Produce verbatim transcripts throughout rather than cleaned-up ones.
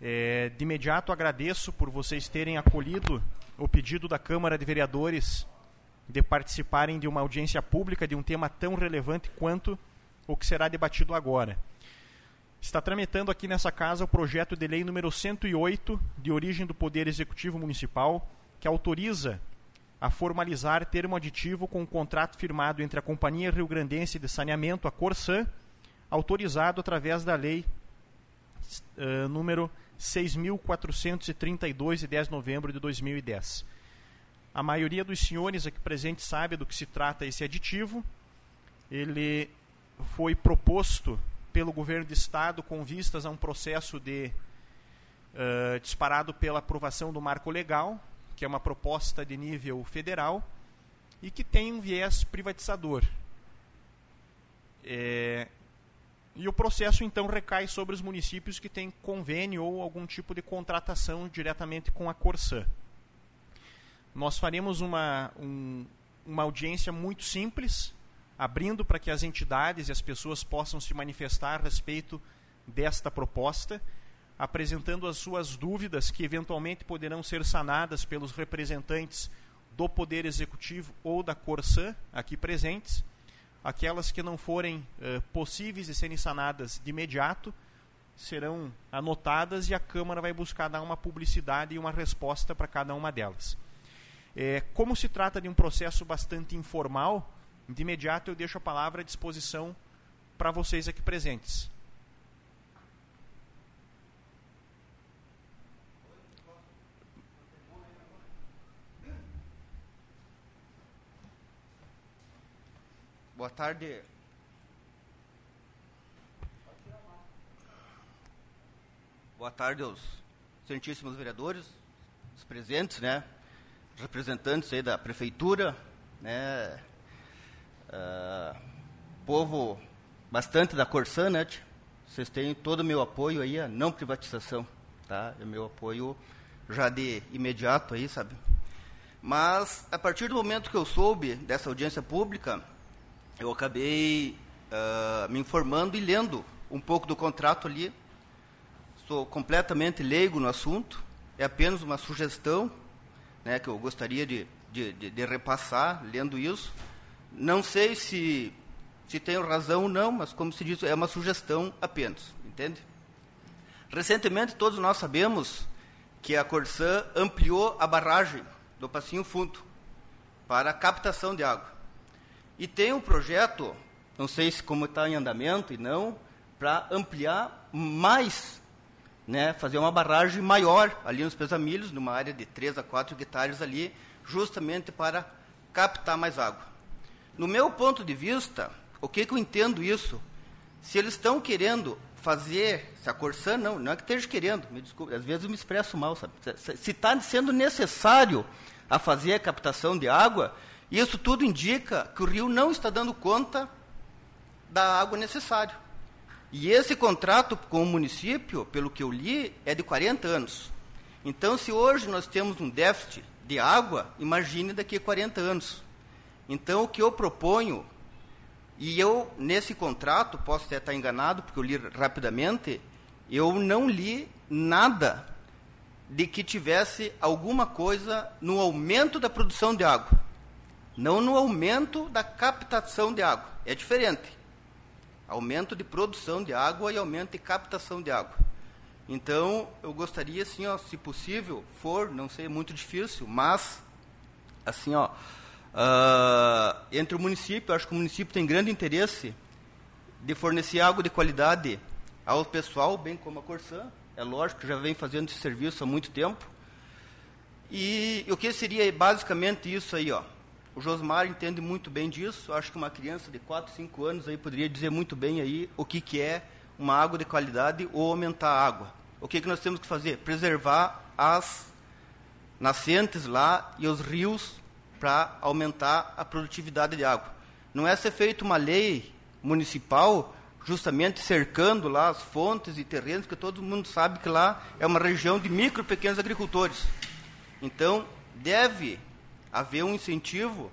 É, de imediato agradeço por vocês terem acolhido o pedido da Câmara de Vereadores de participarem de uma audiência pública de um tema tão relevante quanto o que será debatido agora. Está tramitando aqui nessa casa o projeto de lei número cento e oito, de origem do Poder Executivo Municipal, que autoriza a formalizar termo aditivo com o contrato firmado entre a Companhia Rio Grandense de Saneamento, a CORSAN, autorizado através da lei uh, número seis mil quatrocentos e trinta e dois, de dez de novembro de dois mil e dez. A maioria dos senhores aqui presentes sabe do que se trata esse aditivo. Ele foi proposto pelo governo de Estado com vistas a um processo de uh, disparado pela aprovação do marco legal, que é uma proposta de nível federal e que tem um viés privatizador. É, e o processo, então, recai sobre os municípios que têm convênio ou algum tipo de contratação diretamente com a Corsan. Nós faremos uma, um, uma audiência muito simples, abrindo para que as entidades e as pessoas possam se manifestar a respeito desta proposta, apresentando as suas dúvidas que eventualmente poderão ser sanadas pelos representantes do Poder Executivo ou da Corsan aqui presentes. Aquelas que não forem eh, possíveis de serem sanadas de imediato serão anotadas e a Câmara vai buscar dar uma publicidade e uma resposta para cada uma delas. É, como se trata de um processo bastante informal, de imediato eu deixo a palavra à disposição para vocês aqui presentes. Boa tarde. Boa tarde aos excelentíssimos vereadores, os presentes, né, representantes aí da prefeitura, né, uh, povo bastante da Corsan, né, vocês têm todo o meu apoio aí à não privatização, tá? É o meu apoio já de imediato aí, sabe? Mas a partir do momento que eu soube dessa audiência pública, eu acabei uh, me informando e lendo um pouco do contrato ali. Sou completamente leigo no assunto. É apenas uma sugestão, né, que eu gostaria de, de, de, de repassar, lendo isso. Não sei se, se tenho razão ou não, mas, como se diz, é uma sugestão apenas. Entende? Recentemente, todos nós sabemos que a Corsan ampliou a barragem do Passinho Fundo para a captação de água. E tem um projeto, não sei se como está em andamento e não, para ampliar mais, né, fazer uma barragem maior ali nos Pesamilhos, numa área de três a quatro hectares ali, justamente para captar mais água. No meu ponto de vista, o que, que eu entendo isso? Se eles estão querendo fazer, se a Corsan, não, não é que esteja querendo, me desculpe, às vezes eu me expresso mal, sabe? Se está sendo necessário a fazer a captação de água, isso tudo indica que o rio não está dando conta da água necessária. E esse contrato com o município, pelo que eu li, é de quarenta anos. Então, se hoje nós temos um déficit de água, imagine daqui a quarenta anos. Então, o que eu proponho, e eu, nesse contrato, posso até estar enganado, porque eu li rapidamente, eu não li nada de que tivesse alguma coisa no aumento da produção de água. Não no aumento da captação de água. É diferente. Aumento de produção de água e aumento de captação de água. Então, eu gostaria, assim, ó, se possível, for, não sei, é muito difícil, mas, assim, ó, uh, entre o município, acho que o município tem grande interesse de fornecer água de qualidade ao pessoal, bem como a Corsan. É lógico que já vem fazendo esse serviço há muito tempo. E o que seria basicamente isso aí, ó. O Josmar entende muito bem disso. Acho que uma criança de quatro, cinco anos aí poderia dizer muito bem aí o que, que é uma água de qualidade ou aumentar a água. O que, que nós temos que fazer? Preservar as nascentes lá e os rios para aumentar a produtividade de água. Não é ser feita uma lei municipal justamente cercando lá as fontes e terrenos, que todo mundo sabe que lá é uma região de micro e pequenos agricultores. Então, deve haver um incentivo,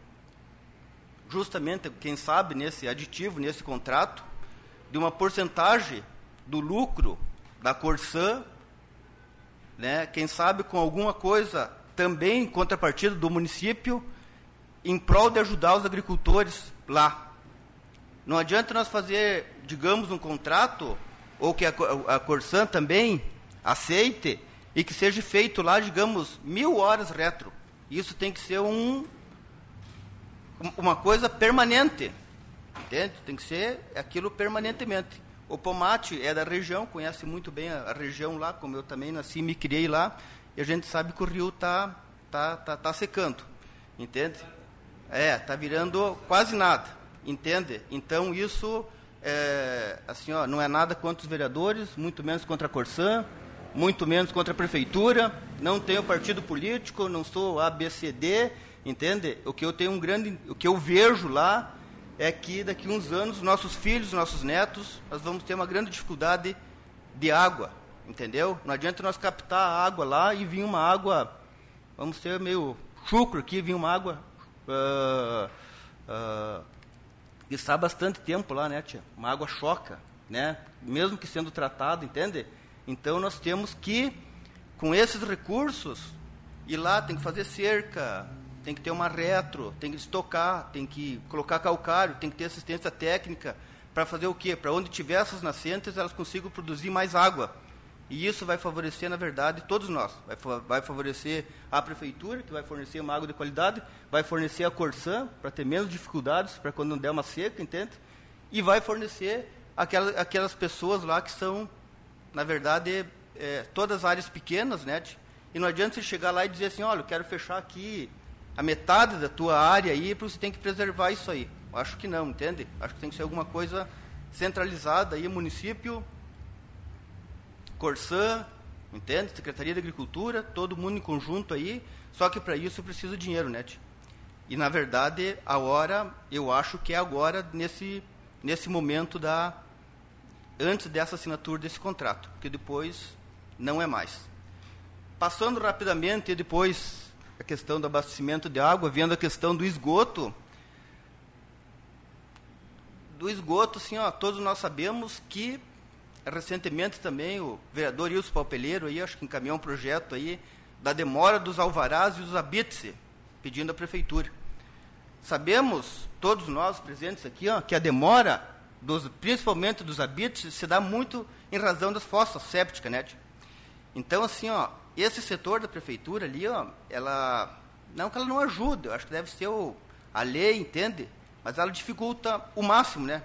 justamente, quem sabe, nesse aditivo, nesse contrato, de uma porcentagem do lucro da Corsan né? Quem sabe com alguma coisa também em contrapartida do município em prol de ajudar os agricultores lá. Não adianta nós fazer, digamos, um contrato, ou que a, a Corsan também aceite, e que seja feito lá, digamos, mil horas retro. Isso tem que ser um, uma coisa permanente, entende? Tem que ser aquilo permanentemente. O Pomate é da região, conhece muito bem a, a região lá, como eu também nasci e me criei lá, e a gente sabe que o rio está tá, tá, tá secando, entende? É, está virando quase nada. Entende? Então, isso é, assim, ó, não é nada contra os vereadores, muito menos contra a Corsan, muito menos contra a Prefeitura, não tenho partido político, não sou A B C D, entende? O que eu tenho um grande, o que eu vejo lá é que daqui a uns anos, nossos filhos, nossos netos, nós vamos ter uma grande dificuldade de água, entendeu? Não adianta nós captar a água lá e vir uma água, vamos ser meio chucro aqui, vir uma água... Uh, uh, está há bastante tempo lá, né, tia? Uma água choca, né? Mesmo que sendo tratado, entende? Então, nós temos que, com esses recursos, ir lá, tem que fazer cerca, tem que ter uma retro, tem que estocar, tem que colocar calcário, tem que ter assistência técnica para fazer o quê? Para onde tiver essas nascentes, elas consigam produzir mais água. E isso vai favorecer, na verdade, todos nós. Vai, vai favorecer a prefeitura, que vai fornecer uma água de qualidade, vai fornecer a Corsan, para ter menos dificuldades, para quando não der uma seca, entende? E vai fornecer aquelas, aquelas pessoas lá que são, na verdade, é, todas áreas pequenas, né? E não adianta você chegar lá e dizer assim, olha, eu quero fechar aqui a metade da tua área aí, porque você tem que preservar isso aí. Acho que não, entende? Acho que tem que ser alguma coisa centralizada aí, município... Corsan, entende? Secretaria de Agricultura, todo mundo em conjunto aí, só que para isso precisa de dinheiro, né? E, na verdade, a hora, eu acho que é agora, nesse, nesse momento, da, antes dessa assinatura desse contrato, porque depois não é mais. Passando rapidamente, depois, a questão do abastecimento de água, vendo a questão do esgoto, do esgoto, assim, ó, todos nós sabemos que recentemente também o vereador Ilso Palpeleiro aí, acho que encaminhou um projeto aí da demora dos alvarás e dos habite-se, pedindo à prefeitura. Sabemos, todos nós presentes aqui, ó, que a demora, dos, principalmente dos habite-se, se dá muito em razão das fossas sépticas, né? Então, assim, ó, esse setor da prefeitura ali, ó, ela, não que ela não ajude, eu acho que deve ser o, a lei, entende? Mas ela dificulta o máximo, né?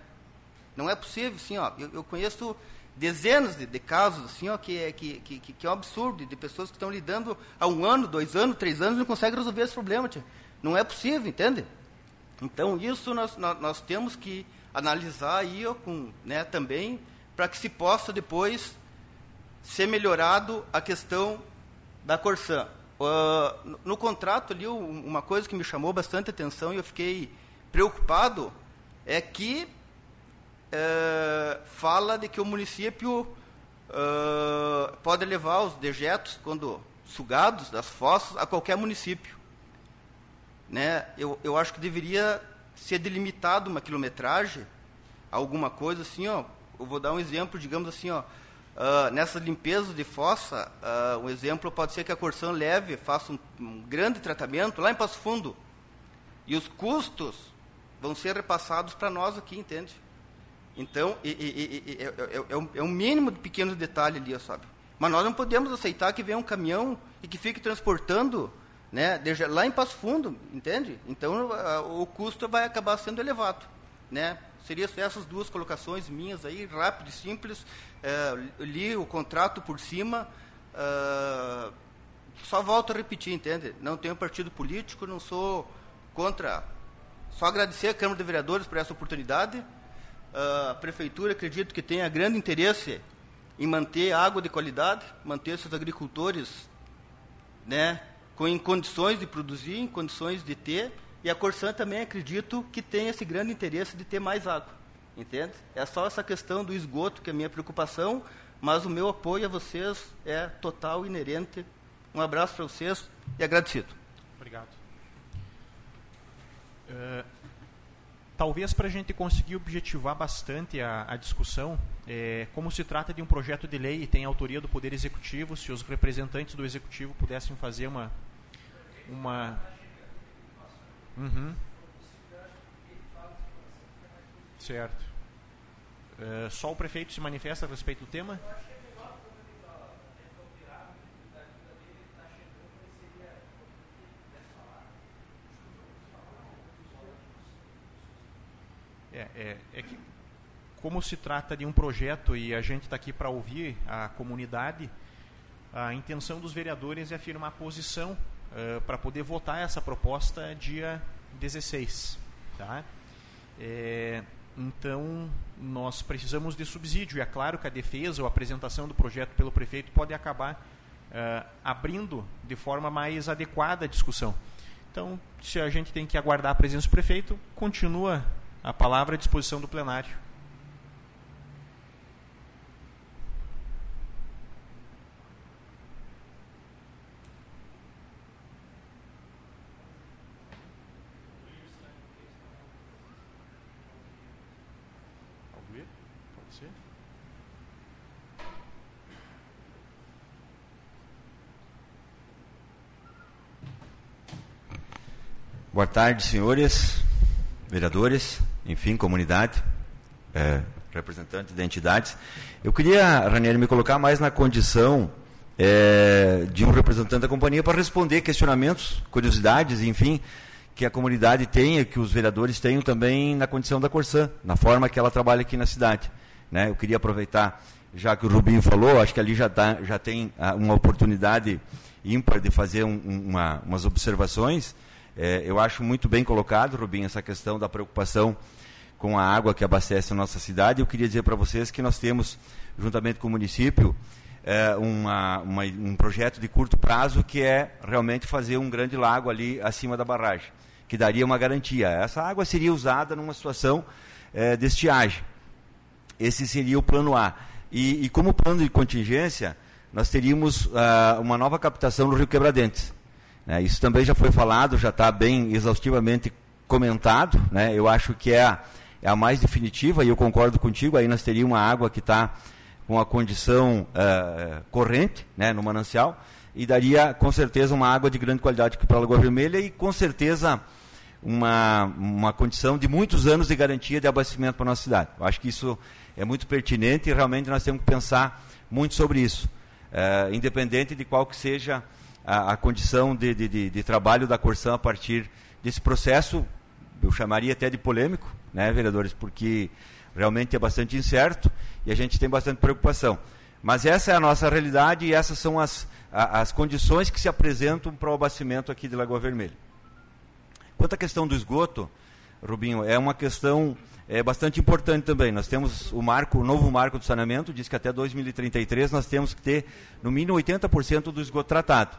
Não é possível, assim, ó, eu, eu conheço... dezenas de, de casos, assim, ó, que, que, que, que é um absurdo, de pessoas que estão lidando há um ano, dois anos, três anos, não conseguem resolver esse problema, tia. Não é possível, entende? Então, isso nós, nós, nós temos que analisar aí, ó, com, né, também, para que se possa depois ser melhorado a questão da Corsan. Uh, no, no contrato ali, uma coisa que me chamou bastante atenção e eu fiquei preocupado é que Uh, fala de que o município uh, pode levar os dejetos, quando sugados, das fossas, a qualquer município. Né? Eu, eu acho que deveria ser delimitado uma quilometragem, alguma coisa assim, ó. Eu vou dar um exemplo, digamos assim, ó, uh, nessa limpeza de fossa, uh, um exemplo pode ser que a Corsan leve, faça um, um grande tratamento lá em Passinho Fundo, e os custos vão ser repassados para nós aqui, entende? Então, e, e, e, é, é, é um mínimo de pequenos detalhes ali, sabe? Mas nós não podemos aceitar que venha um caminhão e que fique transportando, né, desde lá em Passinho Fundo, entende? Então, a, o custo vai acabar sendo elevado, né? Seriam essas duas colocações minhas aí, rápido e simples. É, li o contrato por cima. É, só volto a repetir, entende? Não tenho partido político, não sou contra. Só agradecer à Câmara de Vereadores por essa oportunidade. A Prefeitura, acredito que tenha grande interesse em manter água de qualidade, manter seus agricultores, né, com, em condições de produzir, em condições de ter, e a Corsan também, acredito, que tenha esse grande interesse de ter mais água, entende? É só essa questão do esgoto que é a minha preocupação, mas o meu apoio a vocês é total, inerente. Um abraço para vocês e agradecido. Obrigado. Uh... Talvez para a gente conseguir objetivar bastante a, a discussão, é, como se trata de um projeto de lei e tem autoria do Poder Executivo, se os representantes do Executivo pudessem fazer uma... uma uhum. Certo. É, só o prefeito se manifesta a respeito do tema? É, é, é que, como se trata de um projeto e a gente está aqui para ouvir a comunidade, a intenção dos vereadores é afirmar posição uh, para poder votar essa proposta dia dezesseis. Tá? É, então, nós precisamos de subsídio. E é claro que a defesa ou a apresentação do projeto pelo prefeito pode acabar uh, abrindo de forma mais adequada a discussão. Então, se a gente tem que aguardar a presença do prefeito, continua... A palavra à disposição do plenário. Alguém? Pode ser? Boa tarde, senhores vereadores, enfim, comunidade, é, representante de entidades. Eu queria, Ranieri, me colocar mais na condição é, de um representante da companhia para responder questionamentos, curiosidades, enfim, que a comunidade tenha, que os vereadores tenham também na condição da Corsan, na forma que ela trabalha aqui na cidade. Né? Eu queria aproveitar, já que o Rubinho falou, acho que ali já, tá, já tem uma oportunidade ímpar de fazer um, uma, umas observações. É, eu acho muito bem colocado, Rubinho, essa questão da preocupação com a água que abastece a nossa cidade. Eu queria dizer para vocês que nós temos, juntamente com o município, é, uma, uma, um projeto de curto prazo que é realmente fazer um grande lago ali acima da barragem, que daria uma garantia. Essa água seria usada numa situação é, de estiagem. Esse seria o plano A. E, e como plano de contingência, nós teríamos uh, uma nova captação no Rio Quebradentes. Isso também já foi falado, já está bem exaustivamente comentado, né? Eu acho que é a, é a mais definitiva, e eu concordo contigo, aí nós teríamos uma água que está com a condição uh, corrente, né, no manancial, e daria, com certeza, uma água de grande qualidade para a Lagoa Vermelha e, com certeza, uma, uma condição de muitos anos de garantia de abastecimento para a nossa cidade. Eu acho que isso é muito pertinente e, realmente, nós temos que pensar muito sobre isso, uh, independente de qual que seja... A, a condição de, de, de, de trabalho da Corsan a partir desse processo, eu chamaria até de polêmico, né, vereadores, porque realmente é bastante incerto e a gente tem bastante preocupação. Mas essa é a nossa realidade e essas são as, a, as condições que se apresentam para o abastecimento aqui de Lagoa Vermelha. Quanto à questão do esgoto, Rubinho, é uma questão é, bastante importante também. Nós temos o marco, o novo marco do saneamento, diz que até dois mil e trinta e três nós temos que ter no mínimo oitenta por cento do esgoto tratado.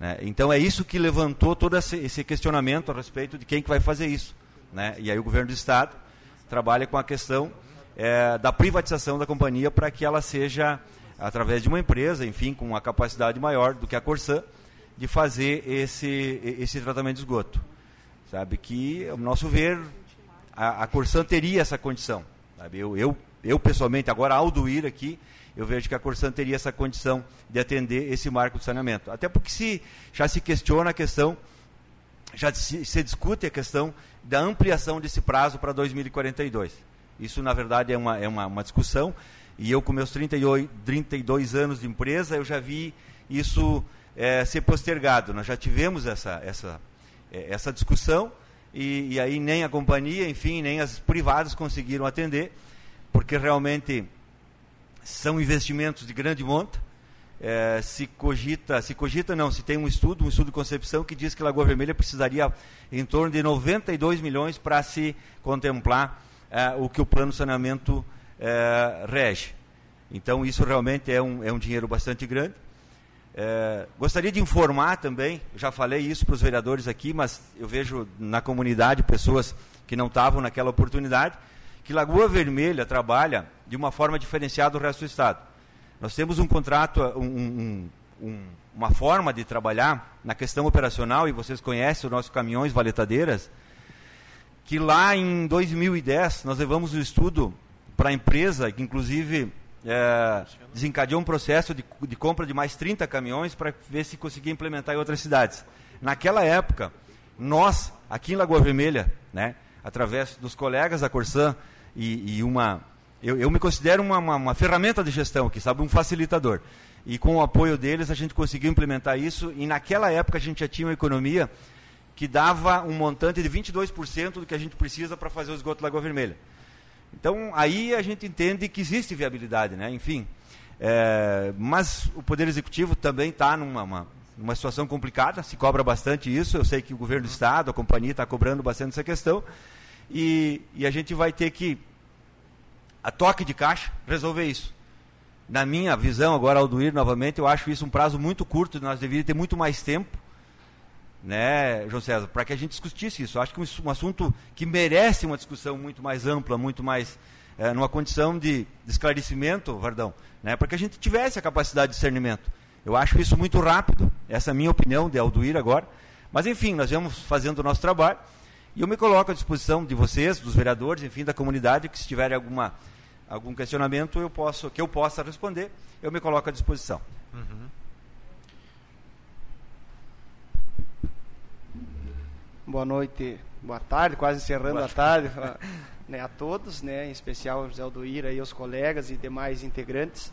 Né? Então é isso que levantou todo esse questionamento a respeito de quem que vai fazer isso, né? E aí o governo do estado trabalha com a questão é, da privatização da companhia para que ela seja, através de uma empresa, enfim, com uma capacidade maior do que a Corsan, de fazer esse, esse tratamento de esgoto. Sabe que, ao nosso ver, a, a Corsan teria essa condição. Sabe? Eu, eu, eu pessoalmente, agora ao doir aqui, eu vejo que a Corsan teria essa condição de atender esse marco do saneamento. Até porque se, já se questiona a questão, já se, se discute a questão da ampliação desse prazo para dois mil e quarenta e dois. Isso, na verdade, é uma, é uma, uma discussão. E eu, com meus trinta e oito, trinta e dois anos de empresa, eu já vi isso é, ser postergado. Nós já tivemos essa, essa, é, essa discussão e, e aí nem a companhia, enfim, nem as privadas conseguiram atender, porque realmente... São investimentos de grande monta, é, se cogita, se cogita não, se tem um estudo, um estudo de concepção que diz que Lagoa Vermelha precisaria em torno de noventa e dois milhões para se contemplar é, o que o plano de saneamento é, rege. Então isso realmente é um, é um dinheiro bastante grande. É, gostaria de informar também, já falei isso para os vereadores aqui, mas eu vejo na comunidade pessoas que não estavam naquela oportunidade, que Lagoa Vermelha trabalha de uma forma diferenciada do resto do estado. Nós temos um contrato, um, um, um, uma forma de trabalhar na questão operacional, e vocês conhecem os nossos caminhões valetadeiras, que lá em dois mil e dez nós levamos um estudo para a empresa, que inclusive é, desencadeou um processo de, de compra de mais trinta caminhões para ver se conseguia implementar em outras cidades. Naquela época, nós, aqui em Lagoa Vermelha, né, através dos colegas da Corsan e, e uma... Eu, eu me considero uma, uma, uma ferramenta de gestão aqui, sabe, um facilitador. E com o apoio deles a gente conseguiu implementar isso, e naquela época a gente já tinha uma economia que dava um montante de vinte e dois por cento do que a gente precisa para fazer o esgoto da Lagoa Vermelha. Então, aí a gente entende que existe viabilidade, né? Enfim. É, mas o Poder Executivo também está numa uma, uma situação complicada, se cobra bastante isso. Eu sei que o governo do Estado, a companhia, está cobrando bastante essa questão. E, e a gente vai ter que, a toque de caixa, resolver isso. Na minha visão, agora, Alduir, novamente, eu acho isso um prazo muito curto, nós deveríamos ter muito mais tempo, né, João César, para que a gente discutisse isso. Eu acho que é um assunto que merece uma discussão muito mais ampla, muito mais é, numa condição de, de esclarecimento, Vardão, né, para que a gente tivesse a capacidade de discernimento. Eu acho isso muito rápido, essa é a minha opinião de Alduir agora, mas enfim, nós vamos fazendo o nosso trabalho, e eu me coloco à disposição de vocês, dos vereadores, enfim, da comunidade, que se tiverem alguma, algum questionamento eu posso, que eu possa responder, eu me coloco à disposição. Uhum. Boa noite, boa tarde, quase encerrando boa. a tarde, pra, né, a todos, né, em especial ao José Alduir e aos colegas e demais integrantes.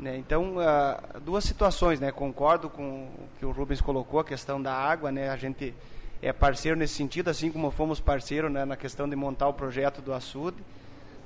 Né, então, uh, duas situações, né, concordo com o que o Rubens colocou, a questão da água, né, a gente é parceiro nesse sentido, assim como fomos parceiro, né, na questão de montar o projeto do Açude.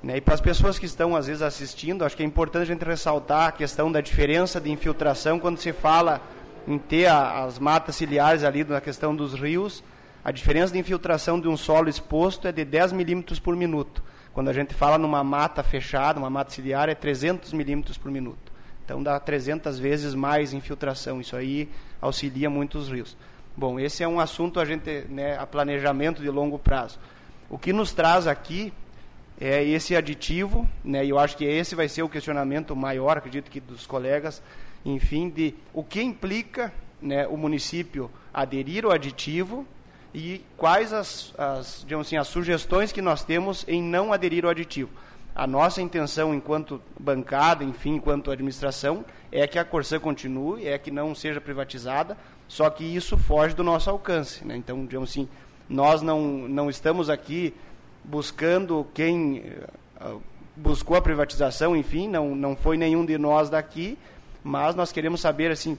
Né, e para as pessoas que estão, às vezes, assistindo, acho que é importante a gente ressaltar a questão da diferença de infiltração quando se fala em ter a, as matas ciliares ali na questão dos rios. A diferença de infiltração de um solo exposto é de dez milímetros por minuto. Quando a gente fala numa mata fechada, uma mata ciliar, é trezentos milímetros por minuto. Então dá trezentas vezes mais infiltração. Isso aí auxilia muito os rios. Bom, esse é um assunto a gente, né, a planejamento de longo prazo. O que nos traz aqui é esse aditivo, né, e eu acho que esse vai ser o questionamento maior, acredito que dos colegas, enfim, de o que implica, né, o município aderir ao aditivo, e quais as, as, digamos assim, as sugestões que nós temos em não aderir ao aditivo. A nossa intenção, enquanto bancada, enfim, enquanto administração, é que a Corsan continue, é que não seja privatizada, só que isso foge do nosso alcance, né? Então, digamos assim, nós não, não estamos aqui buscando quem buscou a privatização, enfim, não, não foi nenhum de nós daqui, mas nós queremos saber, assim,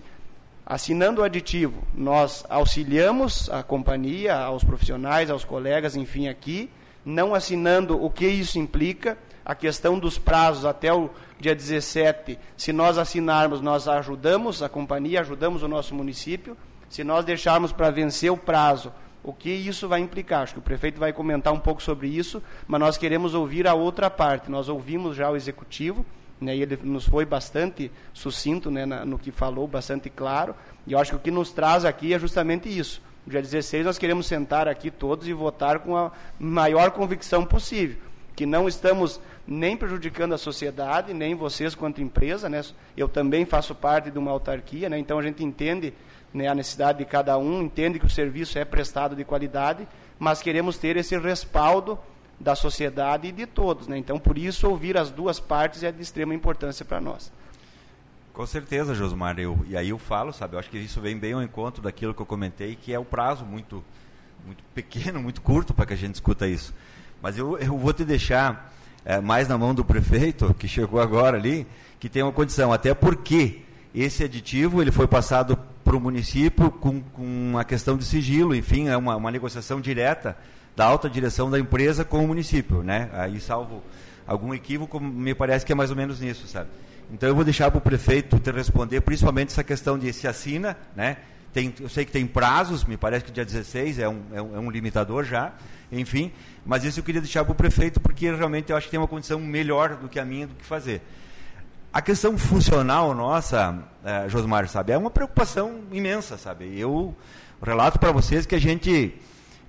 assinando o aditivo, nós auxiliamos a companhia, aos profissionais, aos colegas, enfim, aqui, não assinando, o que isso implica, a questão dos prazos até o dia dezessete, se nós assinarmos, nós ajudamos a companhia, ajudamos o nosso município, se nós deixarmos para vencer o prazo, o que isso vai implicar? Acho que o prefeito vai comentar um pouco sobre isso, mas nós queremos ouvir a outra parte, nós ouvimos já o executivo, né, e ele nos foi bastante sucinto, né, na, no que falou, bastante claro, e eu acho que o que nos traz aqui é justamente isso. No dia dezesseis nós queremos sentar aqui todos e votar com a maior convicção possível, que não estamos nem prejudicando a sociedade, nem vocês quanto empresa, né, eu também faço parte de uma autarquia, né, então a gente entende, né, a necessidade de cada um, entende que o serviço é prestado de qualidade, mas queremos ter esse respaldo da sociedade e de todos, né? Então, por isso, ouvir as duas partes é de extrema importância para nós. Com certeza, Josmar, eu, e aí eu falo, sabe, eu acho que isso vem bem ao encontro daquilo que eu comentei, que é o prazo muito, muito pequeno, muito curto para que a gente escuta isso. Mas eu, eu vou te deixar é, mais na mão do prefeito, que chegou agora ali, que tem uma condição, até porque esse aditivo ele foi passado para o município com, com uma questão de sigilo, enfim, é uma, uma negociação direta da alta direção da empresa com o município, né? Aí, salvo algum equívoco, me parece que é mais ou menos nisso, sabe? Então, eu vou deixar para o prefeito te responder, principalmente essa questão de se assina, né? Tem, eu sei que tem prazos, me parece que dia dezesseis é um, é um, é um limitador já, enfim, mas isso eu queria deixar para o prefeito, porque realmente eu acho que tem uma condição melhor do que a minha, do que fazer. A questão funcional nossa, eh, Josmar, sabe, é uma preocupação imensa, sabe? Eu relato para vocês que a gente...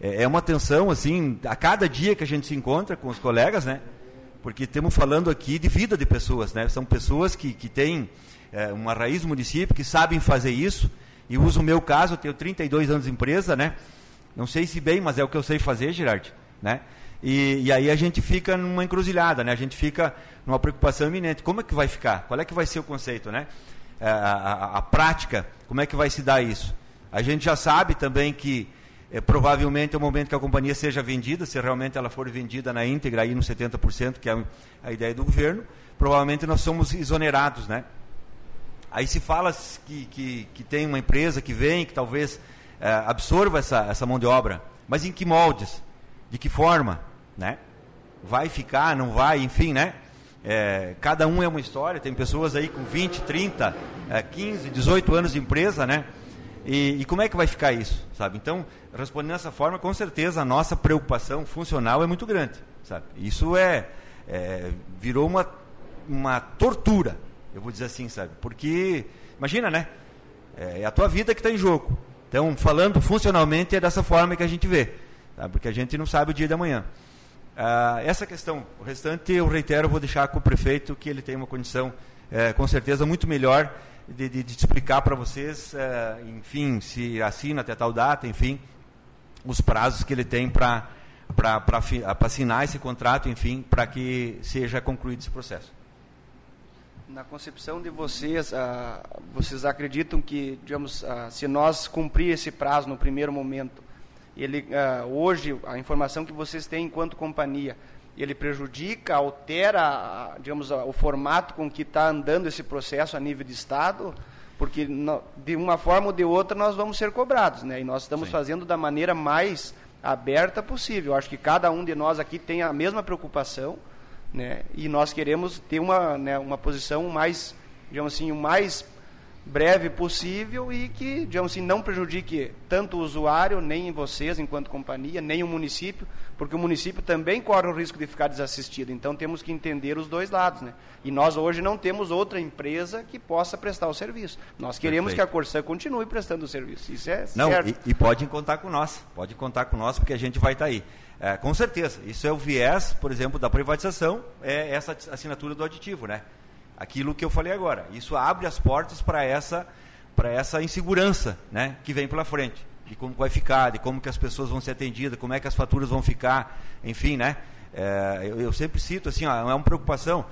É uma tensão, assim, a cada dia que a gente se encontra com os colegas, né? Porque estamos falando aqui de vida de pessoas, né? São pessoas que, que têm é, uma raiz no município, que sabem fazer isso. E uso o meu caso, eu tenho trinta e dois anos de empresa, né? Não sei se bem, mas é o que eu sei fazer, Gerard. né? E, e aí a gente fica numa encruzilhada, né? A gente fica numa preocupação iminente. Como é que vai ficar? Qual é que vai ser o conceito, né? A, a, a prática, como é que vai se dar isso? A gente já sabe também que é, provavelmente é o momento que a companhia seja vendida, se realmente ela for vendida na íntegra, aí nos setenta por cento, que é a ideia do governo, provavelmente nós somos exonerados, né? Aí se fala que, que, que tem uma empresa que vem, que talvez é, absorva essa, essa mão de obra, mas em que moldes? De que forma, né? Vai ficar, não vai, enfim, né? É, cada um é uma história, tem pessoas aí com vinte, trinta, é, quinze, dezoito anos de empresa, né? E, e como é que vai ficar isso, sabe? Então, respondendo dessa forma, com certeza a nossa preocupação funcional é muito grande, sabe? Isso é, é virou uma, uma tortura, eu vou dizer assim, sabe? Porque, imagina, né? É a tua vida que está em jogo. Então, falando funcionalmente, é dessa forma que a gente vê. Porque a gente não sabe o dia de amanhã. Ah, essa questão, o restante, eu reitero, eu vou deixar com o prefeito, que ele tem uma condição, eh, com certeza, muito melhor de, de, de explicar para vocês, eh, enfim, se assina até tal data, enfim, os prazos que ele tem para assinar esse contrato, enfim, para que seja concluído esse processo. Na concepção de vocês, ah, vocês acreditam que, digamos, ah, se nós cumprir esse prazo no primeiro momento, ele, uh, hoje, a informação que vocês têm enquanto companhia, ele prejudica, altera, digamos, o formato com que está andando esse processo a nível de Estado? Porque, no, de uma forma ou de outra, nós vamos ser cobrados, né? E nós estamos, sim, fazendo da maneira mais aberta possível. Eu acho que cada um de nós aqui tem a mesma preocupação, né? E nós queremos ter uma, né, uma posição mais, digamos assim, mais breve possível e que, digamos assim, não prejudique tanto o usuário, nem vocês enquanto companhia, nem o município, porque o município também corre o risco de ficar desassistido. Então temos que entender os dois lados, né? E nós hoje não temos outra empresa que possa prestar o serviço. Nós queremos, perfeito, que a Corsan continue prestando o serviço. Isso é não, certo. E, e pode contar com nós, pode contar com nós, porque a gente vai estar aí. É, com certeza, isso é o viés, por exemplo, da privatização, é essa assinatura do aditivo, né? Aquilo que eu falei agora, isso abre as portas para essa, para essa insegurança, né, que vem pela frente, de como vai ficar, de como que as pessoas vão ser atendidas, como é que as faturas vão ficar, enfim, né? É, eu, eu sempre cito assim, ó, é uma preocupação,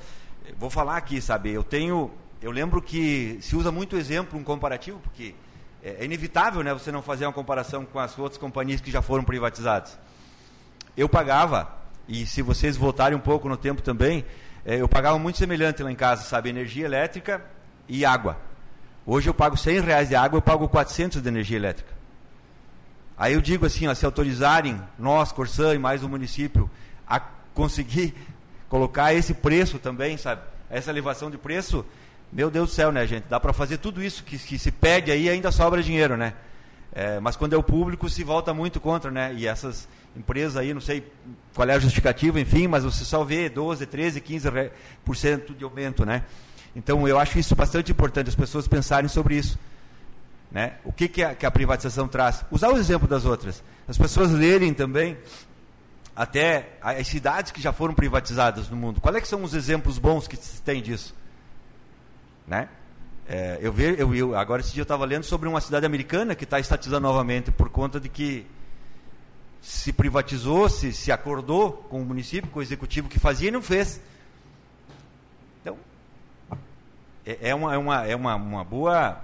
vou falar aqui, sabe, eu tenho, eu lembro que se usa muito exemplo, um comparativo, porque é inevitável, né, você não fazer uma comparação com as outras companhias que já foram privatizadas. Eu pagava, e se vocês voltarem um pouco no tempo também, eu pagava muito semelhante lá em casa, sabe? Energia elétrica e água. Hoje eu pago cem reais de água, eu pago quatrocentos de energia elétrica. Aí eu digo assim, ó, se autorizarem nós, Corsan e mais o município, a conseguir colocar esse preço também, sabe? Essa elevação de preço, meu Deus do céu, né, gente? Dá para fazer tudo isso que, que se pede aí, ainda sobra dinheiro, né? É, mas quando é o público, se volta muito contra, né? E essas empresas aí, não sei qual é a justificativa, enfim, mas você só vê doze, treze, quinze por cento de aumento, né? Então, eu acho isso bastante importante, as pessoas pensarem sobre isso, né? O que, que, a, que a privatização traz? Usar o exemplo das outras. As pessoas lerem também até as cidades que já foram privatizadas no mundo. Qual é que são os exemplos bons que se tem disso, né? É, eu vejo, eu, eu, agora esse dia eu estava lendo sobre uma cidade americana que está estatizando novamente por conta de que se privatizou, se, se acordou com o município, com o executivo que fazia e não fez. Então, é, é, uma, é, uma, é uma, uma boa,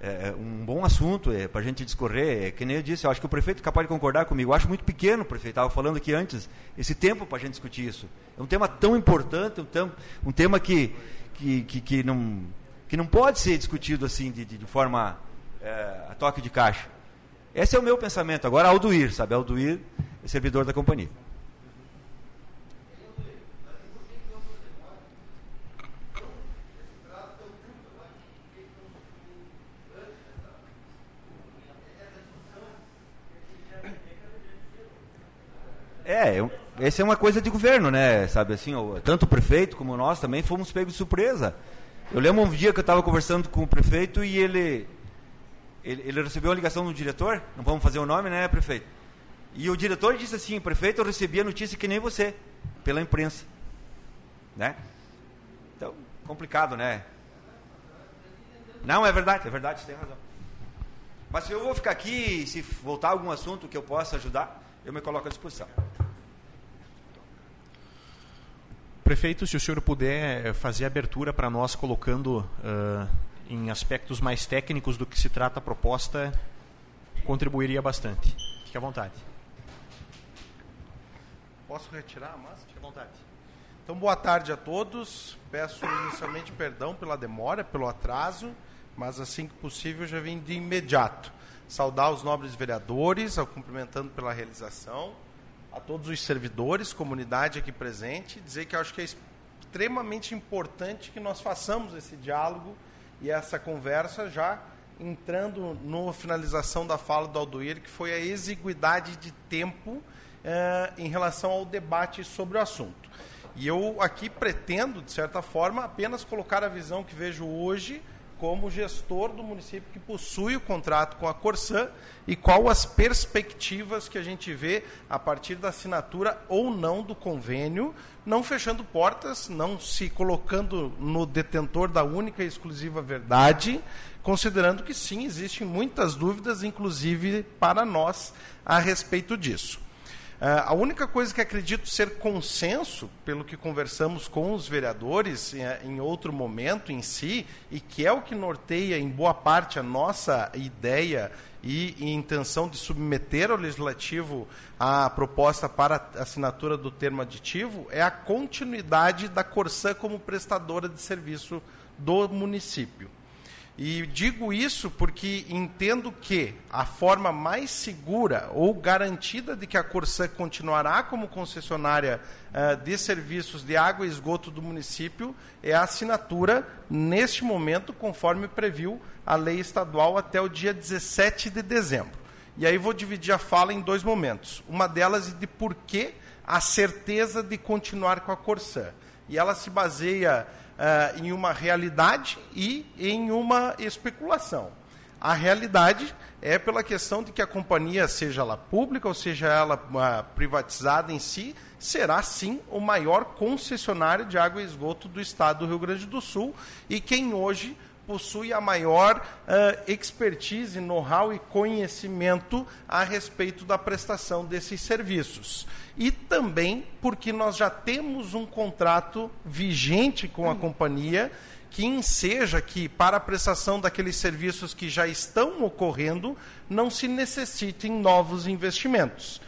é, um bom assunto é, para a gente discorrer. É, que nem eu disse, eu acho que o prefeito é capaz de concordar comigo. Eu acho muito pequeno, prefeito, estava falando aqui antes, esse tempo para a gente discutir isso. É um tema tão importante, um, tam, um tema que, que, que, que não... que não pode ser discutido assim, de, de, de forma é, a toque de caixa. Esse é o meu pensamento. Agora, Alduir, sabe? Alduir é servidor da companhia. É, eu, essa é uma coisa de governo, né? Sabe, assim, o, tanto o prefeito como nós também fomos pegos de surpresa. Eu lembro um dia que eu estava conversando com o prefeito e ele, ele, ele recebeu uma ligação do diretor, não vamos fazer o nome, né, prefeito? E o diretor disse assim, prefeito, eu recebi a notícia que nem você, pela imprensa. Né? Então, complicado, né? Não, é verdade, é verdade, você tem razão. Mas se eu vou ficar aqui, se voltar algum assunto que eu possa ajudar, eu me coloco à disposição. Prefeito, se o senhor puder fazer a abertura para nós, colocando uh, em aspectos mais técnicos do que se trata a proposta, contribuiria bastante. Fique à vontade. Posso retirar a massa? Fique à vontade. Então, boa tarde a todos. Peço inicialmente perdão pela demora, pelo atraso, mas assim que possível já vim de imediato. Saudar os nobres vereadores, ao cumprimentando pela realização, a todos os servidores, comunidade aqui presente, dizer que acho que é extremamente importante que nós façamos esse diálogo e essa conversa, já entrando na finalização da fala do Aldoir, que foi a exiguidade de tempo eh, em relação ao debate sobre o assunto. E eu aqui pretendo, de certa forma, apenas colocar a visão que vejo hoje como gestor do município que possui o contrato com a Corsan e qual as perspectivas que a gente vê a partir da assinatura ou não do convênio, não fechando portas, não se colocando no detentor da única e exclusiva verdade, considerando que sim, existem muitas dúvidas, inclusive para nós, a respeito disso. Uh, a única coisa que acredito ser consenso, pelo que conversamos com os vereadores eh, em outro momento em si, e que é o que norteia em boa parte a nossa ideia e, e intenção de submeter ao Legislativo a proposta para a assinatura do termo aditivo, é a continuidade da Corsan como prestadora de serviço do município. E digo isso porque entendo que a forma mais segura ou garantida de que a Corsan continuará como concessionária uh, de serviços de água e esgoto do município é a assinatura, neste momento, conforme previu a lei estadual, até o dia dezessete de dezembro. E aí vou dividir a fala em dois momentos. Uma delas é de por que a certeza de continuar com a Corsan. E ela se baseia Uh, em uma realidade e em uma especulação. A realidade é pela questão de que a companhia, seja ela pública ou seja ela uh, privatizada em si, será sim o maior concessionário de água e esgoto do estado do Rio Grande do Sul e quem hoje possui a maior uh, expertise, know-how e conhecimento a respeito da prestação desses serviços. E também porque nós já temos um contrato vigente com a companhia que enseja que, para a prestação daqueles serviços que já estão ocorrendo, não se necessitem novos investimentos.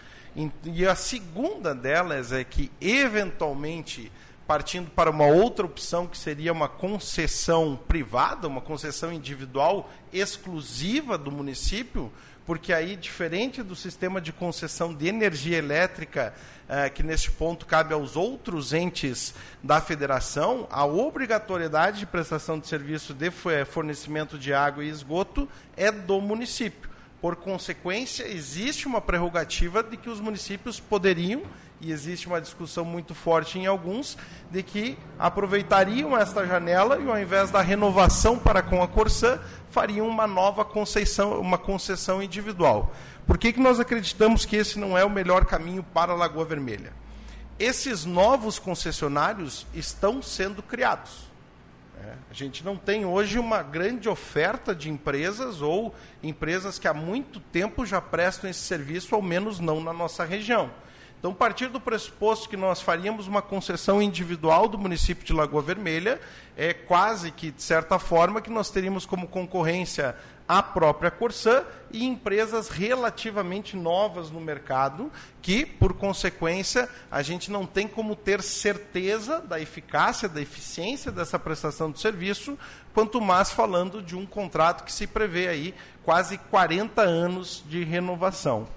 E a segunda delas é que, eventualmente, partindo para uma outra opção que seria uma concessão privada, uma concessão individual exclusiva do município, porque aí, diferente do sistema de concessão de energia elétrica, eh, que neste ponto cabe aos outros entes da federação, a obrigatoriedade de prestação de serviço de fornecimento de água e esgoto é do município. Por consequência, existe uma prerrogativa de que os municípios poderiam, e existe uma discussão muito forte em alguns, de que aproveitariam esta janela e, ao invés da renovação para com a Corsan, fariam uma nova concessão, uma concessão individual. Por que que nós acreditamos que esse não é o melhor caminho para a Lagoa Vermelha? Esses novos concessionários estão sendo criados. A gente não tem hoje uma grande oferta de empresas ou empresas que há muito tempo já prestam esse serviço, ao menos não na nossa região. Então, a partir do pressuposto que nós faríamos uma concessão individual do município de Lagoa Vermelha, é quase que, de certa forma, que nós teríamos como concorrência a própria Corsan e empresas relativamente novas no mercado, que, por consequência, a gente não tem como ter certeza da eficácia, da eficiência dessa prestação de serviço, quanto mais falando de um contrato que se prevê aí quase quarenta anos de renovação.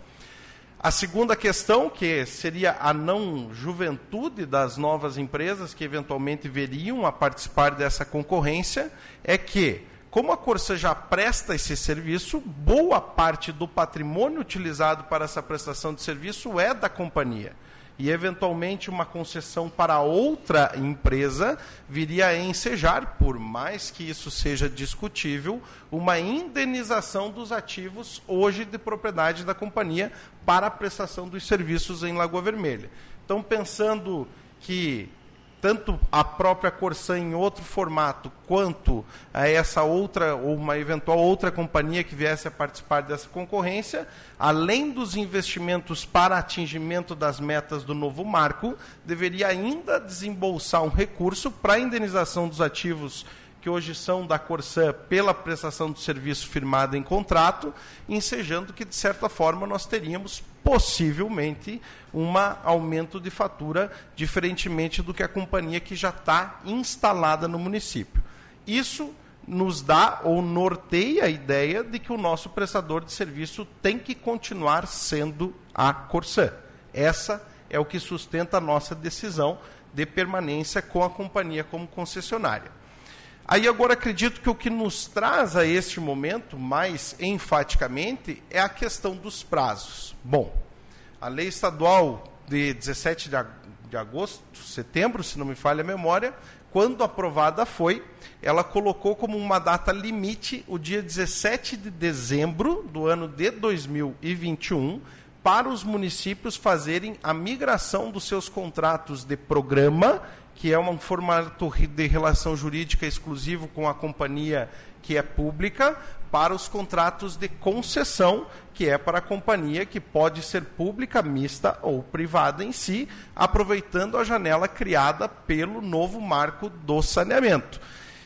A segunda questão, que seria a não juventude das novas empresas que eventualmente veriam a participar dessa concorrência, é que, como a Corsan já presta esse serviço, boa parte do patrimônio utilizado para essa prestação de serviço é da companhia. E, eventualmente, uma concessão para outra empresa viria a ensejar, por mais que isso seja discutível, uma indenização dos ativos hoje de propriedade da companhia para a prestação dos serviços em Lagoa Vermelha. Então, pensando que tanto a própria Corsan em outro formato, quanto a essa outra, ou uma eventual outra companhia que viesse a participar dessa concorrência, além dos investimentos para atingimento das metas do novo marco, deveria ainda desembolsar um recurso para a indenização dos ativos que hoje são da Corsan pela prestação do serviço firmado em contrato, ensejando que, de certa forma, nós teríamos possivelmente um aumento de fatura, diferentemente do que a companhia que já está instalada no município. Isso nos dá ou norteia a ideia de que o nosso prestador de serviço tem que continuar sendo a Corsan. Essa é o que sustenta a nossa decisão de permanência com a companhia como concessionária. Aí agora acredito que o que nos traz a este momento, mais enfaticamente, é a questão dos prazos. Bom, a lei estadual de dezessete de agosto, setembro, se não me falha a memória, quando aprovada foi, ela colocou como uma data limite o dia dezessete de dezembro do ano de dois mil e vinte e um, para os municípios fazerem a migração dos seus contratos de programa, que é um formato de relação jurídica exclusivo com a companhia que é pública, para os contratos de concessão, que é para a companhia que pode ser pública, mista ou privada em si, aproveitando a janela criada pelo novo marco do saneamento.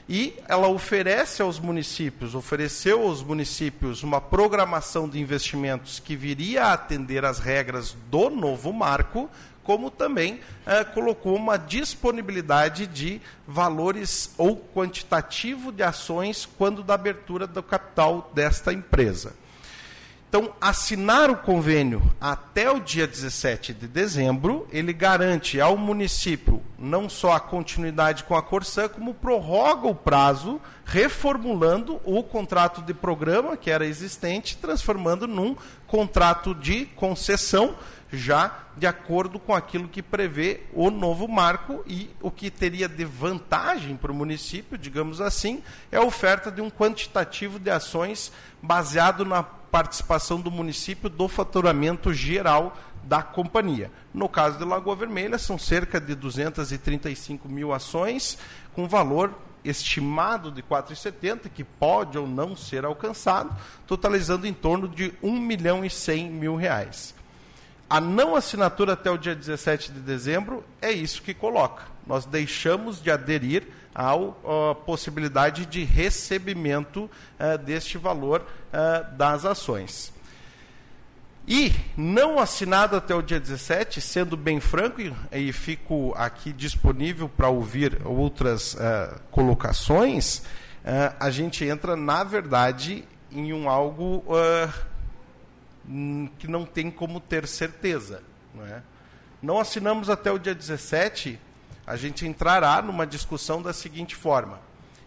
E ela oferece aos municípios, ofereceu aos municípios uma programação de investimentos que viria a atender às regras do novo marco, como também eh, colocou uma disponibilidade de valores ou quantitativo de ações quando da abertura do capital desta empresa. Então, assinar o convênio até o dia dezessete de dezembro, ele garante ao município não só a continuidade com a Corsan, como prorroga o prazo, reformulando o contrato de programa que era existente, transformando num contrato de concessão, já de acordo com aquilo que prevê o novo marco, e o que teria de vantagem para o município, digamos assim, é a oferta de um quantitativo de ações baseado na participação do município do faturamento geral da companhia. No caso de Lagoa Vermelha, são cerca de duzentas e trinta e cinco mil ações, com valor estimado de quatro reais e setenta centavos, que pode ou não ser alcançado, totalizando em torno de um milhão e cem mil reais. A não assinatura até o dia dezessete de dezembro é isso que coloca. Nós deixamos de aderir à possibilidade de recebimento uh, deste valor uh, das ações. E não assinado até o dia dezessete, sendo bem franco, e, e fico aqui disponível para ouvir outras uh, colocações, uh, a gente entra, na verdade, em um algo... Uh, que não tem como ter certeza, não é? Não assinamos até o dia dezessete, a gente entrará numa discussão da seguinte forma: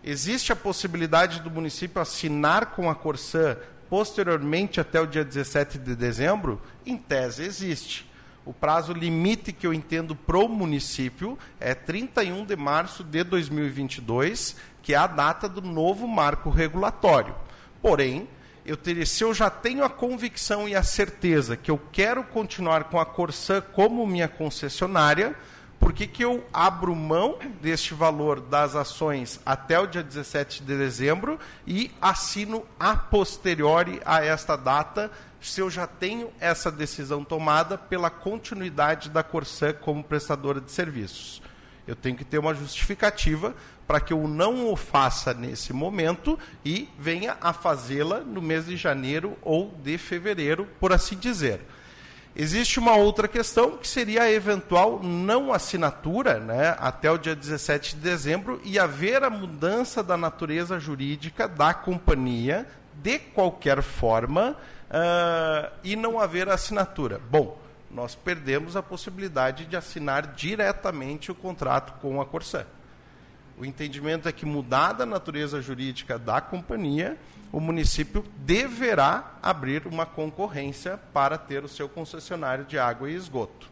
existe a possibilidade do município assinar com a Corsan posteriormente até o dia dezessete de dezembro? Em tese, existe. O prazo limite que eu entendo para o município é trinta e um de março de dois mil e vinte e dois, que é a data do novo marco regulatório. Porém, Eu ter, se eu já tenho a convicção e a certeza que eu quero continuar com a Corsan como minha concessionária, por que que eu abro mão deste valor das ações até o dia dezessete de dezembro e assino a posteriori a esta data, se eu já tenho essa decisão tomada pela continuidade da Corsan como prestadora de serviços? Eu tenho que ter uma justificativa para que eu não o faça nesse momento e venha a fazê-la no mês de janeiro ou de fevereiro, por assim dizer. Existe uma outra questão, que seria a eventual não assinatura, né, até o dia dezessete de dezembro, e haver a mudança da natureza jurídica da companhia, de qualquer forma, uh, e não haver assinatura. Bom, nós perdemos a possibilidade de assinar diretamente o contrato com a Corsan. O entendimento é que, mudada a natureza jurídica da companhia, o município deverá abrir uma concorrência para ter o seu concessionário de água e esgoto.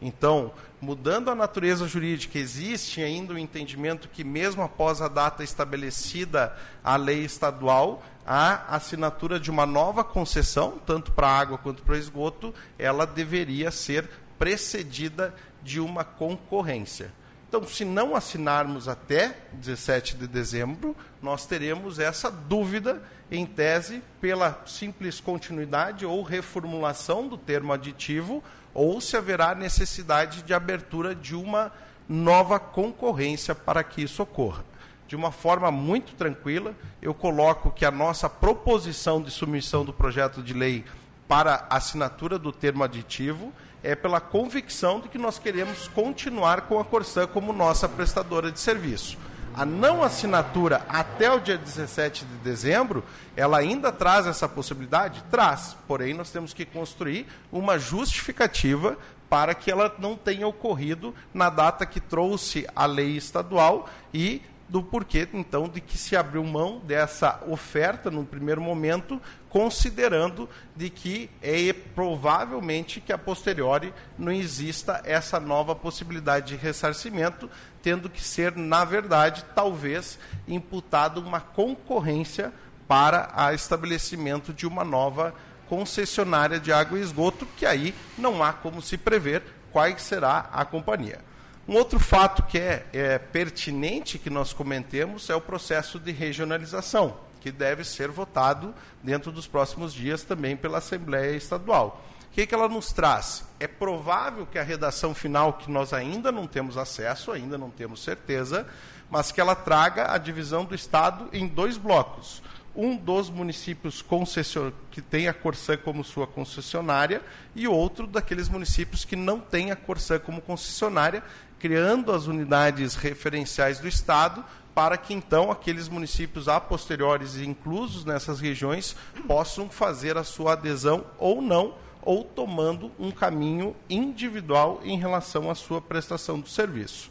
Então, mudando a natureza jurídica, existe ainda o entendimento que, mesmo após a data estabelecida à lei estadual, a assinatura de uma nova concessão, tanto para a água quanto para o esgoto, ela deveria ser precedida de uma concorrência. Então, se não assinarmos até dezessete de dezembro, nós teremos essa dúvida, em tese, pela simples continuidade ou reformulação do termo aditivo, ou se haverá necessidade de abertura de uma nova concorrência para que isso ocorra. De uma forma muito tranquila, eu coloco que a nossa proposição de submissão do projeto de lei para assinatura do termo aditivo é pela convicção de que nós queremos continuar com a Corsan como nossa prestadora de serviço. A não assinatura até o dia dezessete de dezembro, ela ainda traz essa possibilidade? Traz, porém nós temos que construir uma justificativa para que ela não tenha ocorrido na data que trouxe a lei estadual e do porquê, então, de que se abriu mão dessa oferta, no primeiro momento, considerando de que é provavelmente que, a posteriori, não exista essa nova possibilidade de ressarcimento, tendo que ser, na verdade, talvez, imputada uma concorrência para o estabelecimento de uma nova concessionária de água e esgoto, que aí não há como se prever qual será a companhia. Um outro fato que é, é pertinente que nós comentemos é o processo de regionalização, que deve ser votado dentro dos próximos dias também pela Assembleia Estadual. O que é que ela nos traz? É provável que a redação final, que nós ainda não temos acesso, ainda não temos certeza, mas que ela traga a divisão do Estado em dois blocos. Um dos municípios concession... que tem a Corsan como sua concessionária e outro daqueles municípios que não tem a Corsan como concessionária, criando as unidades referenciais do Estado para que, então, aqueles municípios a posteriores e inclusos nessas regiões possam fazer a sua adesão ou não, ou tomando um caminho individual em relação à sua prestação do serviço.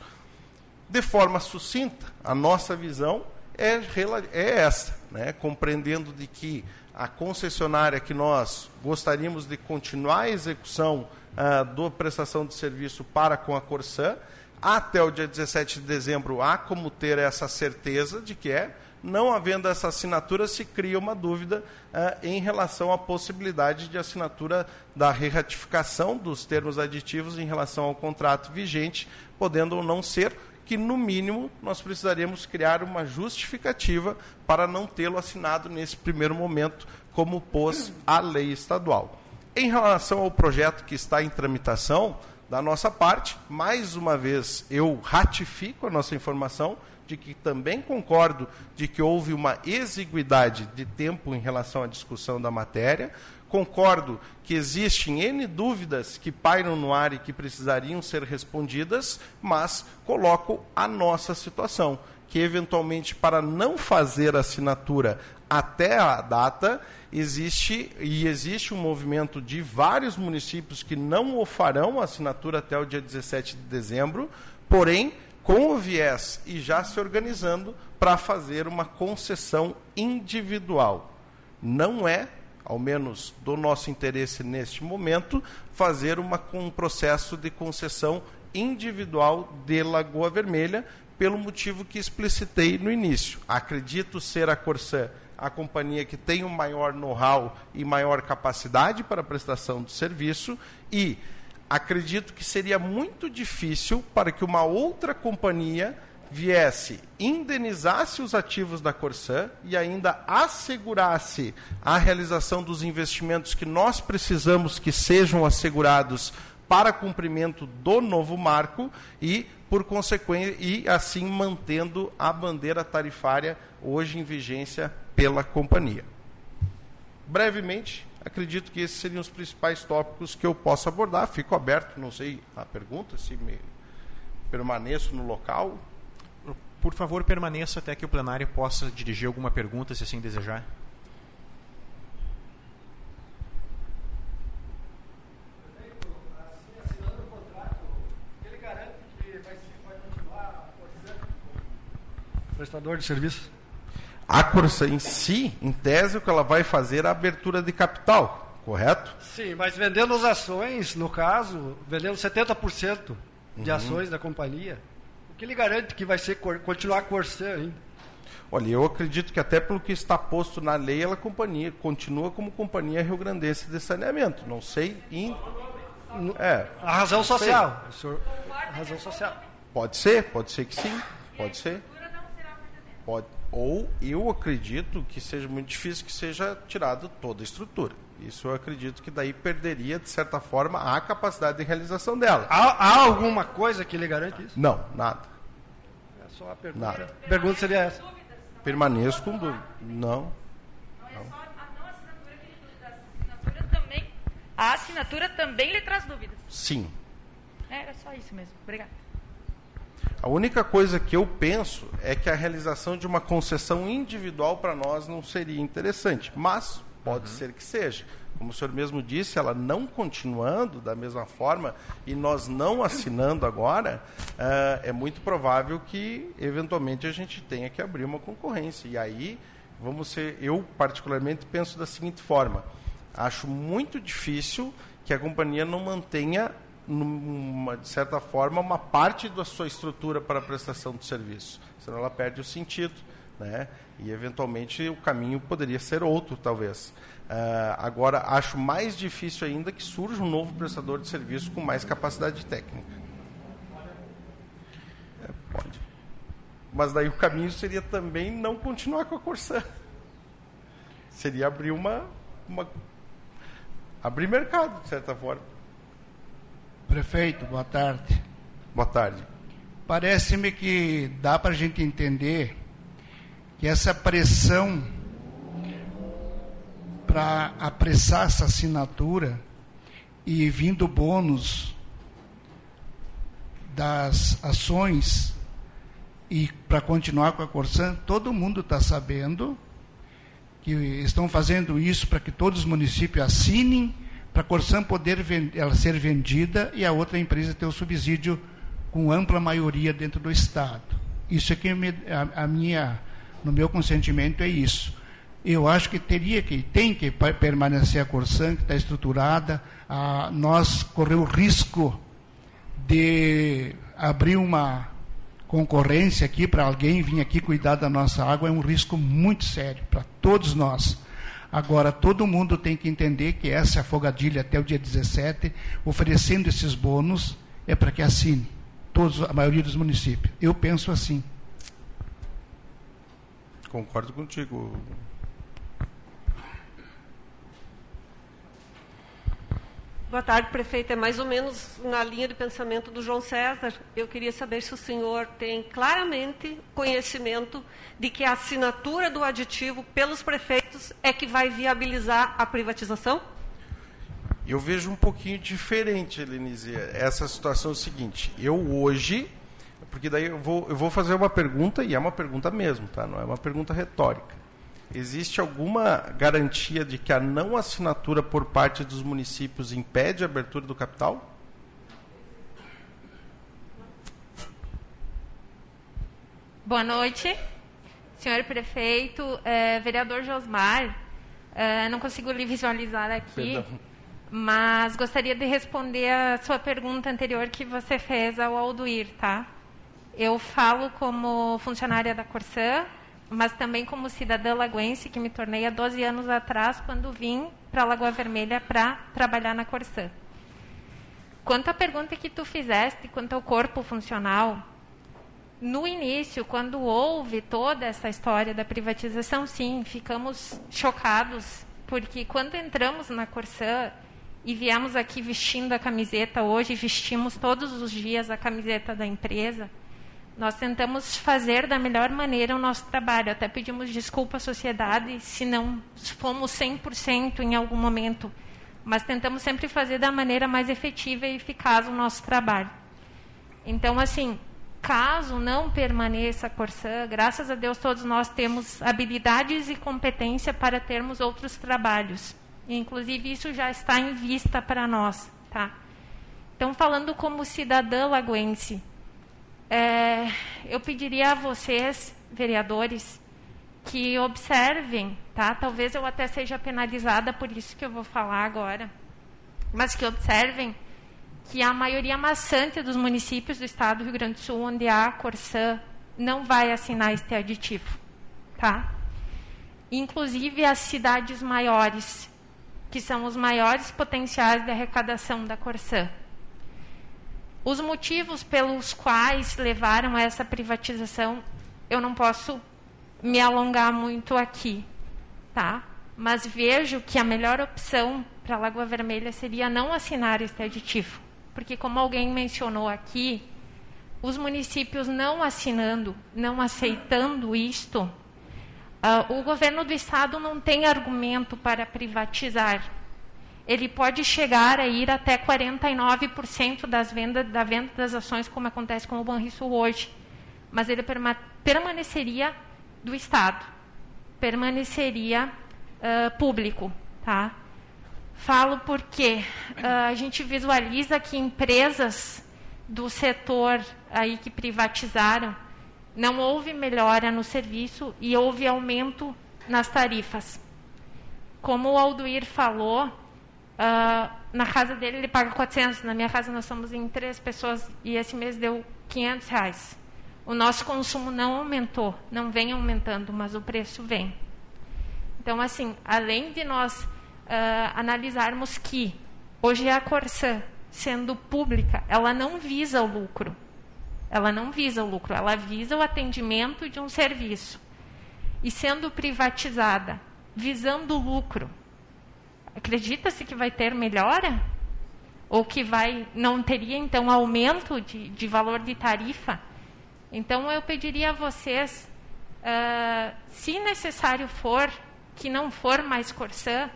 De forma sucinta, a nossa visão é, é essa, né? Compreendendo de que a concessionária que nós gostaríamos de continuar a execução ah, da prestação de serviço para com a Corsan, até o dia dezessete de dezembro há como ter essa certeza de que é, não havendo essa assinatura, se cria uma dúvida ah, em relação à possibilidade de assinatura da reratificação dos termos aditivos em relação ao contrato vigente, podendo ou não ser, que, no mínimo, nós precisaríamos criar uma justificativa para não tê-lo assinado nesse primeiro momento, como pôs a lei estadual. Em relação ao projeto que está em tramitação, da nossa parte, mais uma vez, eu ratifico a nossa informação de que também concordo de que houve uma exiguidade de tempo em relação à discussão da matéria. Concordo que existem N dúvidas que pairam no ar e que precisariam ser respondidas, mas coloco a nossa situação, que eventualmente para não fazer assinatura até a data, existe e existe um movimento de vários municípios que não o farão a assinatura até o dia dezessete de dezembro, porém, com o viés e já se organizando para fazer uma concessão individual. Não é, ao menos do nosso interesse neste momento, fazer uma, um processo de concessão individual de Lagoa Vermelha, pelo motivo que explicitei no início. Acredito ser a Corsan a companhia que tem o maior know-how e maior capacidade para a prestação do serviço e acredito que seria muito difícil para que uma outra companhia viesse, indenizasse os ativos da Corsan e ainda assegurasse a realização dos investimentos que nós precisamos que sejam assegurados para cumprimento do novo marco e, por consequência, e assim mantendo a bandeira tarifária hoje em vigência pela companhia. Brevemente, acredito que esses seriam os principais tópicos que eu posso abordar. Fico aberto, não sei a pergunta, se me permaneço no local. Por favor, permaneça até que o plenário possa dirigir alguma pergunta, se assim desejar. Prefeito, assim, assinando o contrato, ele garante que vai, vai continuar a Corsan como prestador de serviço? A Corsan em si, em tese, o que ela vai fazer é a abertura de capital, correto? Sim, mas vendendo as ações, no caso, vendendo setenta por cento de uhum. ações da companhia, o que lhe garante que vai ser, continuar a Corsan ainda? Olha, eu acredito que até pelo que está posto na lei, ela companhia, continua como Companhia Rio Grandense de Saneamento. Não sei... In... É, a razão social. O senhor... A razão social. Pode ser, pode ser que sim, pode ser. Pode. Ou eu acredito que seja muito difícil que seja tirado toda a estrutura. Isso eu acredito que daí perderia, de certa forma, a capacidade de realização dela. Há, há alguma coisa que lhe garante isso? Não, nada. É só a pergunta. Nada. A pergunta seria essa. Permaneço com dúvida. Não. Não é só a assinatura que lhe traz assinatura também. A assinatura também lhe traz dúvidas. Sim. É, era só isso mesmo. Obrigada. A única coisa que eu penso é que a realização de uma concessão individual para nós não seria interessante, mas pode uhum. ser que seja. Como o senhor mesmo disse, ela não continuando da mesma forma e nós não assinando agora, uh, é muito provável que, eventualmente, a gente tenha que abrir uma concorrência. E aí, vamos ser, eu particularmente penso da seguinte forma, acho muito difícil que a companhia não mantenha numa, de certa forma, uma parte da sua estrutura para a prestação do serviço, senão ela perde o sentido, né? E eventualmente o caminho poderia ser outro, talvez. Uh, agora, acho mais difícil ainda que surja um novo prestador de serviço com mais capacidade técnica. É, pode. Mas daí o caminho seria também não continuar com a Corsan. Seria abrir uma, uma... abrir mercado, de certa forma. Prefeito, boa tarde. Boa tarde. Parece-me que dá para a gente entender que essa pressão para apressar essa assinatura e vindo bônus das ações e para continuar com a Corsan, todo mundo está sabendo que estão fazendo isso para que todos os municípios assinem para a Corsan poder ela ser vendida e a outra empresa ter o subsídio com ampla maioria dentro do Estado. Isso é que me, a, a minha, no meu consentimento é isso. Eu acho que teria que, tem que permanecer a Corsan, que está estruturada. A, nós corremos o risco de abrir uma concorrência aqui para alguém vir aqui cuidar da nossa água. É um risco muito sério para todos nós. Agora, todo mundo tem que entender que essa afogadilha até o dia dezessete, oferecendo esses bônus, é para que assine todos, a maioria dos municípios. Eu penso assim. Concordo contigo. Boa tarde, prefeito. É mais ou menos na linha de pensamento do João César. Eu queria saber se o senhor tem claramente conhecimento de que a assinatura do aditivo pelos prefeitos é que vai viabilizar a privatização? Eu vejo um pouquinho diferente, Helenise, essa situação é o seguinte, eu hoje, porque daí eu vou, eu vou fazer uma pergunta, e é uma pergunta mesmo, tá? Não é uma pergunta retórica. Existe alguma garantia de que a não assinatura por parte dos municípios impede a abertura do capital? Boa noite. Senhor prefeito, eh, vereador Josmar, eh, não consigo lhe visualizar aqui, Perdão. mas gostaria de responder a sua pergunta anterior que você fez ao Alduir, tá? Eu falo como funcionária da Corsan, mas também como cidadã lagoense, que me tornei há doze anos atrás, quando vim para Lagoa Vermelha para trabalhar na Corsan. Quanto à pergunta que tu fizeste, quanto ao corpo funcional... No início, quando houve toda essa história da privatização, sim, ficamos chocados, porque quando entramos na Corsan e viemos aqui vestindo a camiseta hoje, vestimos todos os dias a camiseta da empresa, nós tentamos fazer da melhor maneira o nosso trabalho, até pedimos desculpa à sociedade se não fomos cem por cento em algum momento, mas tentamos sempre fazer da maneira mais efetiva e eficaz o nosso trabalho. Então, assim... Caso não permaneça a Corsan, graças a Deus todos nós temos habilidades e competência para termos outros trabalhos. Inclusive, isso já está em vista para nós. Tá? Então, falando como cidadã lagoense, é, eu pediria a vocês, vereadores, que observem, tá? Talvez eu até seja penalizada por isso que eu vou falar agora, mas que observem que a maioria maçante dos municípios do estado do Rio Grande do Sul, onde há a Corsan, não vai assinar este aditivo. Tá? Inclusive as cidades maiores, que são os maiores potenciais de arrecadação da Corsan. Os motivos pelos quais levaram a essa privatização, eu não posso me alongar muito aqui, tá? Mas vejo que a melhor opção para a Lagoa Vermelha seria não assinar este aditivo, porque, como alguém mencionou aqui, os municípios não assinando, não aceitando isto, uh, o governo do Estado não tem argumento para privatizar. Ele pode chegar a ir até quarenta e nove por cento das vendas, da venda das ações, como acontece com o Banrisul hoje. Mas ele perma, permaneceria do Estado, permaneceria uh, público. Tá? Falo porque uh, a gente visualiza que empresas do setor aí que privatizaram, não houve melhora no serviço e houve aumento nas tarifas. Como o Alduir falou, Uh, na casa dele ele paga quatrocentos, na minha casa nós somos em três pessoas e esse mês deu quinhentos reais. O nosso consumo não aumentou, não vem aumentando, mas o preço vem. Então, assim, além de nós uh, analisarmos que hoje a Corsan, sendo pública, ela não visa o lucro, ela não visa o lucro, ela visa o atendimento de um serviço. E sendo privatizada, visando o lucro, acredita-se que vai ter melhora? Ou que vai, não teria, então, aumento de, de valor de tarifa? Então, eu pediria a vocês, uh, se necessário for, que não for mais Corsan,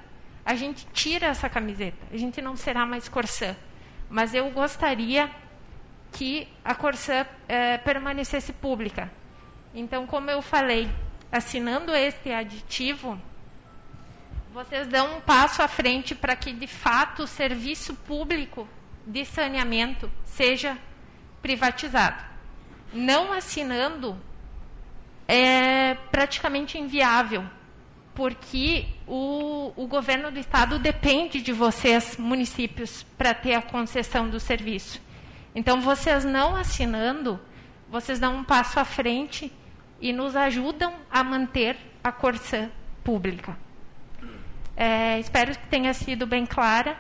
a gente tira essa camiseta, a gente não será mais Corsan. Mas eu gostaria que a Corsan uh, permanecesse pública. Então, como eu falei, assinando este aditivo, vocês dão um passo à frente para que, de fato, o serviço público de saneamento seja privatizado. Não assinando é praticamente inviável, porque o, o governo do Estado depende de vocês, municípios, para ter a concessão do serviço. Então, vocês não assinando, vocês dão um passo à frente e nos ajudam a manter a Corsan pública. É, espero que tenha sido bem clara.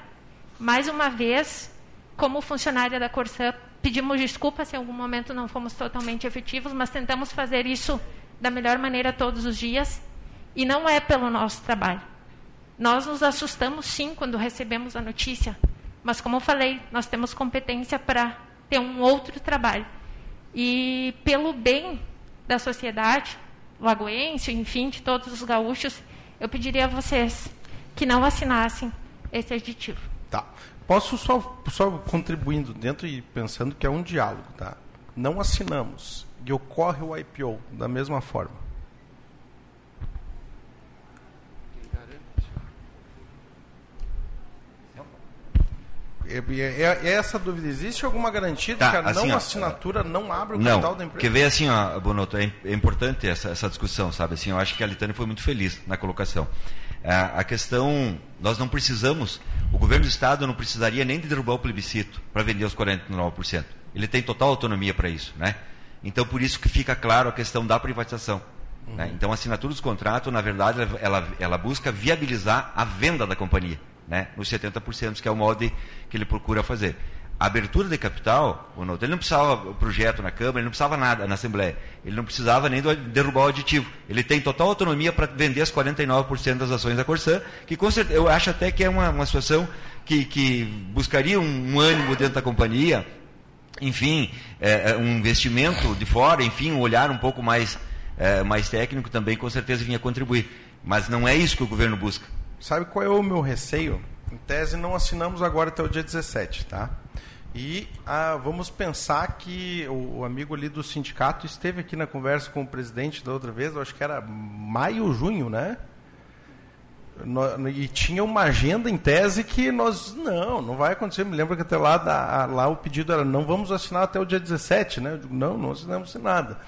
Mais uma vez, como funcionária da Corsan, pedimos desculpas se em algum momento não fomos totalmente efetivos, mas tentamos fazer isso da melhor maneira todos os dias, e não é pelo nosso trabalho. Nós nos assustamos, sim, quando recebemos a notícia, mas, como eu falei, nós temos competência para ter um outro trabalho. E, pelo bem da sociedade lagoense, enfim, de todos os gaúchos, eu pediria a vocês que não assinassem esse aditivo. Tá. Posso só, só contribuindo dentro e pensando que é um diálogo, tá? Não assinamos e ocorre o I P O da mesma forma. É, é, é essa dúvida. Existe alguma garantia de tá, que a assim, não ó, assinatura não abre o não, capital da empresa? Quer ver assim, ó, Bonotto, é, é importante essa, essa discussão, sabe? Assim, eu acho que a Litânia foi muito feliz na colocação. A questão, nós não precisamos, o governo do Estado não precisaria nem de derrubar o plebiscito para vender os quarenta e nove por cento. Ele tem total autonomia para isso, né? Então, por isso que fica claro a questão da privatização. Uhum. Né? Então, a assinatura dos contratos, na verdade, ela, ela busca viabilizar a venda da companhia, né? Nos setenta por cento, que é o molde que ele procura fazer. A abertura de capital, ou não, ele não precisava projeto na Câmara, ele não precisava nada na Assembleia, ele não precisava nem do, derrubar o aditivo. Ele tem total autonomia para vender as quarenta e nove por cento das ações da Corsan, que com certeza, eu acho até que é uma, uma situação que, que buscaria um, um ânimo dentro da companhia, enfim, é, um investimento de fora, enfim, um olhar um pouco mais, é, mais técnico também, com certeza vinha contribuir. Mas não é isso que o governo busca. Sabe qual é o meu receio? Em tese, não assinamos agora até o dia dezessete, tá? E ah, vamos pensar que o amigo ali do sindicato esteve aqui na conversa com o presidente da outra vez, eu acho que era maio ou junho, né? No, no, e tinha uma agenda em tese que nós, não, não vai acontecer. Me lembro que até lá, da, lá o pedido era não vamos assinar até o dia dezessete, né? Eu digo, não, não assinamos nada.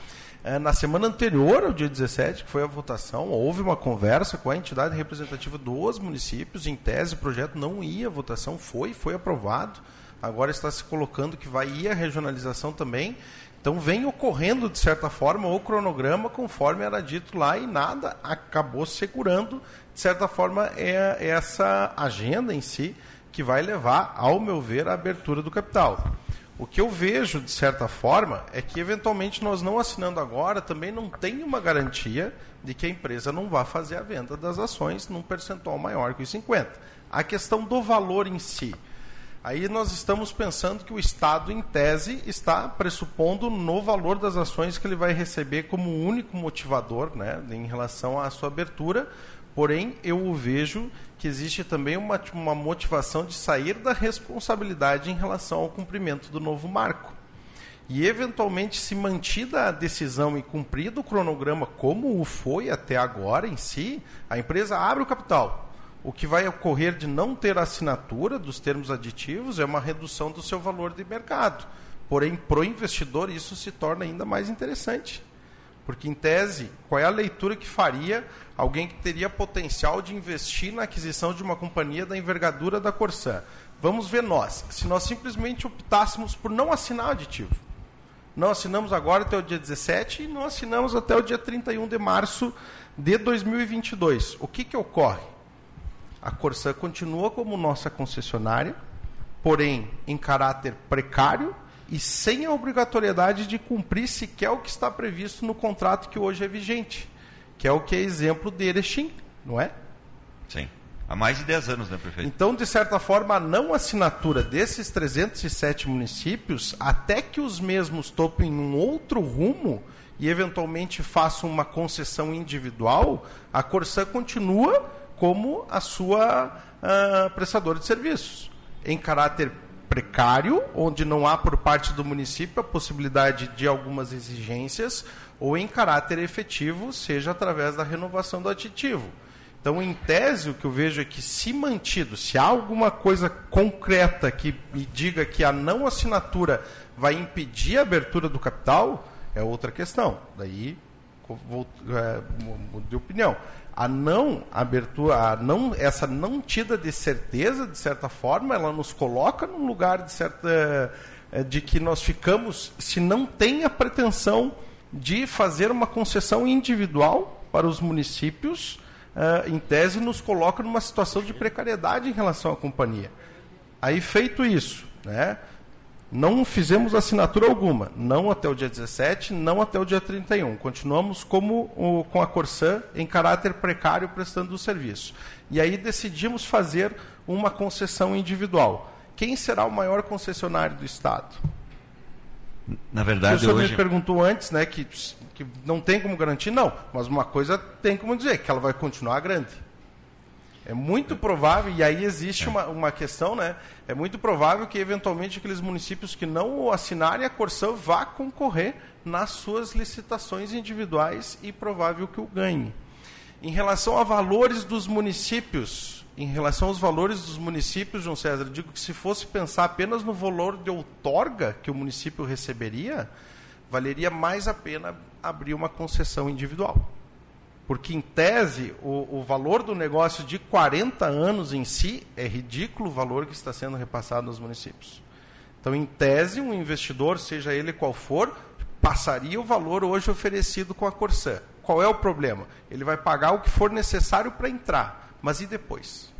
É, na semana anterior ao dia dezessete, que foi a votação, houve uma conversa com a entidade representativa dos municípios, em tese o projeto não ia à votação, foi, foi aprovado. Agora está se colocando que vai ir a regionalização também. Então, vem ocorrendo, de certa forma, o cronograma, conforme era dito lá, e nada acabou segurando, de certa forma, é essa agenda em si, que vai levar, ao meu ver, à abertura do capital. O que eu vejo, de certa forma, é que, eventualmente, nós não assinando agora, também não tem uma garantia de que a empresa não vá fazer a venda das ações num percentual maior que os cinquenta por cento. A questão do valor em si. Aí nós estamos pensando que o Estado, em tese, está pressupondo no valor das ações que ele vai receber como único motivador, né, em relação à sua abertura. Porém, eu vejo que existe também uma, uma motivação de sair da responsabilidade em relação ao cumprimento do novo marco. E, eventualmente, se mantida a decisão e cumprido o cronograma como o foi até agora em si, a empresa abre o capital. O que vai ocorrer de não ter assinatura dos termos aditivos é uma redução do seu valor de mercado. Porém, para o investidor, isso se torna ainda mais interessante. Porque, em tese, qual é a leitura que faria alguém que teria potencial de investir na aquisição de uma companhia da envergadura da Corsan? Vamos ver nós. Se nós simplesmente optássemos por não assinar o aditivo. Não assinamos agora até o dia dezessete e não assinamos até o dia trinta e um de março de dois mil e vinte e dois. O que que ocorre? A Corsan continua como nossa concessionária, porém em caráter precário e sem a obrigatoriedade de cumprir sequer o que está previsto no contrato que hoje é vigente, que é o que é exemplo de Erechim, não é? Sim. Há mais de dez anos, né, prefeito? Então, de certa forma, a não assinatura desses trezentos e sete municípios, até que os mesmos topem um outro rumo e eventualmente façam uma concessão individual, a Corsan continua como a sua uh, prestadora de serviços, em caráter precário, onde não há por parte do município a possibilidade de algumas exigências, ou em caráter efetivo, seja através da renovação do aditivo. Então, em tese, o que eu vejo é que, se mantido, se há alguma coisa concreta que me diga que a não assinatura vai impedir a abertura do capital, é outra questão. Daí, vou, é, de opinião. A não abertura, a não, essa não tida de certeza, de certa forma, ela nos coloca num lugar de, certa, de que nós ficamos, se não tem a pretensão de fazer uma concessão individual para os municípios, uh, em tese nos coloca numa situação de precariedade em relação à companhia. Aí, feito isso, né, não fizemos assinatura alguma, não até o dia dezessete, não até o dia trinta e um. Continuamos como o, com a Corsan em caráter precário prestando o serviço. E aí decidimos fazer uma concessão individual. Quem será o maior concessionário do Estado? Na verdade, o senhor hoje... me perguntou antes, né, que, que não tem como garantir, não. Mas uma coisa tem como dizer, que ela vai continuar grande. É muito provável, e aí existe uma, uma questão, né? É muito provável que, eventualmente, aqueles municípios que não assinarem a Corsan vá concorrer nas suas licitações individuais e provável que o ganhe. Em relação a valores dos municípios, em relação aos valores dos municípios, João César, eu digo que, se fosse pensar apenas no valor de outorga que o município receberia, valeria mais a pena abrir uma concessão individual. Porque, em tese, o, o valor do negócio de quarenta anos em si é ridículo o valor que está sendo repassado aos municípios. Então, em tese, um investidor, seja ele qual for, passaria o valor hoje oferecido com a Corsan. Qual é o problema? Ele vai pagar o que for necessário para entrar, mas e depois?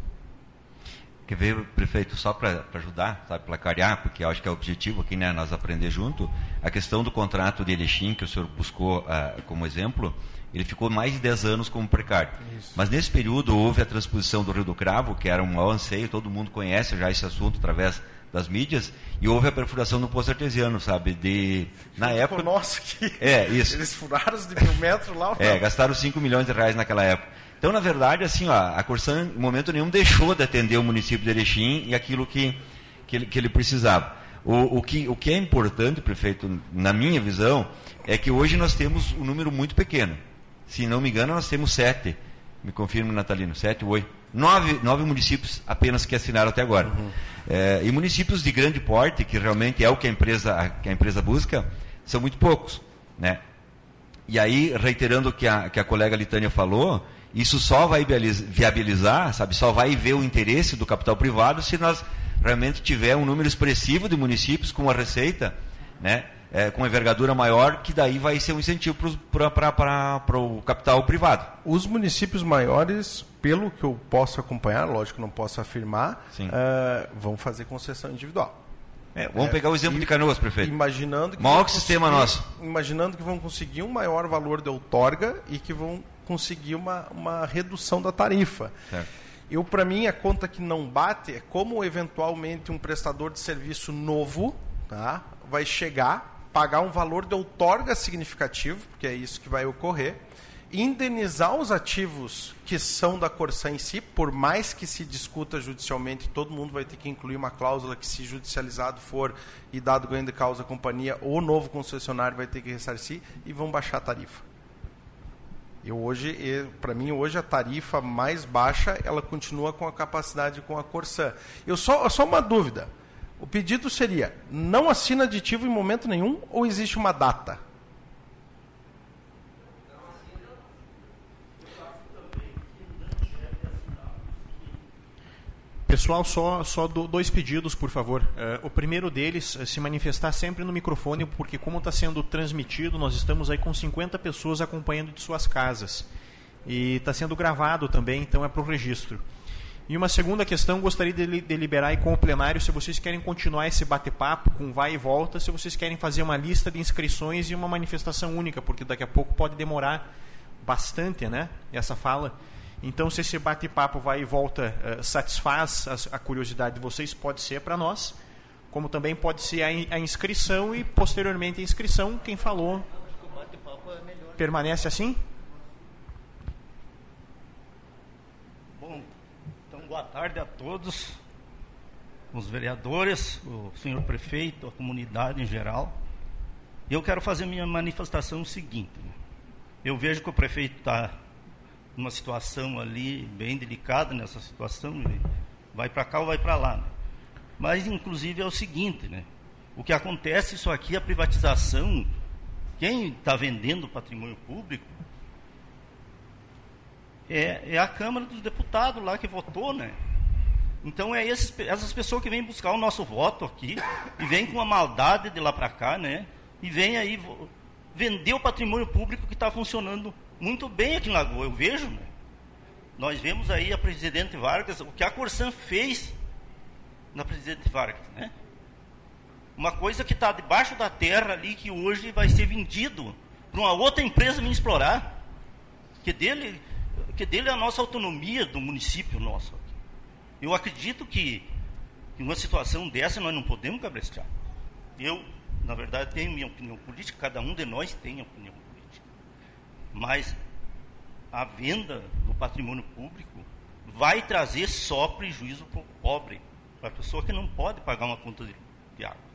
Quer ver, prefeito, só para ajudar, sabe, placarear, porque acho que é o objetivo aqui, né, nós aprender junto, a questão do contrato de Erechim, que o senhor buscou uh, como exemplo. Ele ficou mais de dez anos como precário. Isso. Mas nesse período houve a transposição do Rio do Cravo, que era um maior anseio, todo mundo conhece já esse assunto através das mídias, e houve a perfuração do poço artesiano, sabe? De, na época... Nossa, que... É, isso. Eles furaram os de mil metros lá. É, gastaram cinco milhões de reais naquela época. Então, na verdade, assim, ó, a Corsan, em momento nenhum, deixou de atender o município de Erechim e aquilo que, que, ele, que ele precisava. O, o, que, o que é importante, prefeito, na minha visão, é que hoje nós temos um número muito pequeno. Se não me engano, nós temos sete, me confirme, Natalino, sete, oito, nove, nove municípios apenas que assinaram até agora. Uhum. É, e municípios de grande porte, que realmente é o que a empresa, que a empresa busca, são muito poucos, né? E aí, reiterando o que a, que a colega Litânia falou, isso só vai viabilizar, sabe? Só vai ver o interesse do capital privado se nós realmente tiver um número expressivo de municípios com a receita, né? É, com envergadura maior, que daí vai ser um incentivo para o capital privado. Os municípios maiores, pelo que eu posso acompanhar, lógico que não posso afirmar, uh, vão fazer concessão individual. É, vamos é, pegar o exemplo e, de Canoas, prefeito. Imaginando que maior que sistema nosso. Imaginando que vão conseguir um maior valor de outorga e que vão conseguir uma, uma redução da tarifa. Certo. Eu, para mim, a conta que não bate é como, eventualmente, um prestador de serviço novo, tá, vai chegar, pagar um valor de outorga significativo, porque é isso que vai ocorrer, indenizar os ativos que são da Corsan em si, por mais que se discuta judicialmente, todo mundo vai ter que incluir uma cláusula que, se judicializado for e dado ganho de causa à companhia, o novo concessionário vai ter que ressarcir, e vão baixar a tarifa. Eu hoje, para mim, hoje a tarifa mais baixa, ela continua com a capacidade com a Corsan. Eu só, só uma dúvida. O pedido seria, não assina aditivo em momento nenhum ou existe uma data? Pessoal, só, só do, dois pedidos, por favor. Uh, o primeiro deles, uh, se manifestar sempre no microfone, porque como está sendo transmitido, nós estamos aí com cinquenta pessoas acompanhando de suas casas. E está sendo gravado também, então é para o registro. E uma segunda questão, gostaria de deliberar com o plenário, se vocês querem continuar esse bate-papo com vai e volta, se vocês querem fazer uma lista de inscrições e uma manifestação única, porque daqui a pouco pode demorar bastante, né, essa fala. Então, se esse bate-papo vai e volta uh, satisfaz a, a curiosidade de vocês, pode ser para nós, como também pode ser a, in, a inscrição e, posteriormente, a inscrição, quem falou. Não, acho que o bate-papo é melhor. Permanece assim? Bom, então, boa tarde a todos, os vereadores, o senhor prefeito, a comunidade em geral. Eu quero fazer minha manifestação o seguinte. Eu vejo que o prefeito está... uma situação ali bem delicada nessa situação, vai para cá ou vai para lá, né? Mas inclusive é o seguinte, né? O que acontece isso aqui, a privatização, quem está vendendo o patrimônio público é, é a Câmara dos Deputados lá que votou, né? Então é esses, essas pessoas que vêm buscar o nosso voto aqui e vêm com a maldade de lá para cá, né? E vêm aí vender o patrimônio público que está funcionando muito bem aqui em Lagoa, eu vejo, né? Nós vemos aí a Presidente Vargas, o que a Corsan fez na Presidente Vargas, né? Uma coisa que está debaixo da terra ali, que hoje vai ser vendido para uma outra empresa vir explorar, que dele, que dele é a nossa autonomia do município nosso. Eu acredito que em uma situação dessa nós não podemos cabrestear. Eu, na verdade, tenho minha opinião política, cada um de nós tem a opinião. Mas a venda do patrimônio público vai trazer só prejuízo para o pobre, para a pessoa que não pode pagar uma conta de água.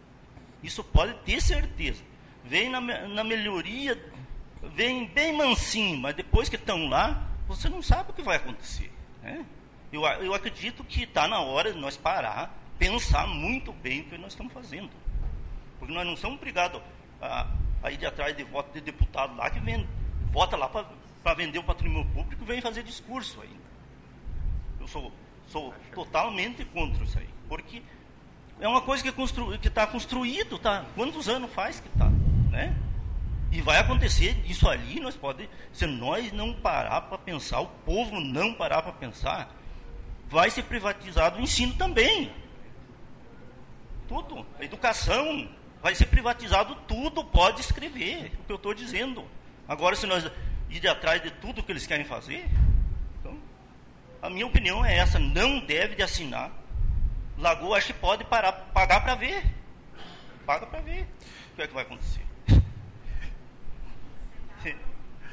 Isso pode ter certeza. Vem na, na melhoria, vem bem mansinho, mas depois que estão lá, você não sabe o que vai acontecer, né? Eu, eu acredito que está na hora de nós parar, pensar muito bem o que nós estamos fazendo. Porque nós não somos obrigados a, a ir atrás de voto de deputado lá que vende. Bota lá para vender o patrimônio público, vem fazer discurso aí. Eu sou, sou totalmente contra isso aí, porque é uma coisa que constru, que está construído, tá? Quantos anos faz que está, né? E vai acontecer isso ali, nós pode, se nós não parar para pensar, o povo não parar para pensar, vai ser privatizado o ensino também. Tudo, a educação, vai ser privatizado tudo, pode escrever o que eu estou dizendo. Agora, se nós ir atrás de tudo que eles querem fazer, então, a minha opinião é essa, não deve de assinar. Lagoa, acho que pode parar, pagar para ver. Paga para ver o que é que vai acontecer.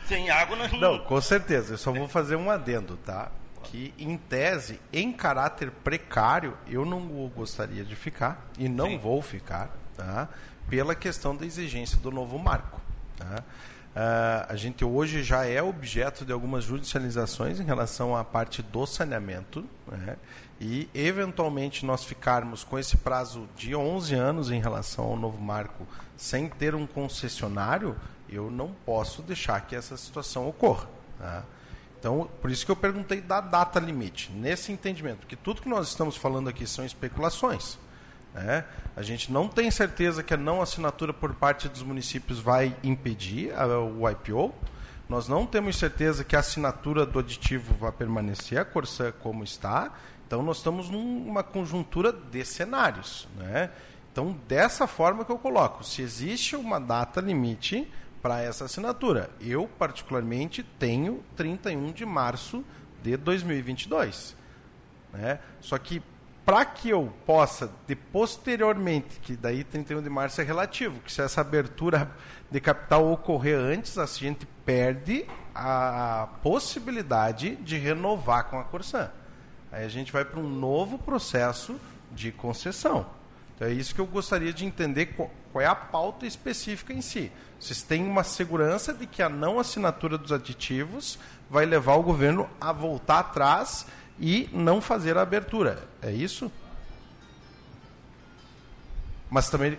Sem água, nós não... Não, com certeza. Eu só vou fazer um adendo, tá? Que, em tese, em caráter precário, eu não gostaria de ficar, e não Sim. vou ficar, tá? Pela questão da exigência do novo marco, tá? Uh, a gente hoje já é objeto de algumas judicializações em relação à parte do saneamento, né? E eventualmente nós ficarmos com esse prazo de onze anos em relação ao novo marco sem ter um concessionário, eu não posso deixar que essa situação ocorra, tá? Então, por isso que eu perguntei da data limite, nesse entendimento, que tudo que nós estamos falando aqui são especulações, né? A gente não tem certeza que a não assinatura por parte dos municípios vai impedir a, o I P O. Nós não temos certeza que a assinatura do aditivo vai permanecer, a Corsan como está. Então, nós estamos numa conjuntura de cenários, né? Então, dessa forma que eu coloco, se existe uma data limite para essa assinatura, eu particularmente tenho trinta e um de março de dois mil e vinte e dois. Né? Só que para que eu possa, de posteriormente, que daí trinta e um de março é relativo, que se essa abertura de capital ocorrer antes, a gente perde a possibilidade de renovar com a Corsan. Aí a gente vai para um novo processo de concessão. É isso que eu gostaria de entender, qual é a pauta específica em si. Vocês têm uma segurança de que a não assinatura dos aditivos vai levar o governo a voltar atrás e não fazer a abertura. É isso? Mas também...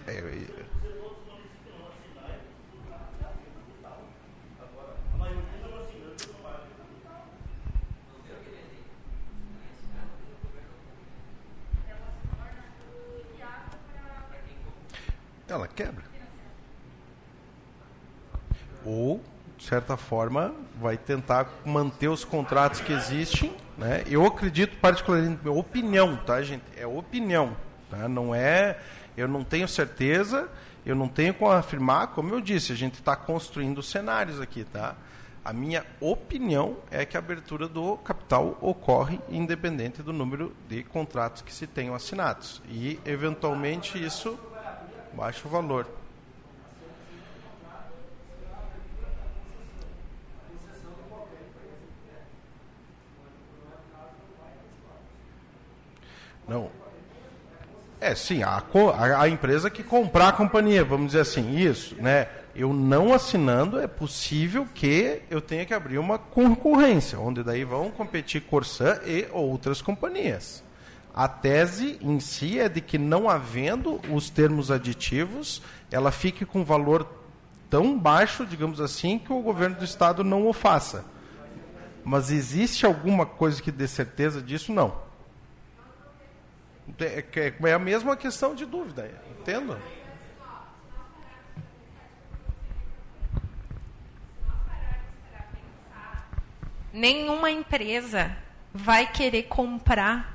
ela quebra. Ou, de certa forma, vai tentar manter os contratos que existem, né? Eu acredito particularmente, minha opinião, tá, gente? É opinião, tá? Não é, eu não tenho certeza, eu não tenho como afirmar, como eu disse, a gente está construindo cenários aqui, tá? A minha opinião é que a abertura do capital ocorre independente do número de contratos que se tenham assinados. E, eventualmente, isso... baixo valor. Não. É, sim, a, a, a empresa que comprar a companhia, vamos dizer assim, isso, né? Eu não assinando, é possível que eu tenha que abrir uma concorrência, onde daí vão competir Corsan e outras companhias. A tese em si é de que, não havendo os termos aditivos, ela fique com valor tão baixo, digamos assim, que o governo do Estado não o faça. Mas existe alguma coisa que dê certeza disso? Não. É a mesma questão de dúvida, entendo? Nenhuma empresa vai querer comprar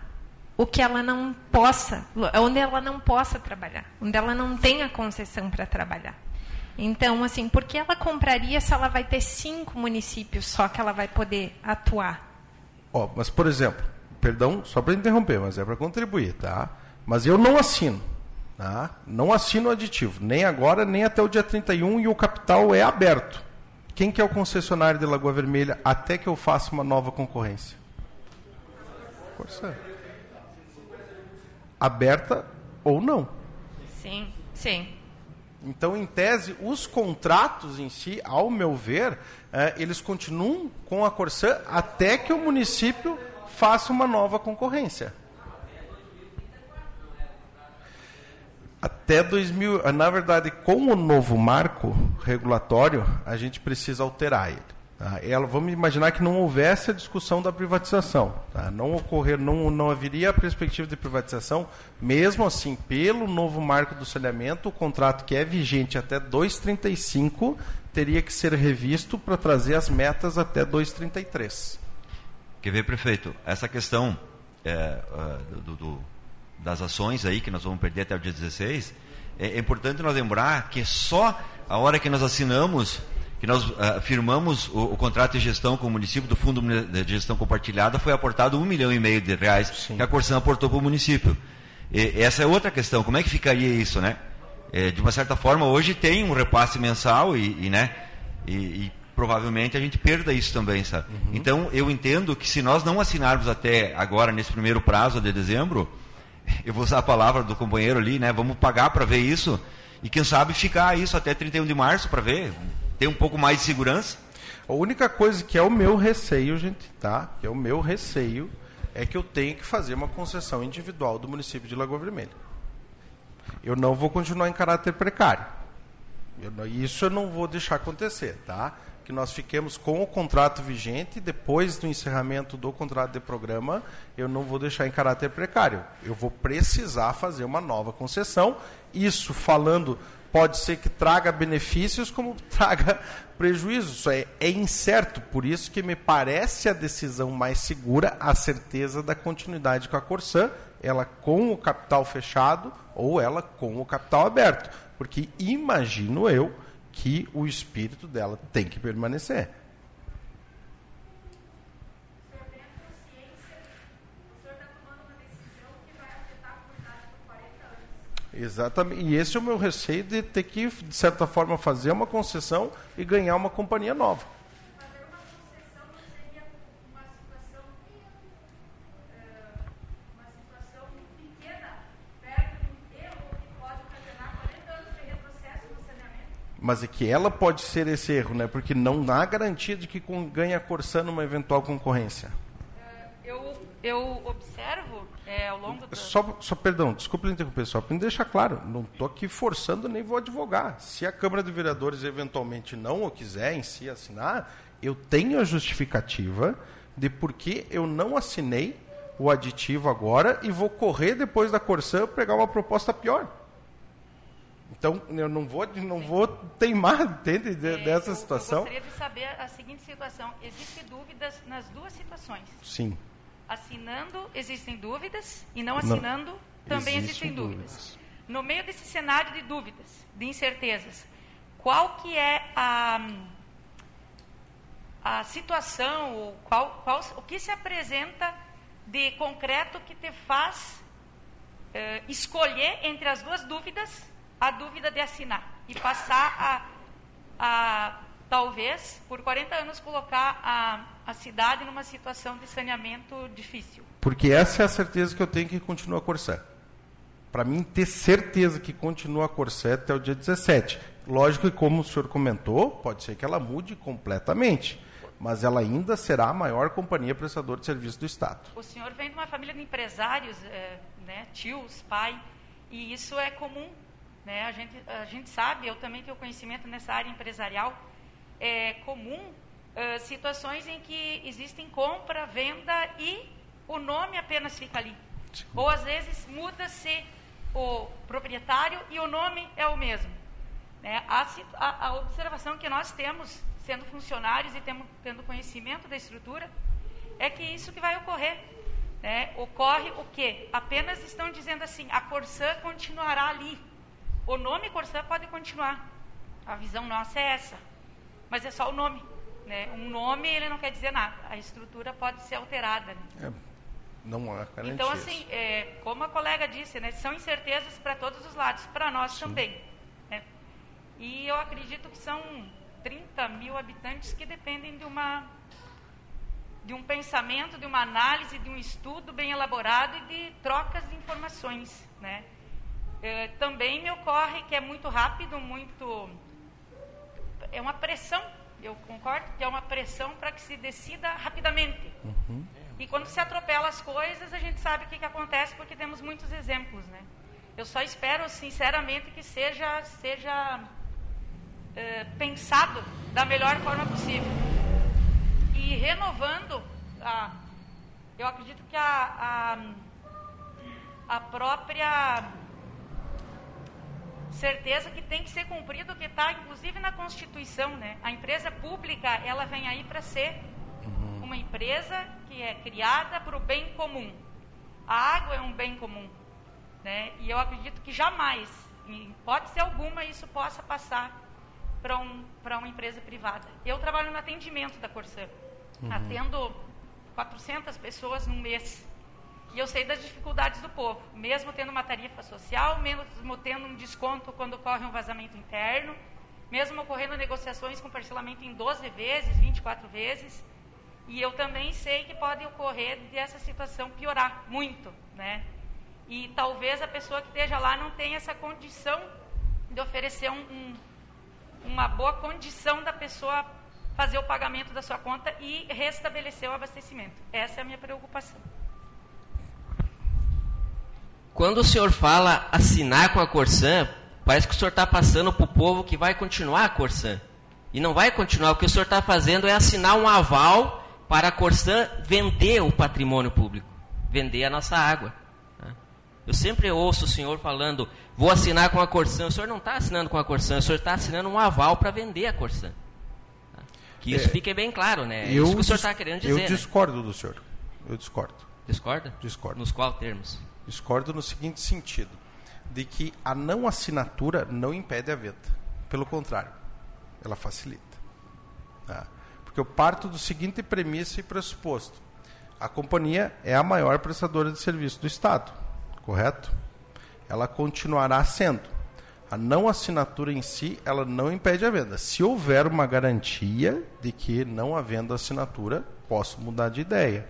o que ela não possa, onde ela não possa trabalhar, onde ela não tenha concessão para trabalhar. Então, assim, por que ela compraria se ela vai ter cinco municípios só que ela vai poder atuar? Oh, mas, por exemplo, perdão, só para interromper, mas é para contribuir, tá? Mas eu não assino, tá? Não assino o aditivo, nem agora, nem até o dia trinta e um, e o capital é aberto. Quem que é o concessionário de Lagoa Vermelha até que eu faça uma nova concorrência? Corsan. Aberta ou não. Sim, sim. Então, em tese, os contratos em si, ao meu ver, eh, eles continuam com a Corsan até que o município faça uma nova concorrência. Até dois mil, na verdade, com o novo marco regulatório, a gente precisa alterar ele. Tá? Ela, vamos imaginar que não houvesse a discussão da privatização, tá? Não ocorrer, não, não haveria a perspectiva de privatização, mesmo assim, pelo novo marco do saneamento, o contrato que é vigente até dois trinta e cinco teria que ser revisto para trazer as metas até dois trinta e três. Quer ver, prefeito, essa questão é, do, do, das ações aí que nós vamos perder até o dia dezesseis, é importante nós lembrar que só a hora que nós assinamos, que nós uh, firmamos o, o contrato de gestão com o município do Fundo de Gestão Compartilhada, foi aportado um milhão e meio de reais. Sim. Que a Corsan aportou para o município. E essa é outra questão, como é que ficaria isso, né? É, de uma certa forma, hoje tem um repasse mensal e, e, né, e, e provavelmente a gente perda isso também, sabe? Uhum. Então, eu entendo que se nós não assinarmos até agora, nesse primeiro prazo de dezembro, eu vou usar a palavra do companheiro ali, né? Vamos pagar para ver isso e, quem sabe, ficar isso até trinta e um de março para ver... Tem um pouco mais de segurança? A única coisa que é o meu receio, gente, tá? Que é o meu receio, é que eu tenho que fazer uma concessão individual do município de Lagoa Vermelha. Eu não vou continuar em caráter precário. Eu não, isso eu não vou deixar acontecer, tá? Que nós fiquemos com o contrato vigente, depois do encerramento do contrato de programa, eu não vou deixar em caráter precário. Eu vou precisar fazer uma nova concessão. Isso falando... pode ser que traga benefícios como traga prejuízos. Isso é, é incerto, por isso que me parece a decisão mais segura a certeza da continuidade com a Corsan, ela com o capital fechado ou ela com o capital aberto, porque imagino eu que o espírito dela tem que permanecer. Exatamente, e esse é o meu receio de ter que, de certa forma, fazer uma concessão e ganhar uma companhia nova. Fazer uma concessão seria uma situação, uma situação pequena, perto de um erro que pode ocasionar quarenta anos de retrocesso no saneamento. Mas é que ela pode ser esse erro, né? Porque não há garantia de que ganha a Corsan numa eventual concorrência. Eu, eu observo... É, ao longo do... só, só, perdão, desculpa interromper, só para me deixar claro, não estou aqui forçando nem vou advogar. Se a Câmara de Vereadores eventualmente não o quiser em si assinar, eu tenho a justificativa de por que eu não assinei o aditivo agora e vou correr depois da Corsan pegar uma proposta pior. Então, eu não vou, não vou teimar, entende, de, dessa eu, situação. Eu gostaria de saber a seguinte situação. Existem dúvidas nas duas situações. Sim. Assinando, existem dúvidas, e não assinando, não. também existem, existem dúvidas. dúvidas. No meio desse cenário de dúvidas, de incertezas, qual que é a, a situação, ou qual, qual, o que se apresenta de concreto que te faz eh, escolher entre as duas dúvidas, a dúvida de assinar, e passar a, a talvez, por quarenta anos, colocar a... a cidade numa situação de saneamento difícil. Porque essa é a certeza que eu tenho que continua a Corsan. Para mim, ter certeza que continua a Corsan até o dia dezessete. Lógico que, como o senhor comentou, pode ser que ela mude completamente, mas ela ainda será a maior companhia prestadora de serviço do Estado. O senhor vem de uma família de empresários, é, né, tios, pai, e isso é comum. Né? A gente, a gente sabe, eu também tenho conhecimento nessa área empresarial, é comum... Uh, situações em que existem compra, venda e o nome apenas fica ali. Sim. Ou, às vezes, muda-se o proprietário e o nome é o mesmo. Né? A, a, a observação que nós temos, sendo funcionários e temos, tendo conhecimento da estrutura, é que isso que vai ocorrer. Né? Ocorre o quê? Apenas estão dizendo assim, a Corsan continuará ali. O nome Corsan pode continuar. A visão nossa é essa. Mas é só o nome. Né? Um nome, ele não quer dizer nada. A estrutura pode ser alterada. Né? É, não há garantia. Então, assim, é, como a colega disse, né, são incertezas para todos os lados, para nós Sim. também. Né? E eu acredito que são trinta mil habitantes que dependem de, uma, de um pensamento, de uma análise, de um estudo bem elaborado e de trocas de informações. Né? É, também me ocorre que é muito rápido, muito... É uma pressão. Eu concordo que é uma pressão para que se decida rapidamente. Uhum. E quando se atropela as coisas, a gente sabe o que, que acontece, porque temos muitos exemplos. Né? Eu só espero, sinceramente, que seja, seja é, pensado da melhor forma possível. E renovando, a, eu acredito que a, a, a própria... certeza que tem que ser cumprido, que está inclusive na Constituição, né? A empresa pública, ela vem aí para ser uhum. uma empresa que é criada para o bem comum. A água é um bem comum, né? E eu acredito que jamais, em hipótese alguma, isso possa passar para um, para uma empresa privada. Eu trabalho no atendimento da Corsan, uhum. atendo quatrocentas pessoas num mês. E eu sei das dificuldades do povo, mesmo tendo uma tarifa social, mesmo tendo um desconto quando ocorre um vazamento interno, mesmo ocorrendo negociações com parcelamento em doze vezes, vinte e quatro vezes, e eu também sei que pode ocorrer dessa situação piorar muito, né? E talvez a pessoa que esteja lá não tenha essa condição de oferecer um, um, uma boa condição da pessoa fazer o pagamento da sua conta e restabelecer o abastecimento. Essa é a minha preocupação. Quando o senhor fala assinar com a Corsan, parece que o senhor está passando para o povo que vai continuar a Corsan. E não vai continuar. O que o senhor está fazendo é assinar um aval para a Corsan vender o patrimônio público, vender a nossa água. Eu sempre ouço o senhor falando, vou assinar com a Corsan. O senhor não está assinando com a Corsan, o senhor está assinando um aval para vender a Corsan. Que isso é, fique bem claro, né? É isso que o senhor está querendo dizer. Eu discordo, né, do senhor. Eu discordo. Discorda? Discordo. Nos quais termos? Discordo no seguinte sentido, de que a não assinatura não impede a venda. Pelo contrário, ela facilita. Tá? Porque eu parto do seguinte premissa e pressuposto. A companhia é a maior prestadora de serviço do Estado, correto? Ela continuará sendo. A não assinatura em si, ela não impede a venda. Se houver uma garantia de que não havendo assinatura, posso mudar de ideia.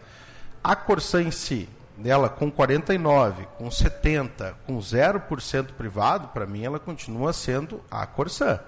A Corsan em si, dela com quarenta e nove por cento, com setenta por cento, com zero por cento privado, para mim ela continua sendo a Corsan.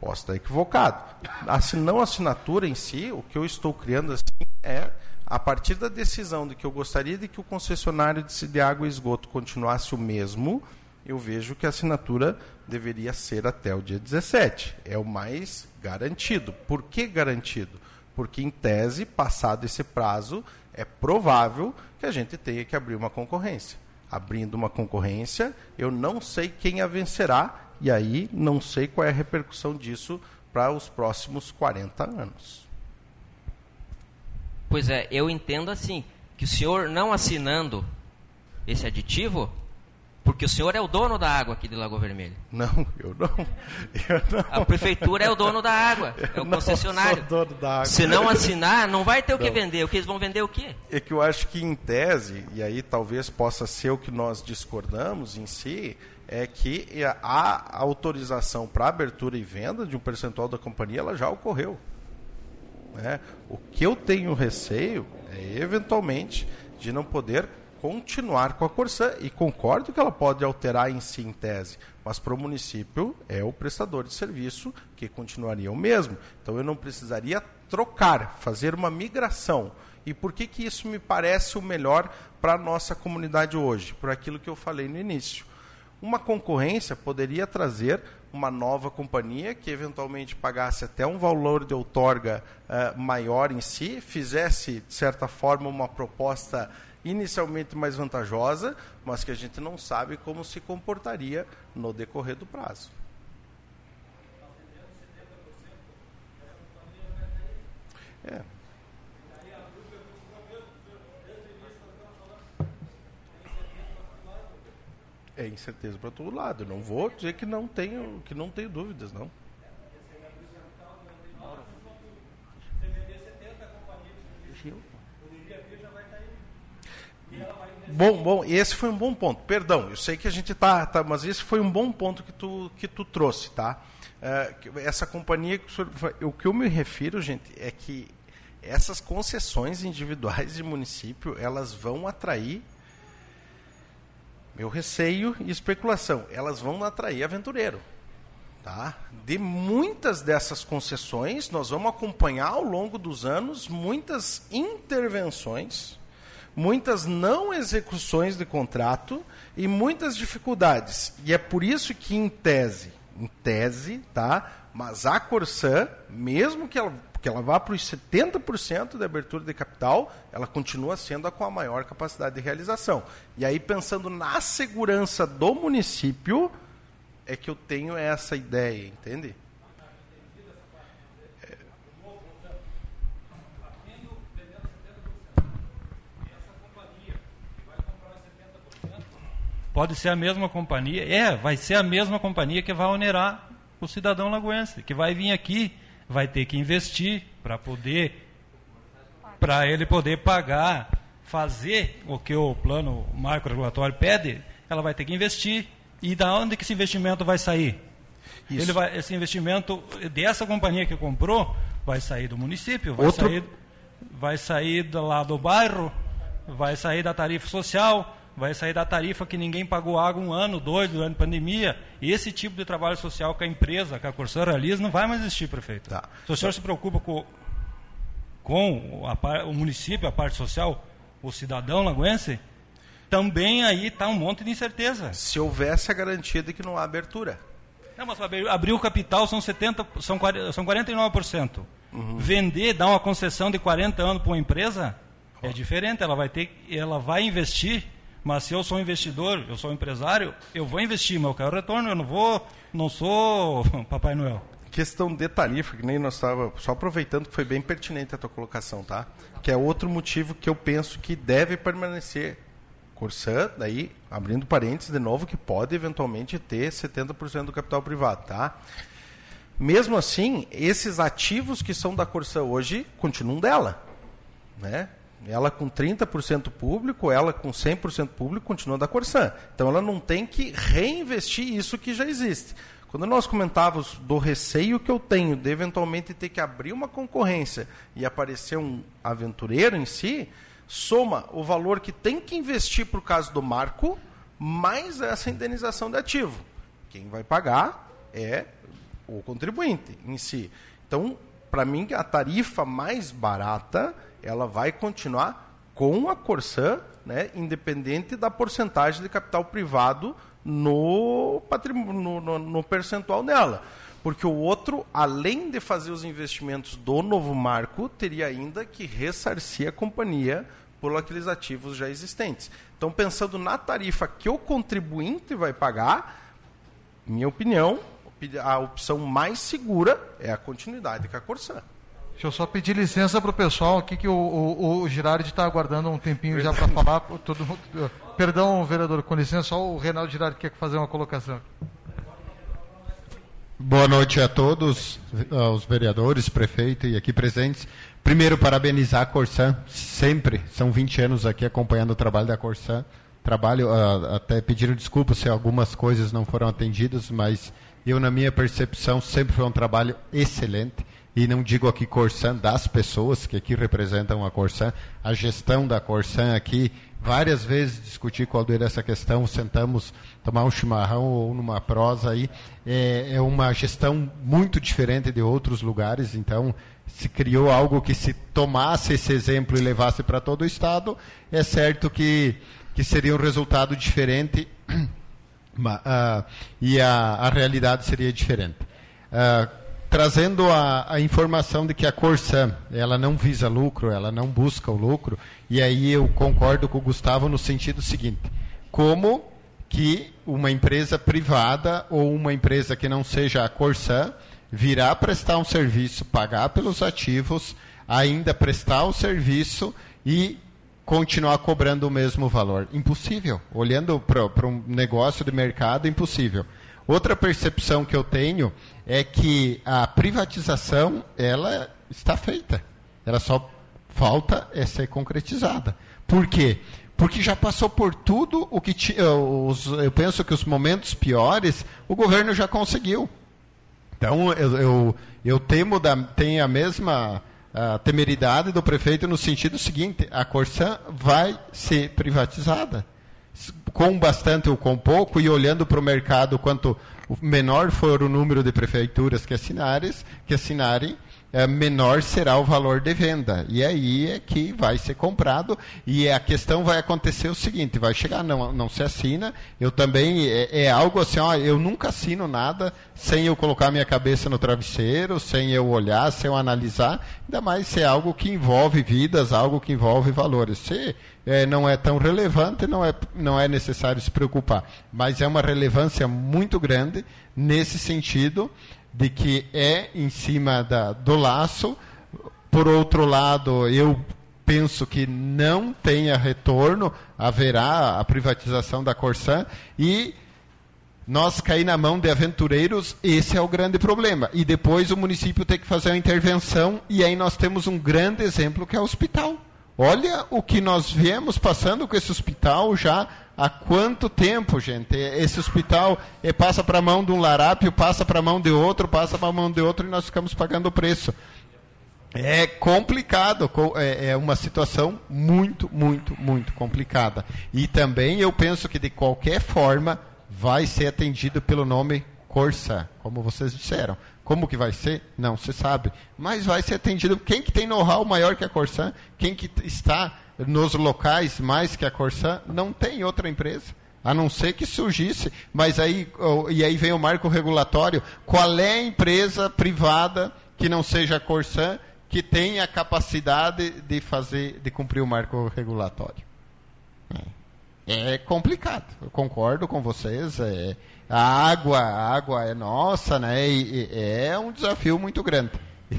Posso estar equivocado. A não assinatura em si, o que eu estou criando assim é, a partir da decisão de que eu gostaria de que o concessionário de água e esgoto continuasse o mesmo, eu vejo que a assinatura deveria ser até o dia dezessete. É o mais garantido. Por que garantido? Porque, em tese, passado esse prazo, é provável que a gente tenha que abrir uma concorrência. Abrindo uma concorrência, eu não sei quem a vencerá, e aí não sei qual é a repercussão disso para os próximos quarenta anos. Pois é, eu entendo assim, que o senhor não assinando esse aditivo, porque o senhor é o dono da água aqui de Lagoa Vermelha. Não, eu não. Eu não. A prefeitura é o dono da água, eu é o concessionário. Sou dono da água. Se não assinar, não vai ter o que vender. O que eles vão vender o quê? É que eu acho que em tese, e aí talvez possa ser o que nós discordamos em si, é que a autorização para abertura e venda de um percentual da companhia, ela já ocorreu. É, o que eu tenho receio é eventualmente de não poder continuar com a Corsan, e concordo que ela pode alterar em si em tese, mas para o município é o prestador de serviço que continuaria o mesmo, então eu não precisaria trocar, fazer uma migração. E por que que isso me parece o melhor para a nossa comunidade hoje? Por aquilo que eu falei no início, uma concorrência poderia trazer uma nova companhia que eventualmente pagasse até um valor de outorga uh, maior em si, fizesse, de certa forma, uma proposta inicialmente mais vantajosa, mas que a gente não sabe como se comportaria no decorrer do prazo. É. É incerteza para todo lado. Eu não vou dizer que não tenho, que não tenho dúvidas, não. Bom, bom, esse foi um bom ponto. Perdão, eu sei que a gente está, tá, mas esse foi um bom ponto que tu, que tu trouxe, tá? Essa companhia, o que eu me refiro, gente, é que essas concessões individuais de município, elas vão atrair meu receio e especulação, elas vão atrair aventureiro. Tá? De muitas dessas concessões, nós vamos acompanhar ao longo dos anos muitas intervenções, muitas não execuções de contrato e muitas dificuldades. E é por isso que, em tese, em tese, tá? Mas a Corsan, mesmo que ela, que ela vá para os setenta por cento da abertura de capital, ela continua sendo a com a maior capacidade de realização. E aí, pensando na segurança do município, é que eu tenho essa ideia, entende? Pode ser a mesma companhia, é, vai ser a mesma companhia que vai onerar o cidadão lagoense, que vai vir aqui, vai ter que investir para poder, para ele poder pagar, fazer o que o plano macro-regulatório pede, ela vai ter que investir. E da onde que esse investimento vai sair? Ele vai, esse investimento dessa companhia que comprou vai sair do município, vai Outro... sair, vai sair lá do bairro, vai sair da tarifa social, vai sair da tarifa que ninguém pagou água um ano, dois, durante a pandemia. Esse tipo de trabalho social que a empresa, que a Corsan realiza, não vai mais existir, prefeito. Tá. Se o senhor se preocupa com, com a, o município, a parte social, o cidadão lagoense, também aí está um monte de incerteza. Se houvesse a garantia de que não há abertura. Não, mas abrir o capital são, setenta, são, são quarenta e nove por cento. Uhum. Vender, dar uma concessão de quarenta anos para uma empresa, oh, é diferente. Ela vai ter, ela vai investir Mas se eu sou investidor, eu sou empresário, eu vou investir, mas eu quero retorno, eu não vou, não sou Papai Noel. Questão de tarifa, que nem nós estávamos, só aproveitando que foi bem pertinente a tua colocação, tá? Que é outro motivo que eu penso que deve permanecer. Corsan, daí, abrindo parênteses de novo, que pode eventualmente ter setenta por cento do capital privado, tá? Mesmo assim, esses ativos que são da Corsan hoje continuam dela, né? Ela com trinta por cento público, ela com cem por cento público continua da Corsan. Então ela não tem que reinvestir isso que já existe. Quando nós comentávamos do receio que eu tenho de eventualmente ter que abrir uma concorrência e aparecer um aventureiro em si, soma o valor que tem que investir por causa do marco, mais essa indenização de ativo. Quem vai pagar é o contribuinte em si. Então, para mim, a tarifa mais barata... ela vai continuar com a Corsan, né, independente da porcentagem de capital privado no, no, no, no percentual dela. Porque o outro, além de fazer os investimentos do novo marco, teria ainda que ressarcir a companhia por aqueles ativos já existentes. Então, pensando na tarifa que o contribuinte vai pagar, minha opinião, a opção mais segura é a continuidade com a Corsan. Deixa eu só pedir licença para o pessoal aqui, que o, o, o Girardi está aguardando um tempinho já para falar. Todo mundo, perdão, vereador, com licença, só o Reinaldo Girardi quer fazer uma colocação. Boa noite a todos, aos vereadores, prefeito e aqui presentes. Primeiro, parabenizar a Corsan, sempre, são vinte anos aqui acompanhando o trabalho da Corsan. Trabalho, até pediram desculpa se algumas coisas não foram atendidas, mas eu, na minha percepção, sempre foi um trabalho excelente. E não digo aqui Corsan das pessoas que aqui representam a Corsan, a gestão da Corsan aqui. Várias vezes discuti com o Aldeira essa questão, sentamos tomar um chimarrão ou numa prosa aí. É, é uma gestão muito diferente de outros lugares, então se criou algo que, se tomasse esse exemplo e levasse para todo o Estado, é certo que, que seria um resultado diferente e a, a realidade seria diferente. Uh, Trazendo a, a informação de que a Corsan, ela não visa lucro, ela não busca o lucro, e aí eu concordo com o Gustavo no sentido seguinte: como que uma empresa privada ou uma empresa que não seja a Corsan virá prestar um serviço, pagar pelos ativos, ainda prestar o serviço e continuar cobrando o mesmo valor? Impossível. Olhando para um negócio de mercado, impossível. Outra percepção que eu tenho é que a privatização, ela está feita. Ela só falta é ser concretizada. Por quê? Porque já passou por tudo o que... T... Eu penso que os momentos piores, o governo já conseguiu. Então, eu, eu, eu temo, da, tem a mesma a temeridade do prefeito no sentido seguinte: a Corsan vai ser privatizada. Com bastante ou com pouco, e olhando para o mercado, quanto menor for o número de prefeituras que assinarem, que assinarem é, menor será o valor de venda. E aí é que vai ser comprado, e a questão vai acontecer o seguinte: vai chegar, não, não se assina. Eu também, é, é algo assim, ó, eu nunca assino nada sem eu colocar minha cabeça no travesseiro, sem eu olhar, sem eu analisar, ainda mais se é algo que envolve vidas, algo que envolve valores. Se É, não é tão relevante, não é, não é necessário se preocupar. Mas é uma relevância muito grande nesse sentido de que é em cima da, do laço. Por outro lado, eu penso que não tenha retorno, haverá a privatização da Corsan, e nós cair na mão de aventureiros, esse é o grande problema. E depois o município tem que fazer uma intervenção, e aí nós temos um grande exemplo que é o hospital. Olha o que nós viemos passando com esse hospital já há quanto tempo, gente. Esse hospital passa para a mão de um larápio, passa para a mão de outro, passa para a mão de outro, e nós ficamos pagando o preço. É complicado, é uma situação muito, muito, muito complicada. E também eu penso que, de qualquer forma, vai ser atendido pelo nome Corsan, como vocês disseram. Como que vai ser? Não se sabe. Mas vai ser atendido. Quem que tem know-how maior que a Corsan? Quem que está nos locais mais que a Corsan? Não tem outra empresa, a não ser que surgisse. Mas aí, e aí vem o marco regulatório. Qual é a empresa privada que não seja a Corsan que tem a capacidade de fazer, de cumprir o marco regulatório? é complicado. Eu concordo com vocês. É, a água, a água é nossa, né? E, e é um desafio muito grande.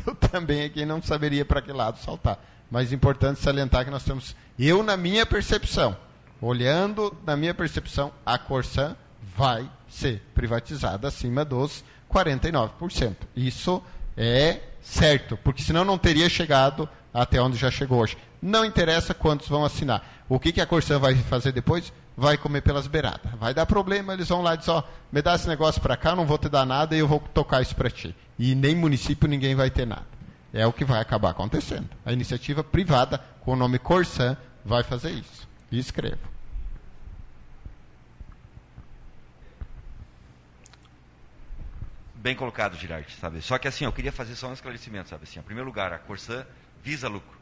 Eu também aqui não saberia para que lado saltar. Mas é importante salientar que nós temos, eu na minha percepção, olhando na minha percepção, a Corsan vai ser privatizada acima dos quarenta e nove por cento. Isso é certo, porque senão não teria chegado até onde já chegou hoje. Não interessa quantos vão assinar. O que, que a Corsan vai fazer depois? Vai comer pelas beiradas. Vai dar problema, eles vão lá e dizem, ó, me dá esse negócio para cá, não vou te dar nada e eu vou tocar isso para ti. E nem município ninguém vai ter nada. É o que vai acabar acontecendo. A iniciativa privada, com o nome Corsan, vai fazer isso. E escrevo. Bem colocado, Girardi, sabe? Só que assim, eu queria fazer só um esclarecimento, sabe? Assim, em primeiro lugar, a Corsan visa lucro,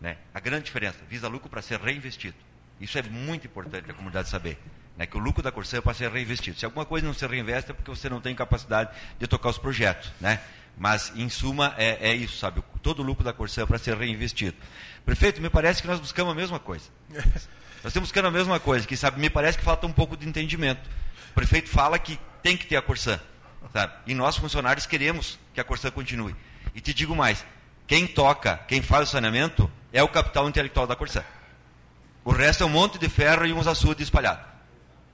né? A grande diferença, visa lucro para ser reinvestido. Isso é muito importante a comunidade saber, né? Que o lucro da Corsan é para ser reinvestido. Se alguma coisa não se reinveste é porque você não tem capacidade de tocar os projetos, né? Mas, em suma, é, é isso, sabe? Todo o lucro da Corsan é para ser reinvestido. Prefeito, me parece que nós buscamos a mesma coisa. Nós estamos buscando a mesma coisa, que, sabe, me parece que falta um pouco de entendimento. O prefeito fala que tem que ter a Corsan, sabe? E nós, funcionários, queremos que a Corsan continue. E te digo mais, quem toca, quem faz o saneamento, é o capital intelectual da Corsan. O resto é um monte de ferro e uns açudes espalhados.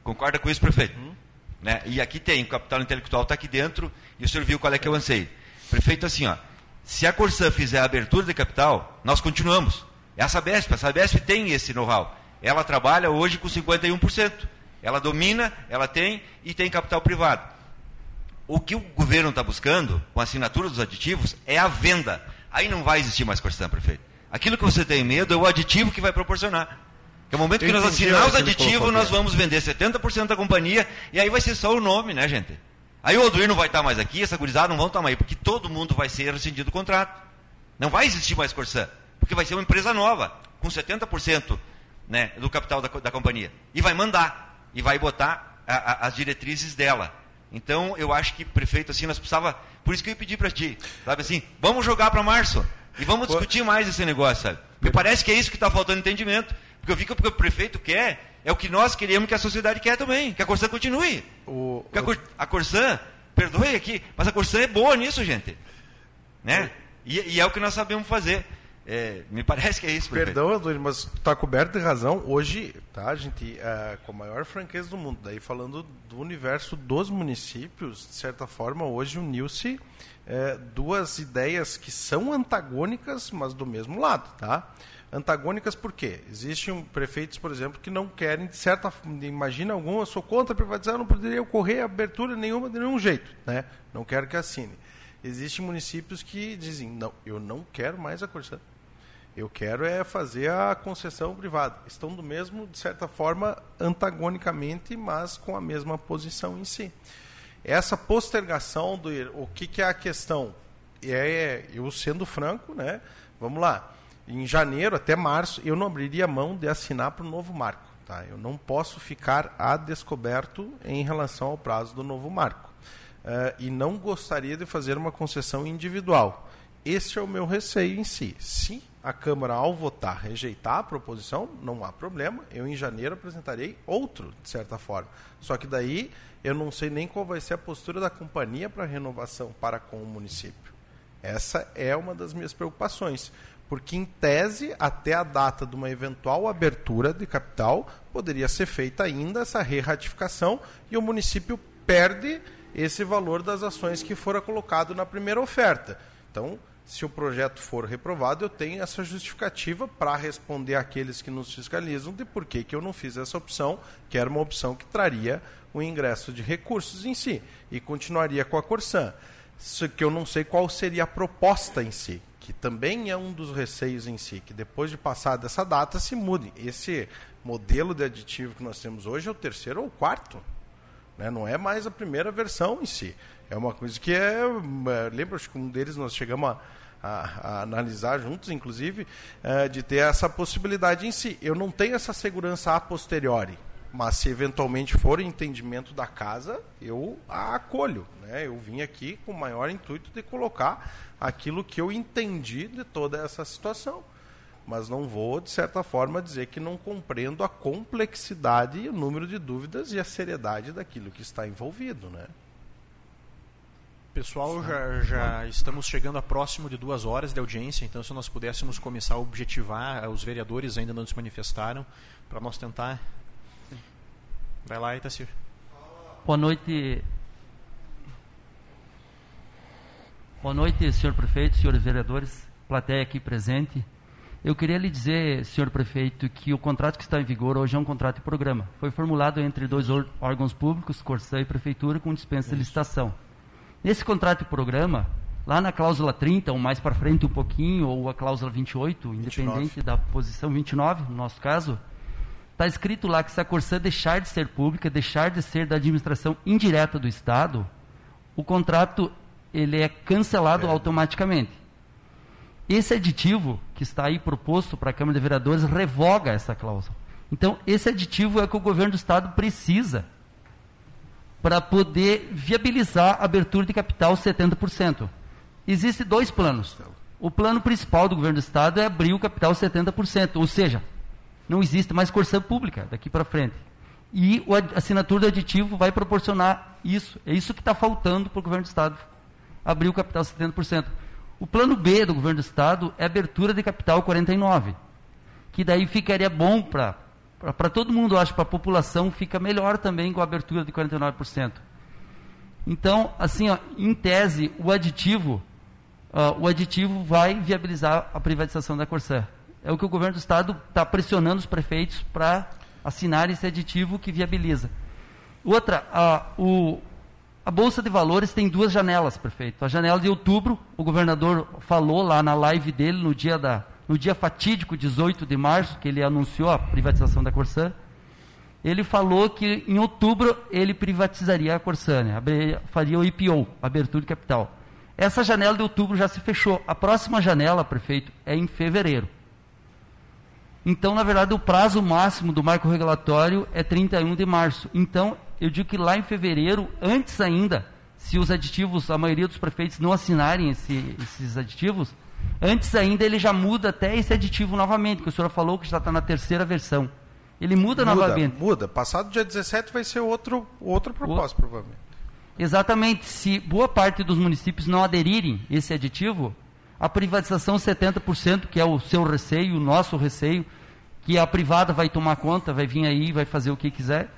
Concorda com isso, prefeito? Hum. Né? E aqui tem, o capital intelectual está aqui dentro, e o senhor viu qual é que é o anseio. Prefeito, assim, ó, se a Corsan fizer a abertura de capital, nós continuamos. É a Sabesp, a Sabesp tem esse know-how. Ela trabalha hoje com cinquenta e um por cento. Ela domina, ela tem e tem capital privado. O que o governo está buscando, com a assinatura dos aditivos, é a venda. Aí não vai existir mais Corsan, prefeito. Aquilo que você tem medo é o aditivo que vai proporcionar. Que no momento que nós assinarmos os aditivos, nós vamos vender setenta por cento da companhia e aí vai ser só o nome, né, gente? Aí o Oduir não vai estar mais aqui, essa gurizada não vão estar mais aí, porque todo mundo vai ser rescindido o contrato. Não vai existir mais Corsan, porque vai ser uma empresa nova, com setenta por cento, né, do capital da, da companhia. E vai mandar, e vai botar a, a, as diretrizes dela. Então, eu acho que, prefeito, assim, nós precisava... Por isso que eu pedi para ti, sabe assim, vamos jogar para março e vamos discutir mais esse negócio, sabe? Porque parece que é isso que está faltando entendimento. Porque eu vi que o que o prefeito quer é o que nós queremos que a sociedade quer também, que a Corsan continue. O, que a, Cor, a Corsan, perdoe aqui, mas a Corsan é boa nisso, gente. Né? E, e é o que nós sabemos fazer. É, me parece que é isso, prefeito. Perdão, Eduardo, mas está coberto de razão. Hoje, tá, a gente, é, com a maior franqueza do mundo, daí falando do universo dos municípios, de certa forma, hoje uniu-se é, duas ideias que são antagônicas, mas do mesmo lado. Tá? Antagônicas por quê? Existem prefeitos, por exemplo, que não querem, de certa forma, imagina algum, eu sou contra privatizar, não poderia ocorrer abertura nenhuma, de nenhum jeito. Né? Não quero que assine. Existem municípios que dizem, não, eu não quero mais a Corsan. Eu quero é fazer a concessão privada. Estão do mesmo, de certa forma, antagonicamente, mas com a mesma posição em si. Essa postergação do... O que, que é a questão? É, eu sendo franco, né? Vamos lá. Em janeiro até março, eu não abriria mão de assinar para o novo marco. Tá? Eu não posso ficar a descoberto em relação ao prazo do novo marco. Uh, e não gostaria de fazer uma concessão individual. Esse é o meu receio em si. Se a Câmara, ao votar, rejeitar a proposição, não há problema. Eu, em janeiro, apresentarei outro, de certa forma. Só que daí, eu não sei nem qual vai ser a postura da companhia para renovação para com o município. Essa é uma das minhas preocupações. Porque, em tese, até a data de uma eventual abertura de capital, poderia ser feita ainda essa re-ratificação e o município perde esse valor das ações que fora colocado na primeira oferta. Então, se o projeto for reprovado, eu tenho essa justificativa para responder àqueles que nos fiscalizam de por que, que eu não fiz essa opção, que era uma opção que traria o ingresso de recursos em si, e continuaria com a Corsan. Só que eu não sei qual seria a proposta em si, que também é um dos receios em si, que depois de passar dessa data se mude. Esse modelo de aditivo que nós temos hoje é o terceiro ou o quarto, né? Não é mais a primeira versão em si. É uma coisa que é... Lembra, acho que um deles nós chegamos a, a, a analisar juntos, inclusive, é, de ter essa possibilidade em si. Eu não tenho essa segurança a posteriori, mas se eventualmente for o entendimento da casa, eu a acolho. Né? Eu vim aqui com o maior intuito de colocar aquilo que eu entendi de toda essa situação. mas não vou, de certa forma, dizer que não compreendo a complexidade e o número de dúvidas e a seriedade daquilo que está envolvido, né? Pessoal, já, já estamos chegando a próximo de duas horas de audiência, então se nós pudéssemos começar a objetivar, os vereadores ainda não se manifestaram, para nós tentar... Vai lá, Itacir. Boa noite. Boa noite, senhor prefeito, senhores vereadores, plateia aqui presente. Eu queria lhe dizer, senhor prefeito, que o contrato que está em vigor hoje é um contrato de programa. Foi formulado entre dois órgãos públicos, Corsan e Prefeitura, com dispensa de licitação. Nesse contrato de programa, lá na cláusula trinta, ou mais para frente um pouquinho, ou a cláusula vinte e oito, independente vinte e nove. Da posição vinte e nove, no nosso caso, está escrito lá que se a Corsan deixar de ser pública, deixar de ser da administração indireta do Estado, o contrato ele é cancelado é. automaticamente. Esse aditivo que está aí proposto para a Câmara de Vereadores revoga essa cláusula. Então, esse aditivo é que o governo do Estado precisa para poder viabilizar a abertura de capital setenta por cento. Existem dois planos. O plano principal do governo do Estado é abrir o capital setenta por cento, ou seja, não existe mais Corsan pública daqui para frente. E a assinatura do aditivo vai proporcionar isso. É isso que está faltando para o governo do Estado, abrir o capital setenta por cento. O plano B do governo do Estado é abertura de capital quarenta e nove por cento, que daí ficaria bom para... Para todo mundo, eu acho, para a população, fica melhor também com a abertura de quarenta e nove por cento. Então, assim, ó, em tese, o aditivo, uh, o aditivo vai viabilizar a privatização da Corsan. É o que o governo do Estado está pressionando os prefeitos para assinar esse aditivo que viabiliza. Outra, a, o, a Bolsa de Valores tem duas janelas, prefeito. A janela de outubro, o governador falou lá na live dele, no dia da... No dia fatídico, dezoito de março, que ele anunciou a privatização da Corsan, ele falou que em outubro ele privatizaria a Corsan, né? Faria o I P O, abertura de capital. Essa janela de outubro já se fechou. A próxima janela, prefeito, é em fevereiro. Então, na verdade, o prazo máximo do marco regulatório é trinta e um de março. Então, eu digo que lá em fevereiro, antes ainda, se os aditivos, a maioria dos prefeitos não assinarem esse, esses aditivos, antes ainda ele já muda até esse aditivo novamente, que o senhor falou que já está na terceira versão. Ele muda, muda novamente. Muda. Passado dia dezessete vai ser outro, outro propósito, o... provavelmente. Exatamente. Se boa parte dos municípios não aderirem a esse aditivo, a privatização setenta por cento, que é o seu receio, o nosso receio, que a privada vai tomar conta, vai vir aí, vai fazer o que quiser,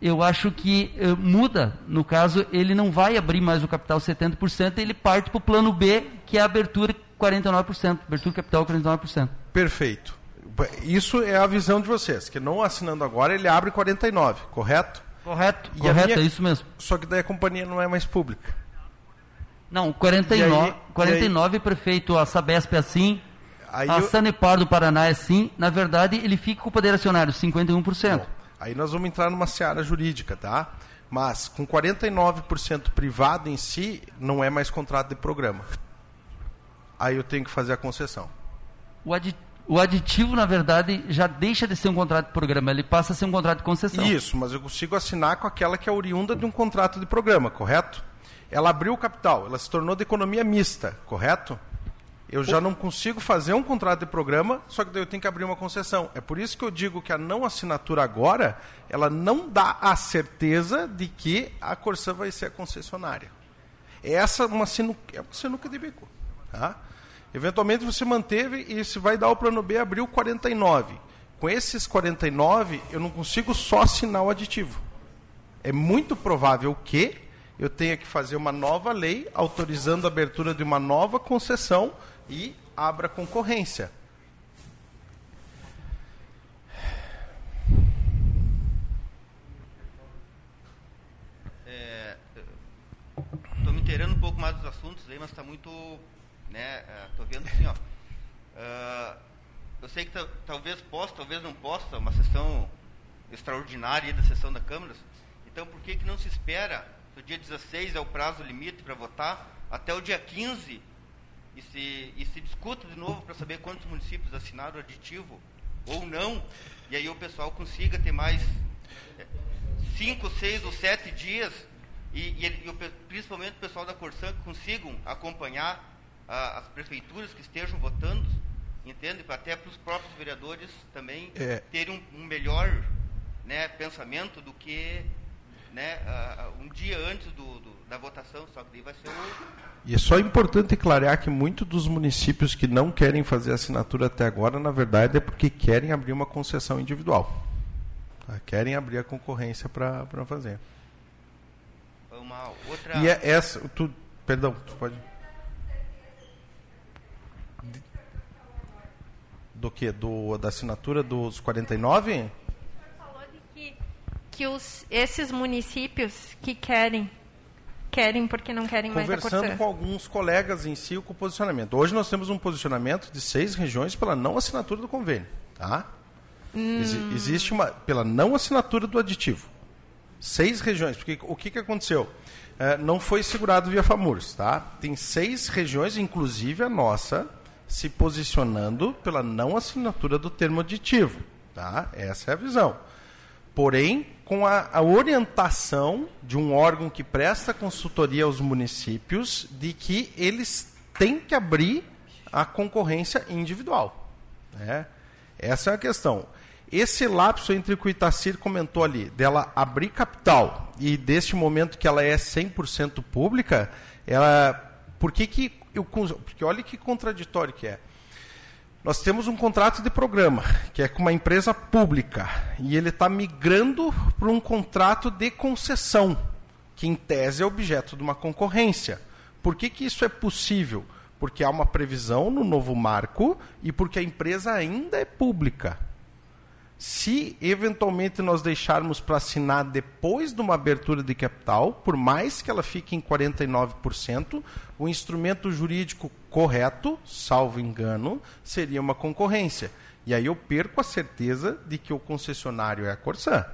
eu acho que uh, muda. No caso, ele não vai abrir mais o capital setenta por cento, ele parte para o plano B, que é a abertura quarenta e nove por cento, abertura capital quarenta e nove por cento. Perfeito. Isso é a visão de vocês, que não assinando agora, ele abre quarenta e nove por cento, correto? Correto, e correto minha... é isso mesmo. Só que daí a companhia não é mais pública. Não, quarenta e nove, aí, quarenta e nove aí... prefeito, a Sabesp é assim, aí a eu... Sanepar do Paraná é assim, na verdade ele fica com o poder acionário, cinquenta e um por cento. Bom, aí nós vamos entrar numa seara jurídica, tá? Mas com quarenta e nove por cento privado em si, não é mais contrato de programa. Aí eu tenho que fazer a concessão. O, adi- o aditivo, na verdade, já deixa de ser um contrato de programa, ele passa a ser um contrato de concessão. Isso, mas eu consigo assinar com aquela que é oriunda de um contrato de programa, correto? Ela abriu o capital, ela se tornou de economia mista, correto? Eu já não consigo fazer um contrato de programa, só que daí eu tenho que abrir uma concessão. É por isso que eu digo que a não assinatura agora, ela não dá a certeza de que a Corsan vai ser a concessionária. Essa uma sinu- é uma sinuca de bico. Tá? Eventualmente você manteve e se vai dar o plano B, abriu quarenta e nove. Com esses quarenta e nove, eu não consigo só assinar o aditivo. É muito provável que eu tenha que fazer uma nova lei autorizando a abertura de uma nova concessão e abra concorrência. É, estou me inteirando um pouco mais dos assuntos aí, mas está muito... Né? Estou vendo assim, ó. Uh, eu sei que t- talvez possa, talvez não possa, uma sessão extraordinária da sessão da Câmara. Então, por que, que não se espera? O dia dezesseis é o prazo limite para votar, até o dia quinze, e se, e se discuta de novo para saber quantos municípios assinaram o aditivo ou não, e aí o pessoal consiga ter mais cinco, seis ou sete dias, e, e, e o, principalmente o pessoal da Corsan, que consigam acompanhar as prefeituras que estejam votando, entende? Até para os próprios vereadores também é. terem um, um melhor, né, pensamento do que, né, uh, um dia antes do, do, da votação, só que daí vai ser o... E é só importante clarear que muitos dos municípios que não querem fazer assinatura até agora, na verdade, é porque querem abrir uma concessão individual. Tá? Querem abrir a concorrência para para fazer. Uma outra... E é essa... Tu, perdão, tu pode... Do quê? Do, da assinatura dos quarenta e nove? Você falou de que, que os, esses municípios que querem... querem porque não querem mais a Corsan. Conversando com alguns colegas em si, com o posicionamento. Hoje nós temos um posicionamento de seis regiões pela não assinatura do convênio. Tá? Hum. Ex existe uma... Pela não assinatura do aditivo. Seis regiões. Porque o que, que aconteceu? É, não foi segurado via FAMURS. Tá? Tem seis regiões, inclusive a nossa, se posicionando pela não assinatura do termo aditivo. Tá? Essa é a visão. Porém, com a, a orientação de um órgão que presta consultoria aos municípios, de que eles têm que abrir a concorrência individual. Né? Essa é a questão. Esse lapso entre o que o Itacir comentou ali, dela abrir capital, e deste momento que ela é cem por cento pública, ela, por que que eu, porque olha que contraditório que é. Nós temos um contrato de programa, que é com uma empresa pública, e ele está migrando para um contrato de concessão, que em tese é objeto de uma concorrência. Por que que isso é possível? Porque há uma previsão no novo marco e porque a empresa ainda é pública. Se, eventualmente, nós deixarmos para assinar depois de uma abertura de capital, por mais que ela fique em quarenta e nove por cento, o instrumento jurídico correto, salvo engano, seria uma concorrência. E aí eu perco a certeza de que o concessionário é a Corsan.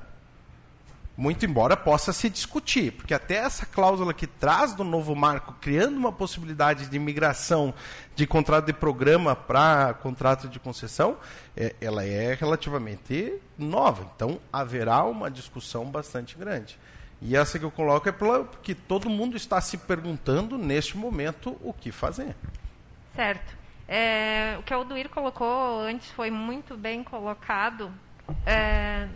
Muito embora possa se discutir, porque até essa cláusula que traz do novo marco, criando uma possibilidade de migração de contrato de programa para contrato de concessão, é, ela é relativamente nova. Então, haverá uma discussão bastante grande. E essa que eu coloco é porque todo mundo está se perguntando, neste momento, o que fazer. Certo. É, o que o Alduir colocou antes foi muito bem colocado. É,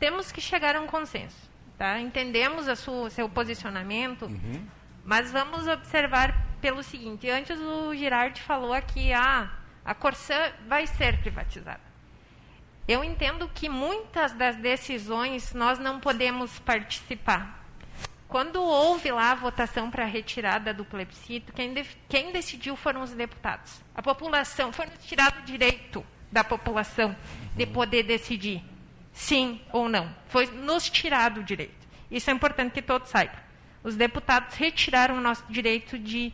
temos que chegar a um consenso, tá? Entendemos a sua, seu posicionamento, uhum. Mas vamos observar pelo seguinte. Antes o Girardi falou aqui, ah, a Corsan vai ser privatizada. Eu entendo que muitas das decisões nós não podemos participar. Quando houve lá a votação para a retirada do plebiscito, quem, de, quem decidiu foram os deputados. A população, foi tirado o direito da população de poder decidir sim ou não. Foi nos tirado o direito. Isso é importante que todos saibam. Os deputados retiraram o nosso direito de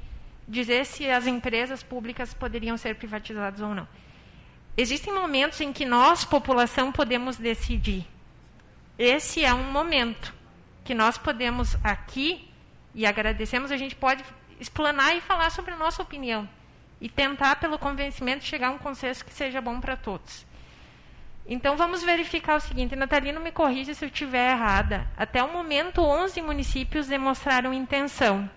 dizer se as empresas públicas poderiam ser privatizadas ou não. Existem momentos em que nós, população, podemos decidir. Esse é um momento que nós podemos aqui, e agradecemos, a gente pode explanar e falar sobre a nossa opinião. E tentar, pelo convencimento, chegar a um consenso que seja bom para todos. Então, vamos verificar o seguinte. Natalino, me corrija se eu estiver errada. Até o momento, onze municípios demonstraram intenção.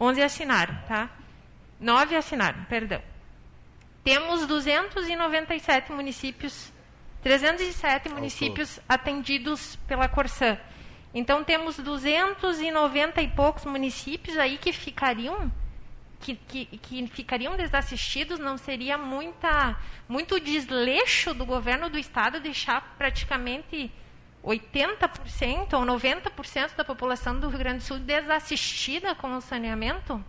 onze assinaram, tá? nove assinaram, perdão. Temos duzentos e noventa e sete municípios, trezentos e sete municípios atendidos pela Corsan. Então, temos duzentos e noventa e poucos municípios aí que ficariam, que, que, que ficariam desassistidos. Não seria muita, muito desleixo do governo do Estado deixar praticamente oitenta por cento ou noventa por cento da população do Rio Grande do Sul desassistida com o saneamento?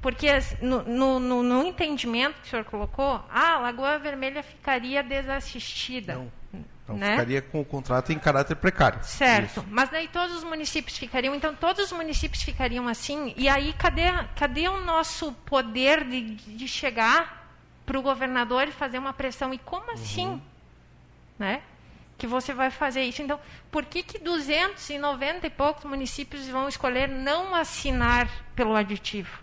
Porque no, no, no entendimento que o senhor colocou, ah, a Lagoa Vermelha ficaria desassistida. Não. Então, né? Ficaria com o contrato em caráter precário. Certo, isso. Mas daí todos os municípios ficariam, então todos os municípios ficariam assim, e aí cadê, cadê o nosso poder de, de chegar para o governador e fazer uma pressão? E como assim, uhum. né, que você vai fazer isso? Então, por que que duzentos e noventa e poucos municípios vão escolher não assinar pelo aditivo?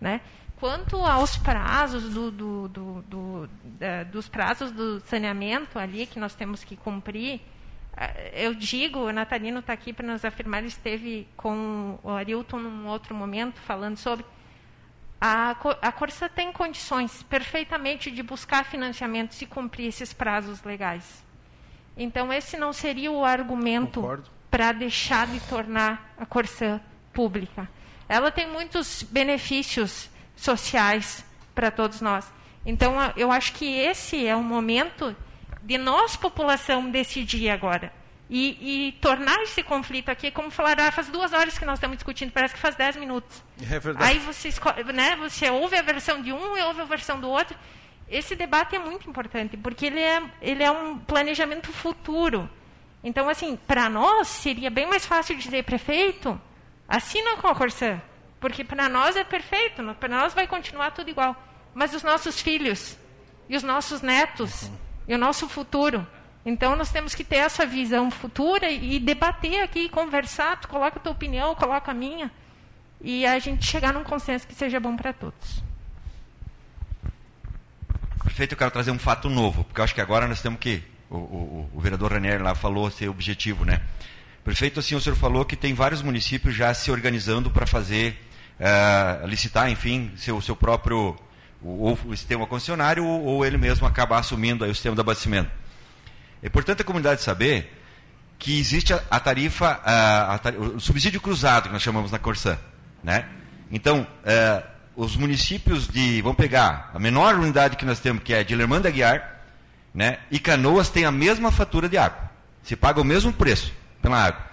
Né? Quanto aos prazos do, do, do, do, da, dos prazos do saneamento ali que nós temos que cumprir, eu digo, o Natalino está aqui para nos afirmar, ele esteve com o Arilton num outro momento falando sobre A, a Corsan tem condições perfeitamente de buscar financiamento se cumprir esses prazos legais. Então, esse não seria o argumento para deixar de tornar a Corsan pública. Ela tem muitos benefícios sociais para todos nós. Então, eu acho que esse é o momento de nós, população, decidir agora. E, e tornar esse conflito aqui, como falaram, ah, faz duas horas que nós estamos discutindo, parece que faz dez minutos. É verdade. Aí você, né, você ouve a versão de um e ouve a versão do outro. Esse debate é muito importante, porque ele é, ele é um planejamento futuro. Então, assim, para nós, seria bem mais fácil dizer, prefeito, assina com a Corsan, porque para nós é perfeito, para nós vai continuar tudo igual. Mas os nossos filhos, e os nossos netos, uhum. e o nosso futuro... Então, nós temos que ter essa visão futura e debater aqui, conversar. Tu coloca a tua opinião, coloca a minha. E a gente chegar num consenso que seja bom para todos. Prefeito, eu quero trazer um fato novo, porque eu acho que agora nós temos que... O, o, o vereador Ranieri lá falou ser objetivo, né? Prefeito, assim, o senhor falou que tem vários municípios já se organizando para fazer, uh, licitar, enfim, seu, seu próprio... Ou o sistema concessionário, ou, ou ele mesmo acabar assumindo aí o sistema de abastecimento. É importante a comunidade saber que existe a, a tarifa, a, a, o subsídio cruzado, que nós chamamos na Corsan, né? Então, eh, os municípios de... Vamos pegar a menor unidade que nós temos, que é de Lerman da Guiar, né? E Canoas tem a mesma fatura de água. Se paga o mesmo preço pela água.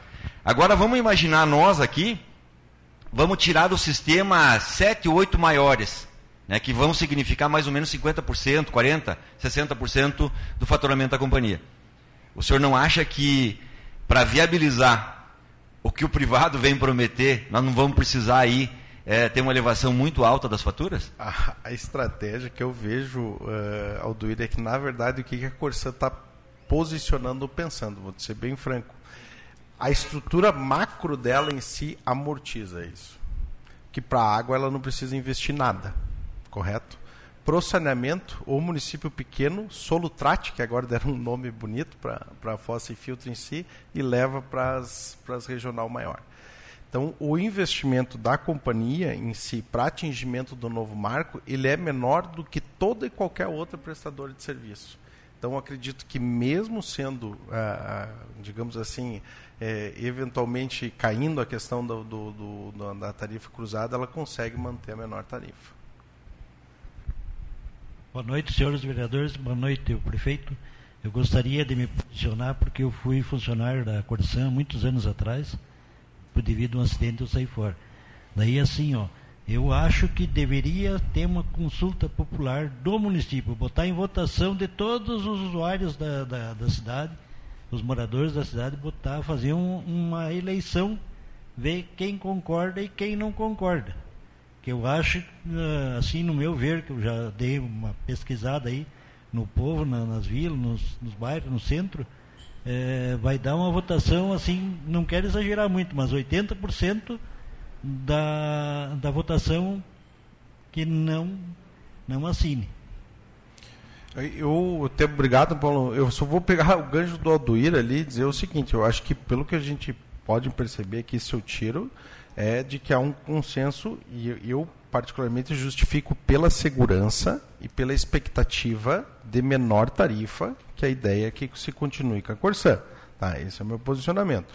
Agora, vamos imaginar nós aqui, vamos tirar do sistema sete, oito maiores, né, que vão significar mais ou menos cinquenta por cento, quarenta por cento, sessenta por cento do faturamento da companhia. O senhor não acha que, para viabilizar o que o privado vem prometer, nós não vamos precisar aí é, ter uma elevação muito alta das faturas? A, a estratégia que eu vejo, uh, Alduir, é que, na verdade, o que a Corsan está posicionando ou pensando, vou ser bem franco, a estrutura macro dela em si amortiza isso. Que para a água ela não precisa investir nada. Correto? Pro saneamento, o município pequeno, Solutrate, que agora deram um nome bonito para a fossa e filtro em si, e leva para as regional maior. Então, o investimento da companhia em si, para atingimento do novo marco, ele é menor do que toda e qualquer outra prestadora de serviço. Então, acredito que mesmo sendo, ah, digamos assim, eh, eventualmente caindo a questão do, do, do, da tarifa cruzada, ela consegue manter a menor tarifa. Boa noite, senhores vereadores. Boa noite, o prefeito. Eu gostaria de me posicionar porque eu fui funcionário da Corsan muitos anos atrás. Devido a um acidente, eu saí fora. Daí, assim, ó, eu acho que deveria ter uma consulta popular do município, botar em votação de todos os usuários da, da, da cidade, os moradores da cidade, botar, fazer um, uma eleição, ver quem concorda e quem não concorda. Que eu acho, assim, no meu ver, que eu já dei uma pesquisada aí no povo, na, nas vilas, nos, nos bairros, no centro, é, vai dar uma votação, assim, não quero exagerar muito, mas oitenta por cento da, da votação que não, não assine. Eu, até, obrigado, Paulo. Eu só vou pegar o gancho do Alduir ali e dizer o seguinte, eu acho que, pelo que a gente pode perceber que se eu tiro... é de que há um consenso, e eu particularmente justifico pela segurança e pela expectativa de menor tarifa, que a ideia é que se continue com a Corsan. Tá, esse é o meu posicionamento.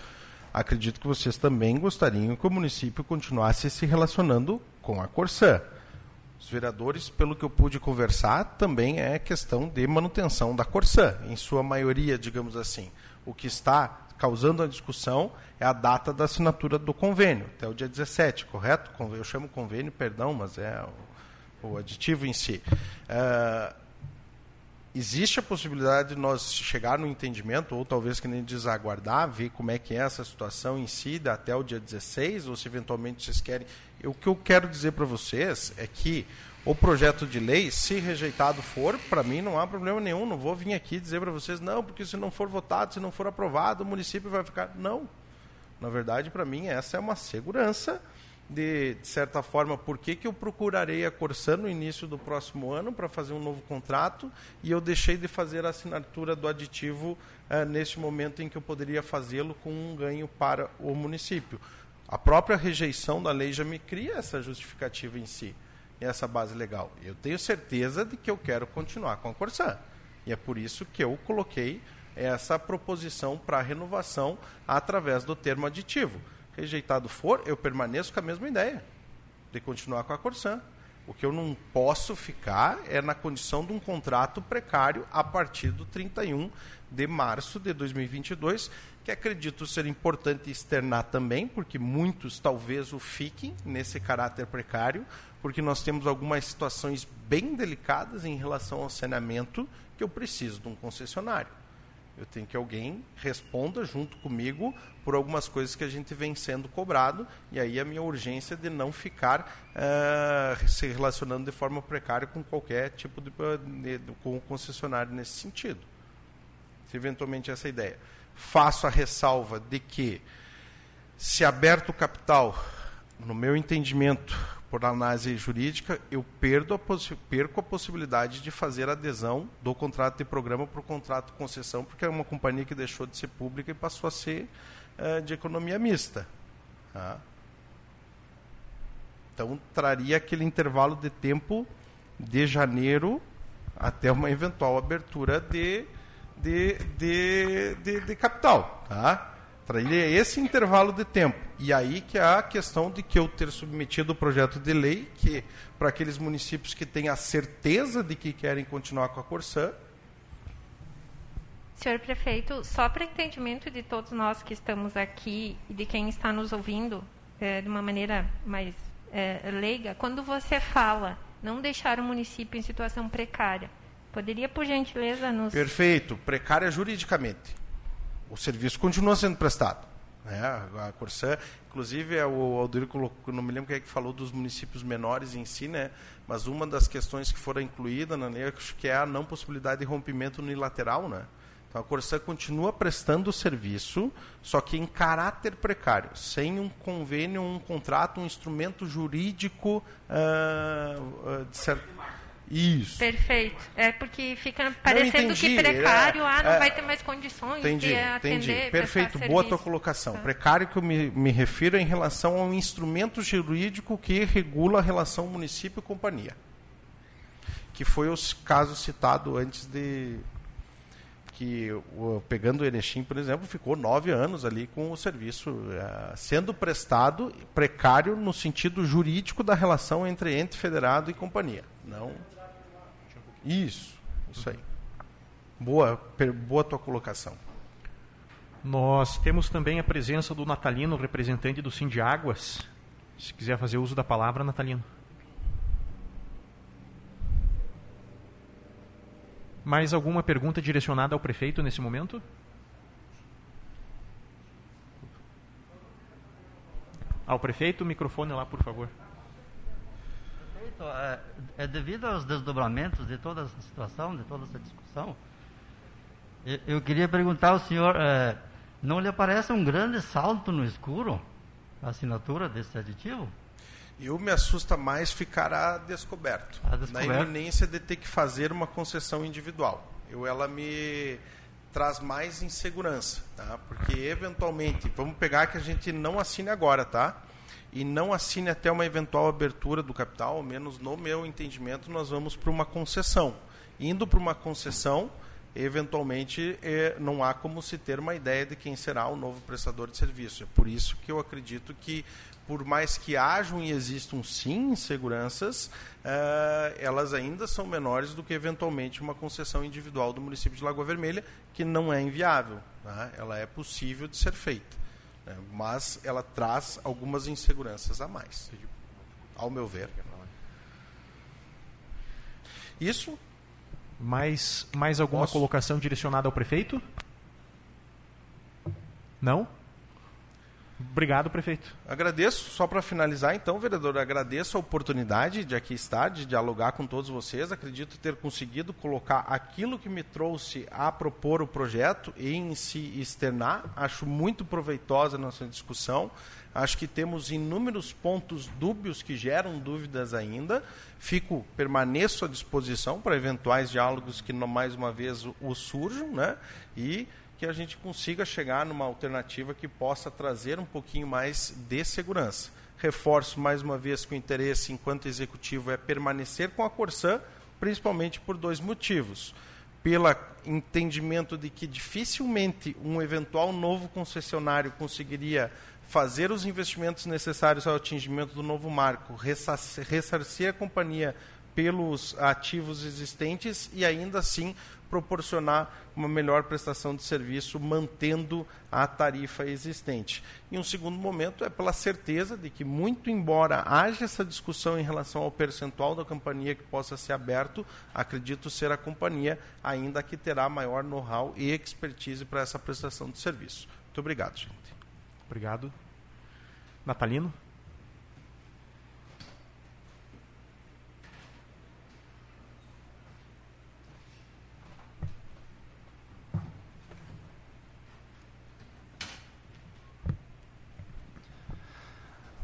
Acredito que vocês também gostariam que o município continuasse se relacionando com a Corsan. Os vereadores, pelo que eu pude conversar, também é questão de manutenção da Corsan, em sua maioria, digamos assim. O que está causando a discussão é a data da assinatura do convênio, até o dia dezessete, correto? Eu chamo convênio, perdão, mas é o, o aditivo em si. Uh, existe a possibilidade de nós chegar no entendimento, ou talvez que nem desaguardar, ver como é que é essa situação em si, até o dia dezesseis, ou se eventualmente vocês querem... O que eu quero dizer para vocês é que o projeto de lei, se rejeitado for, para mim não há problema nenhum, não vou vir aqui dizer para vocês, não, porque se não for votado, se não for aprovado, o município vai ficar... Não. Na verdade, para mim, essa é uma segurança, de, de certa forma, por que que eu procurarei a Corsan no início do próximo ano para fazer um novo contrato e eu deixei de fazer a assinatura do aditivo ah, neste momento em que eu poderia fazê-lo com um ganho para o município. A própria rejeição da lei já me cria essa justificativa em si. essa base legal. Eu tenho certeza de que eu quero continuar com a Corsan. E é por isso que eu coloquei essa proposição para renovação através do termo aditivo. Rejeitado for, eu permaneço com a mesma ideia de continuar com a Corsan. O que eu não posso ficar é na condição de um contrato precário a partir do trinta e um de março de dois mil e vinte e dois, que acredito ser importante externar também, porque muitos talvez o fiquem nesse caráter precário, porque nós temos algumas situações bem delicadas em relação ao saneamento que eu preciso de um concessionário. Eu tenho que alguém responda junto comigo por algumas coisas que a gente vem sendo cobrado, e aí a minha urgência de não ficar uh, se relacionando de forma precária com qualquer tipo de, de, de com o concessionário nesse sentido. Se eventualmente essa ideia. Faço a ressalva de que, se aberto o capital, no meu entendimento, por análise jurídica, eu perdo a perco a possibilidade de fazer adesão do contrato de programa para o contrato de concessão, porque é uma companhia que deixou de ser pública e passou a ser uh, de economia mista. Tá? Então, traria aquele intervalo de tempo de janeiro até uma eventual abertura de, de, de, de, de capital. Tá? Traria esse intervalo de tempo. E aí que é a questão de que eu ter submetido o projeto de lei, que para aqueles municípios que têm a certeza de que querem continuar com a Corsan. Senhor prefeito, só para entendimento de todos nós que estamos aqui e de quem está nos ouvindo é, de uma maneira mais é, leiga, quando você fala não deixar o município em situação precária, poderia, por gentileza, nos... Perfeito, precária juridicamente. O serviço continua sendo prestado. Né? A Corsan, inclusive, o Aldir colocou, não me lembro quem é que falou dos municípios menores em si, né? Mas uma das questões que foram incluídas na lei, acho que é a não possibilidade de rompimento unilateral. Né? Então, a Corsan continua prestando o serviço, só que em caráter precário, sem um convênio, um contrato, um instrumento jurídico uh, uh, de certo... Isso. Perfeito. É porque fica parecendo que precário, ah, não é, vai ter mais condições entendi, de atender. Entendi. Perfeito, boa a tua colocação. Tá. Precário que eu me, me refiro é em relação ao instrumento jurídico que regula a relação município-companhia, que foi o caso citado antes de... que pegando o Erechim, por exemplo, ficou nove anos ali com o serviço uh, sendo prestado precário no sentido jurídico da relação entre ente federado e companhia. Não... Isso, isso aí. Boa, per, boa tua colocação. Nós temos também a presença do Natalino, representante do Sindiáguas. Se quiser fazer uso da palavra, Natalino. Mais alguma pergunta direcionada ao prefeito nesse momento? Ao prefeito, o microfone lá, por favor. Prefeito, é, é devido aos desdobramentos de toda essa situação, de toda essa discussão, eu, eu queria perguntar ao senhor, é, não lhe parece um grande salto no escuro a assinatura desse aditivo? E o me assusta mais ficará descoberto, ah, descoberto, na iminência de ter que fazer uma concessão individual. Eu, ela me traz mais insegurança, tá? Porque, eventualmente, vamos pegar que a gente não assine agora, tá? E não assine até uma eventual abertura do capital, ao menos no meu entendimento, nós vamos para uma concessão. Indo para uma concessão, eventualmente, eh, não há como se ter uma ideia de quem será o novo prestador de serviço. É por isso que eu acredito que, por mais que hajam e existam, sim, inseguranças, uh, elas ainda são menores do que, eventualmente, uma concessão individual do município de Lagoa Vermelha, que não é inviável. Tá? Ela é possível de ser feita, né? Mas ela traz algumas inseguranças a mais, ao meu ver. Isso? Mais, mais alguma Posso? colocação direcionada ao prefeito? Não? Obrigado, prefeito. Agradeço. Só para finalizar, então, vereador, agradeço a oportunidade de aqui estar, de dialogar com todos vocês. Acredito ter conseguido colocar aquilo que me trouxe a propor o projeto e em si externar. Acho muito proveitosa a nossa discussão. Acho que temos inúmeros pontos dúbios que geram dúvidas ainda. Fico, permaneço à disposição para eventuais diálogos que, mais uma vez, o surjam, né? E que a gente consiga chegar numa alternativa que possa trazer um pouquinho mais de segurança. Reforço mais uma vez que o interesse, enquanto executivo, é permanecer com a Corsan, principalmente por dois motivos. Pelo entendimento de que dificilmente um eventual novo concessionário conseguiria fazer os investimentos necessários ao atingimento do novo marco, ressarcir a companhia pelos ativos existentes e ainda assim proporcionar uma melhor prestação de serviço mantendo a tarifa existente. E um segundo momento é pela certeza de que, muito embora haja essa discussão em relação ao percentual da companhia que possa ser aberto, acredito ser a companhia ainda que terá maior know-how e expertise para essa prestação de serviço. Muito obrigado, gente. Obrigado. Natalino?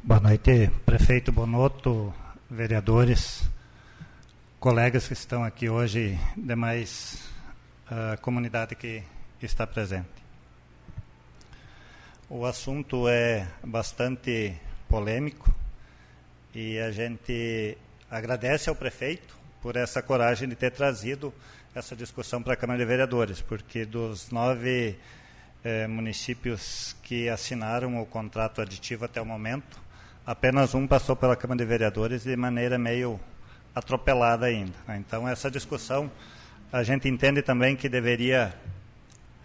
Boa noite, prefeito Bonotto, vereadores, colegas que estão aqui hoje, demais uh, comunidade que está presente. O assunto é bastante polêmico e a gente agradece ao prefeito por essa coragem de ter trazido essa discussão para a Câmara de Vereadores, porque dos nove eh, municípios que assinaram o contrato aditivo até o momento, apenas um passou pela Câmara de Vereadores de maneira meio atropelada ainda. Então, essa discussão, a gente entende também que deveria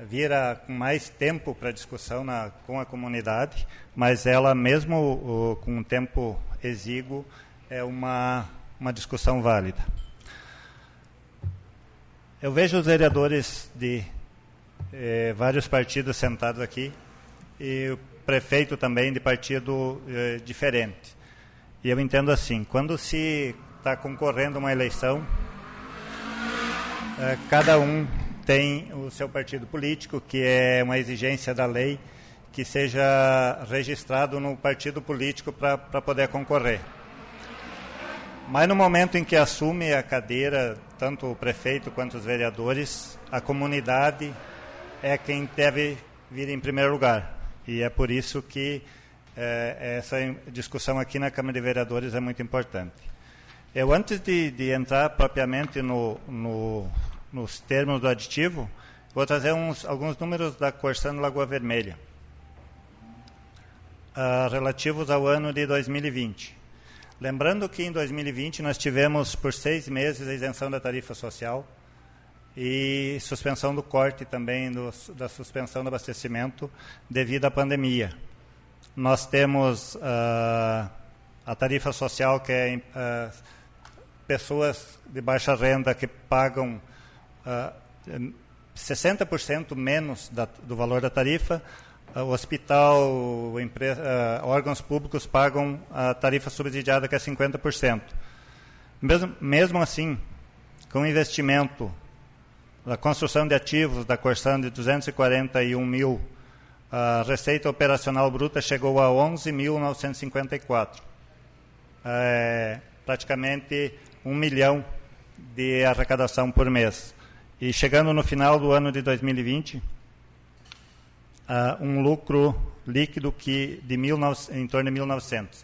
vir a, com mais tempo para discussão na, com a comunidade, mas ela, mesmo o, com um tempo exíguo, é uma, uma discussão válida. Eu vejo os vereadores de eh, vários partidos sentados aqui e o prefeito também de partido eh, diferente. E eu entendo assim, quando se está concorrendo uma eleição, eh, cada um tem o seu partido político, que é uma exigência da lei que seja registrado no partido político para poder concorrer. Mas no momento em que assume a cadeira, tanto o prefeito quanto os vereadores, a comunidade é quem deve vir em primeiro lugar. E é por isso que eh, essa discussão aqui na Câmara de Vereadores é muito importante. Eu, antes de, de entrar propriamente no, no, nos termos do aditivo, vou trazer uns, alguns números da Corsan Lagoa Vermelha, ah, relativos ao ano de dois mil e vinte. Lembrando que em dois mil e vinte nós tivemos por seis meses a isenção da tarifa social e suspensão do corte também, do, da suspensão do abastecimento devido à pandemia. Nós temos uh, a tarifa social, que é uh, pessoas de baixa renda que pagam uh, sessenta por cento menos da, do valor da tarifa, uh, o hospital, empresa, uh, órgãos públicos pagam a tarifa subsidiada, que é cinquenta por cento. Mesmo, mesmo assim, com investimento da construção de ativos da Corsan de duzentos e quarenta e um mil, a receita operacional bruta chegou a onze mil novecentos e cinquenta e quatro. É praticamente um milhão de arrecadação por mês. E chegando no final do ano de dois mil e vinte, um lucro líquido que de em torno de mil e novecentos.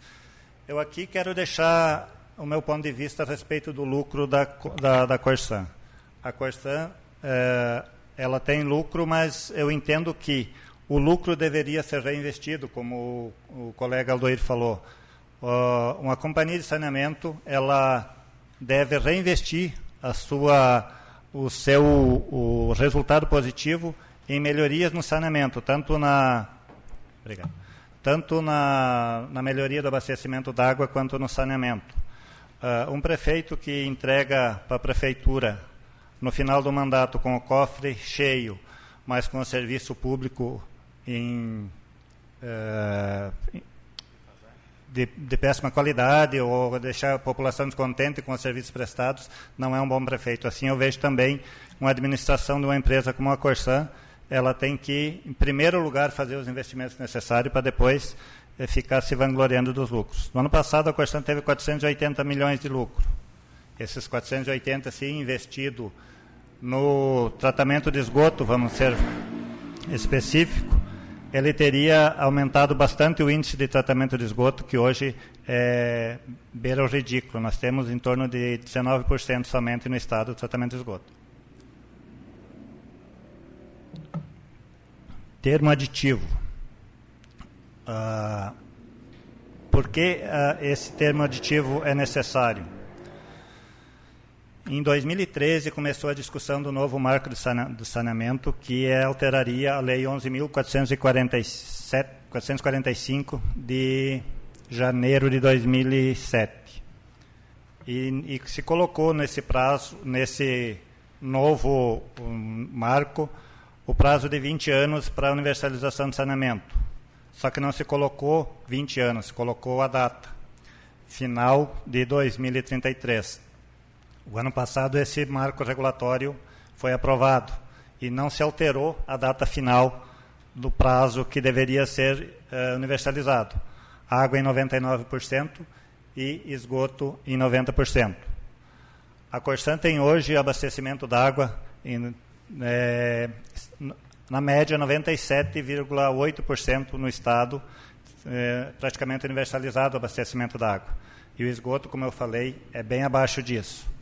Eu aqui quero deixar o meu ponto de vista a respeito do lucro da, da, da Corsan. A Corsan ela tem lucro, mas eu entendo que o lucro deveria ser reinvestido, como o colega Aldoir falou. Uma companhia de saneamento, ela deve reinvestir a sua, o seu o resultado positivo em melhorias no saneamento, tanto na, obrigado, tanto na, na melhoria do abastecimento d'água quanto no saneamento. Um prefeito que entrega para a prefeitura no final do mandato, com o cofre cheio, mas com o serviço público em, eh, de, de péssima qualidade, ou deixar a população descontente com os serviços prestados, não é um bom prefeito. Assim, eu vejo também uma administração de uma empresa como a Corsan, ela tem que, em primeiro lugar, fazer os investimentos necessários para depois eh, ficar se vangloriando dos lucros. No ano passado, a Corsan teve quatrocentos e oitenta milhões de lucro. Esses quatrocentos e oitenta, se investido no tratamento de esgoto, vamos ser específico, ele teria aumentado bastante o índice de tratamento de esgoto, que hoje é, beira o ridículo. Nós temos em torno de dezenove por cento somente no estado do tratamento de esgoto. Termo aditivo. Ah, por que ah, esse termo aditivo é necessário? Em dois mil e treze, começou a discussão do novo marco do saneamento, que alteraria a Lei onze mil quatrocentos e quarenta e cinco, de janeiro de dois mil e sete. E, e se colocou nesse prazo, nesse novo um, marco, o prazo de vinte anos para a universalização do saneamento. Só que não se colocou vinte anos, se colocou a data, final de dois mil e trinta e três. O ano passado, esse marco regulatório foi aprovado e não se alterou a data final do prazo que deveria ser uh, universalizado. Água em noventa e nove por cento e esgoto em noventa por cento. A Corsan tem hoje abastecimento d'água em, é, na média, noventa e sete vírgula oito por cento no estado, é, praticamente universalizado o abastecimento d'água. E o esgoto, como eu falei, é bem abaixo disso.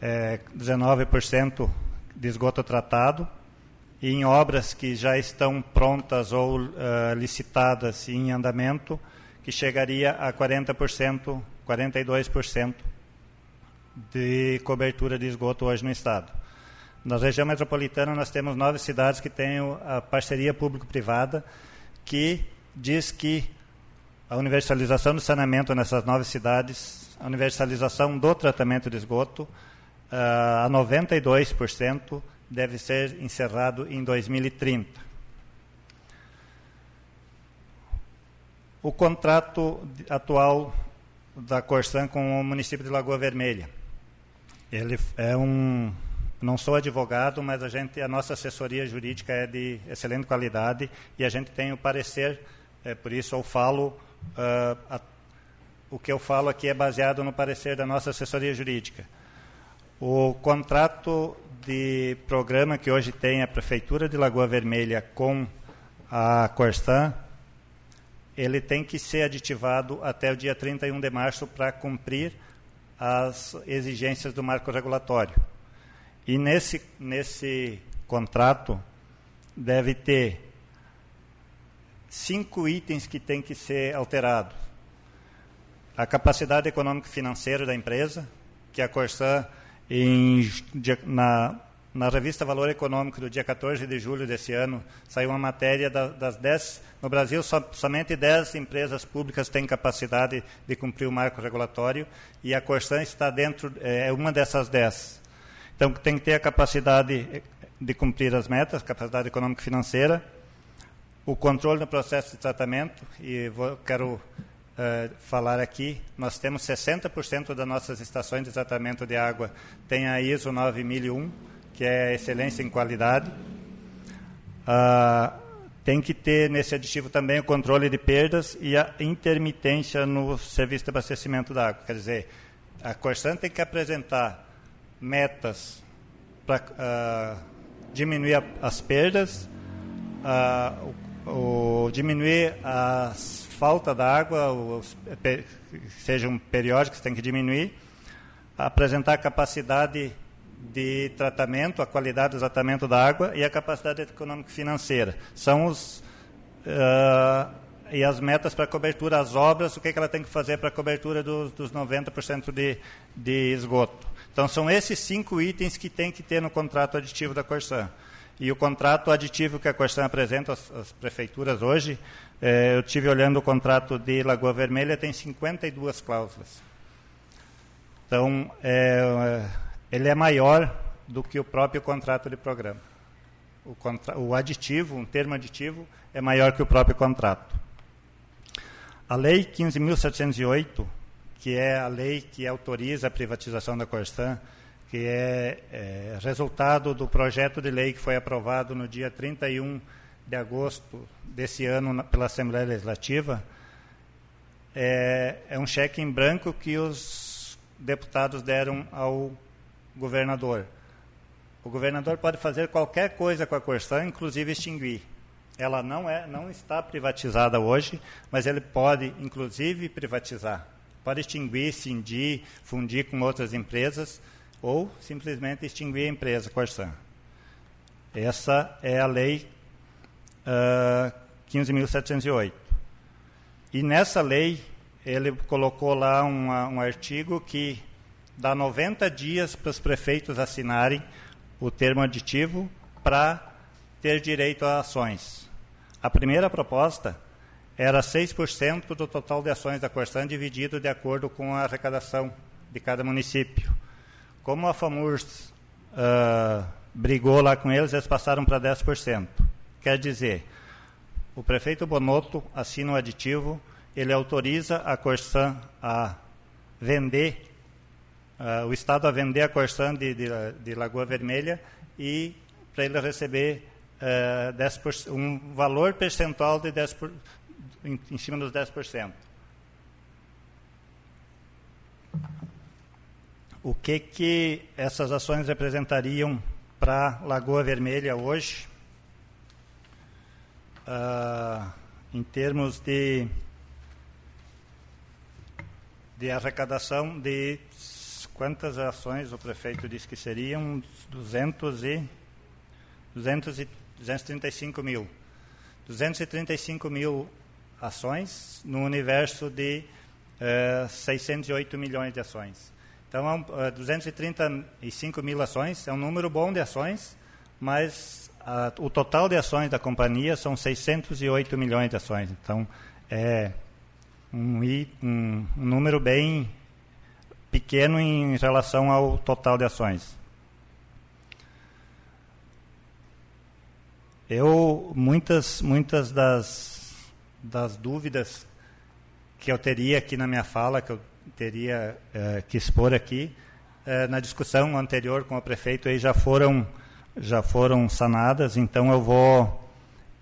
É, dezenove por cento de esgoto tratado, e em obras que já estão prontas ou uh, licitadas em andamento, que chegaria a quarenta por cento, quarenta e dois por cento de cobertura de esgoto hoje no estado. Na região metropolitana, nós temos nove cidades que têm a parceria público-privada, que diz que a universalização do saneamento nessas nove cidades, a universalização do tratamento de esgoto, Uh, a noventa e dois por cento deve ser encerrado em dois mil e trinta. O contrato atual da Corsan com o município de Lagoa Vermelha. Ele é um... Não sou advogado, mas a, gente, a nossa assessoria jurídica é de excelente qualidade e a gente tem o parecer, é, por isso eu falo... Uh, a, o que eu falo aqui é baseado no parecer da nossa assessoria jurídica. O contrato de programa que hoje tem a Prefeitura de Lagoa Vermelha com a Corsan, ele tem que ser aditivado até o dia trinta e um de março para cumprir as exigências do marco regulatório. E nesse, nesse contrato deve ter cinco itens que tem que ser alterados. A capacidade econômico-financeira da empresa, que a Corsan... Em, na, na revista Valor Econômico, do dia quatorze de julho desse ano, saiu uma matéria da, das dez... No Brasil, so, somente dez empresas públicas têm capacidade de cumprir o marco regulatório, e a Corsan está dentro, é uma dessas dez. Então, tem que ter a capacidade de cumprir as metas, capacidade econômica e financeira, o controle no processo de tratamento, e vou, quero... Uh, falar aqui, nós temos sessenta por cento das nossas estações de tratamento de água tem a ISO nove mil e um, que é excelência em qualidade. Uh, tem que ter nesse aditivo também o controle de perdas e a intermitência no serviço de abastecimento da água. Quer dizer, a Corsan tem que apresentar metas para uh, diminuir a, as perdas, uh, o, o, diminuir as falta da água, os, sejam periódicos, tem que diminuir, apresentar a capacidade de tratamento, a qualidade do tratamento da água e a capacidade econômica e financeira. São os, uh, e as metas para cobertura, as obras, o que, é que ela tem que fazer para a cobertura dos, dos noventa por cento de, de esgoto. Então, são esses cinco itens que tem que ter no contrato aditivo da Corsan. E o contrato aditivo que a Corsan apresenta às, às prefeituras hoje, eh, eu estive olhando o contrato de Lagoa Vermelha, tem cinquenta e duas cláusulas. Então, eh, ele é maior do que o próprio contrato de programa. O, contra, o aditivo, um termo aditivo, é maior que o próprio contrato. A Lei quinze mil setecentos e oito, que é a lei que autoriza a privatização da Corsan, que é, é resultado do projeto de lei que foi aprovado no dia trinta e um de agosto desse ano na, pela Assembleia Legislativa, é, é um cheque em branco que os deputados deram ao governador. O governador pode fazer qualquer coisa com a Corsan, inclusive extinguir. Ela não, é, não está privatizada hoje, mas ele pode, inclusive, privatizar. Pode extinguir, cindir, fundir com outras empresas, ou simplesmente extinguir a empresa Corsan. Essa é a lei uh, quinze mil setecentos e oito. E nessa lei, ele colocou lá uma, um artigo que dá noventa dias para os prefeitos assinarem o termo aditivo para ter direito a ações. A primeira proposta era seis por cento do total de ações da Corsan, dividido de acordo com a arrecadação de cada município. Como a FAMURS uh, brigou lá com eles, eles passaram para dez por cento. Quer dizer, o prefeito Bonotto assina um aditivo, ele autoriza a Corsan a vender, uh, o Estado a vender a Corsan de, de, de Lagoa Vermelha, e para ele receber Uh, dez por cento, um valor percentual de dez por cento, por, em, em cima dos dez por cento. O que, que essas ações representariam para Lagoa Vermelha hoje? Uh, em termos de, de arrecadação de quantas ações o prefeito disse que seriam? duzentos e duzentos e trinta e cinco mil. duzentos e trinta e cinco mil ações no universo de eh, seiscentos e oito milhões de ações. Então, eh, duzentos e trinta e cinco mil ações é um número bom de ações, mas ah, o total de ações da companhia são seiscentos e oito milhões de ações. Então, é um, um, um número bem pequeno em relação ao total de ações. Eu, muitas, muitas das, das dúvidas que eu teria aqui na minha fala, que eu teria eh, que expor aqui, eh, na discussão anterior com o prefeito, aí já foram, já foram sanadas, então eu vou,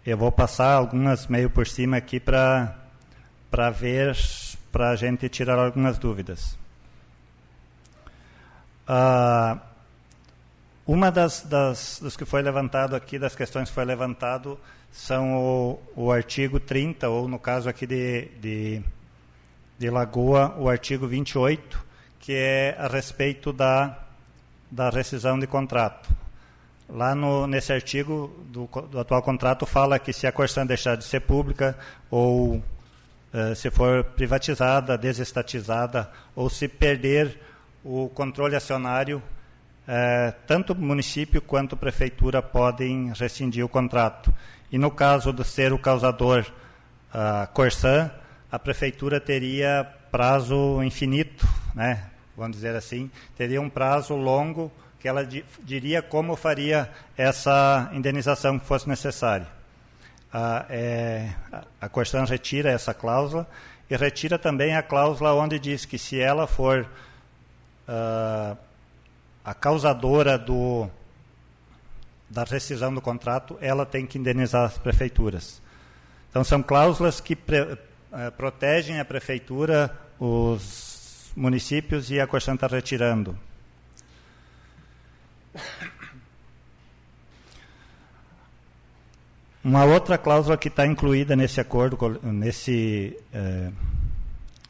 eu vou passar algumas meio por cima aqui para para ver, para a gente tirar algumas dúvidas. Ah, Uma das, das, das que foi levantado aqui, das questões que foi levantado, são o, o artigo trinta, ou no caso aqui de, de, de Lagoa, o artigo vinte e oito, que é a respeito da, da rescisão de contrato. Lá no, nesse artigo do, do atual contrato fala que se a Corsan deixar de ser pública, ou eh, se for privatizada, desestatizada, ou se perder o controle acionário, É, tanto o município quanto a prefeitura podem rescindir o contrato. E no caso de ser o causador a Corsan, a prefeitura teria prazo infinito, né? Vamos dizer assim, teria um prazo longo que ela di- diria como faria essa indenização que fosse necessária. A, é, a Corsan retira essa cláusula e retira também a cláusula onde diz que se ela for uh, a causadora do, da rescisão do contrato, ela tem que indenizar as prefeituras. Então, são cláusulas que pre, eh, protegem a prefeitura, os municípios, e a Corsan está retirando. Uma outra cláusula que está incluída nesse acordo, nesse... Eh,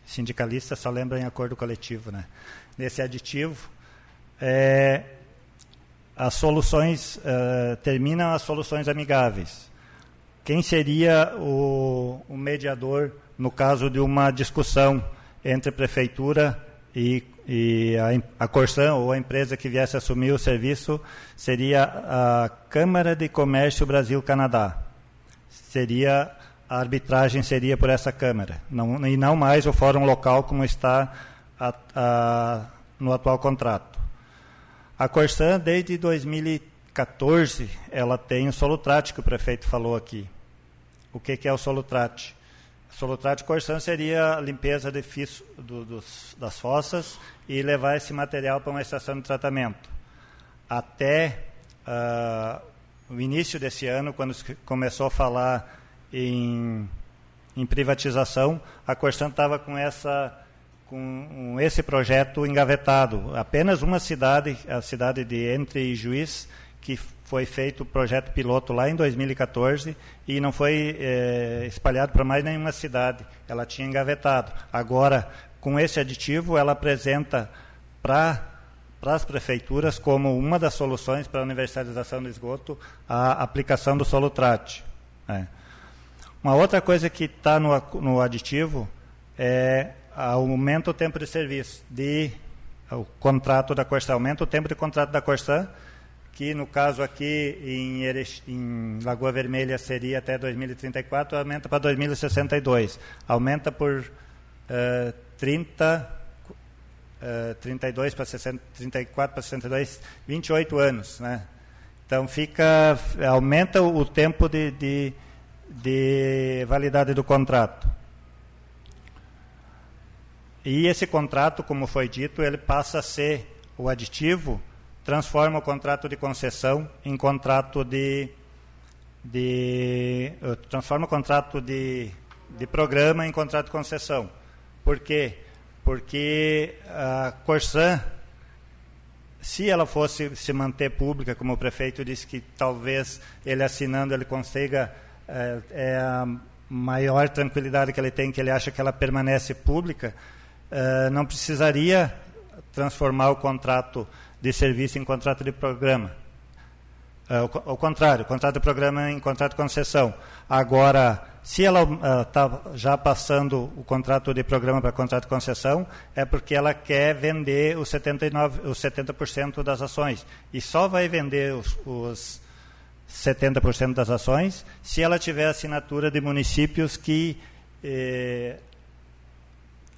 sindicalista só lembra em acordo coletivo, né? Nesse aditivo, É, as soluções, uh, terminam as soluções amigáveis. Quem seria o, o mediador no caso de uma discussão entre a prefeitura e, e a, a Corsan, ou a empresa que viesse assumir o serviço, seria a Câmara de Comércio Brasil-Canadá. Seria, a arbitragem seria por essa Câmara, não, e não mais o fórum local como está a, a, no atual contrato. A Corsan, desde dois mil e catorze, ela tem o Solutrate, que o prefeito falou aqui. O que, que é o Solutrate? O Solutrate Corsan seria a limpeza de fisso, do, dos, das fossas e levar esse material para uma estação de tratamento. Até uh, o início desse ano, quando começou a falar em, em privatização, a Corsan estava com essa... com esse projeto engavetado. Apenas uma cidade, a cidade de Entre e Juiz, que foi feito o projeto piloto lá em dois mil e quatorze e não foi é, espalhado para mais nenhuma cidade. Ela tinha engavetado. Agora, com esse aditivo, ela apresenta para as prefeituras como uma das soluções para a universalização do esgoto a aplicação do Solutrate. É. Uma outra coisa que está no, no aditivo é aumenta o tempo de serviço, de, o contrato da Corsan, aumenta o tempo de contrato da Corsan, que no caso aqui em, Erech, em Lagoa Vermelha seria até dois mil e trinta e quatro, aumenta para dois mil e sessenta e dois, aumenta por uh, trinta, uh, trinta e dois para sessenta, trinta e quatro para sessenta e dois, vinte e oito anos, né? Então fica, aumenta o tempo de, de, de validade do contrato. E esse contrato, como foi dito, ele passa a ser o aditivo, transforma o contrato de concessão em contrato de, de transforma o contrato de, de programa em contrato de concessão. Por quê? Porque a Corsan, se ela fosse se manter pública, como o prefeito disse que talvez ele assinando ele consiga é, é a maior tranquilidade que ele tem, que ele acha que ela permanece pública, é, não precisaria transformar o contrato de serviço em contrato de programa. É, ao, ao contrário, contrato de programa em contrato de concessão. Agora, se ela está é, já passando o contrato de programa para contrato de concessão, é porque ela quer vender os, setenta e nove, os setenta por cento das ações. E só vai vender os, os setenta por cento das ações se ela tiver assinatura de municípios que eh,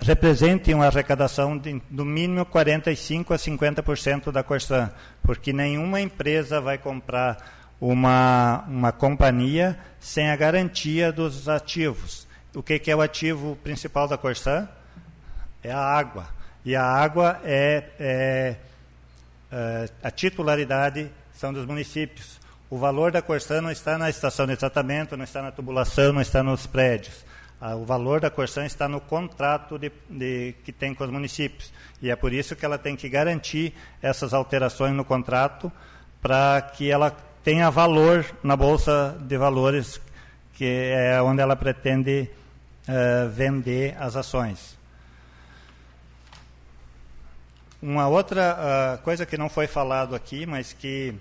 representem uma arrecadação de, no mínimo, quarenta e cinco por cento a cinquenta por cento da Corsan. Porque nenhuma empresa vai comprar uma, uma companhia sem a garantia dos ativos. O que, que é o ativo principal da Corsan? É a água. E a água é, é, é a titularidade são dos municípios. O valor da Corsan não está na estação de tratamento, não está na tubulação, não está nos prédios. Ah, o valor da Corsan está no contrato de, de, que tem com os municípios. E é por isso que ela tem que garantir essas alterações no contrato para que ela tenha valor na Bolsa de Valores, que é onde ela pretende uh, vender as ações. Uma outra uh, coisa que não foi falado aqui, mas que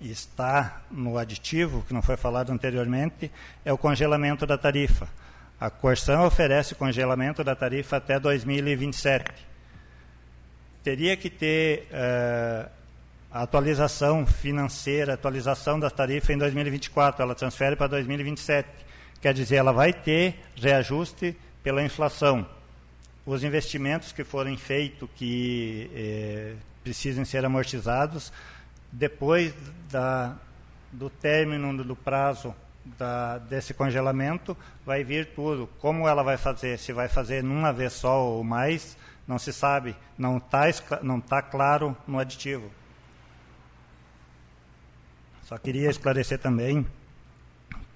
está no aditivo, que não foi falado anteriormente, é o congelamento da tarifa. A Corsan oferece congelamento da tarifa até dois mil e vinte e sete. Teria que ter... Uh, a atualização financeira, a atualização da tarifa em dois mil e vinte e quatro, ela transfere para dois mil e vinte e sete. Quer dizer, ela vai ter reajuste pela inflação. Os investimentos que forem feitos, que eh, precisem ser amortizados, depois da, do término do, do prazo da, desse congelamento, vai vir tudo. Como ela vai fazer? Se vai fazer numa vez só ou mais, não se sabe. Não está não tá claro no aditivo. Só queria esclarecer também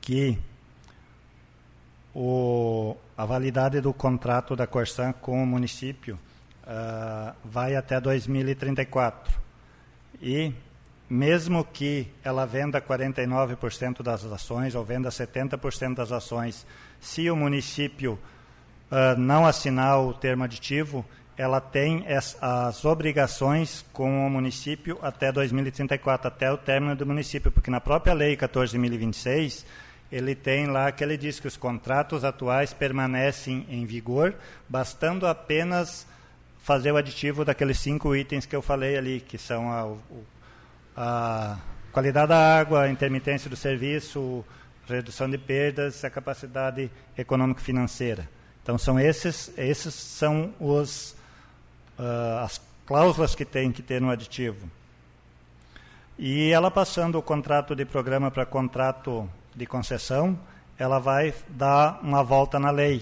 que o, a validade do contrato da Corsan com o município uh, vai até dois mil e trinta e quatro. E, mesmo que ela venda quarenta e nove por cento das ações ou venda setenta por cento das ações, se o município uh, não assinar o termo aditivo, ela tem as, as obrigações com o município até dois mil e trinta e quatro, até o término do município, porque na própria lei quatorze mil e vinte e seis, ele tem lá que ele diz que os contratos atuais permanecem em vigor, bastando apenas fazer o aditivo daqueles cinco itens que eu falei ali, que são a, a qualidade da água, a intermitência do serviço, redução de perdas, a capacidade econômico-financeira. Então, são esses, esses são os... as cláusulas que tem que ter no aditivo. E ela passando o contrato de programa para contrato de concessão, ela vai dar uma volta na lei.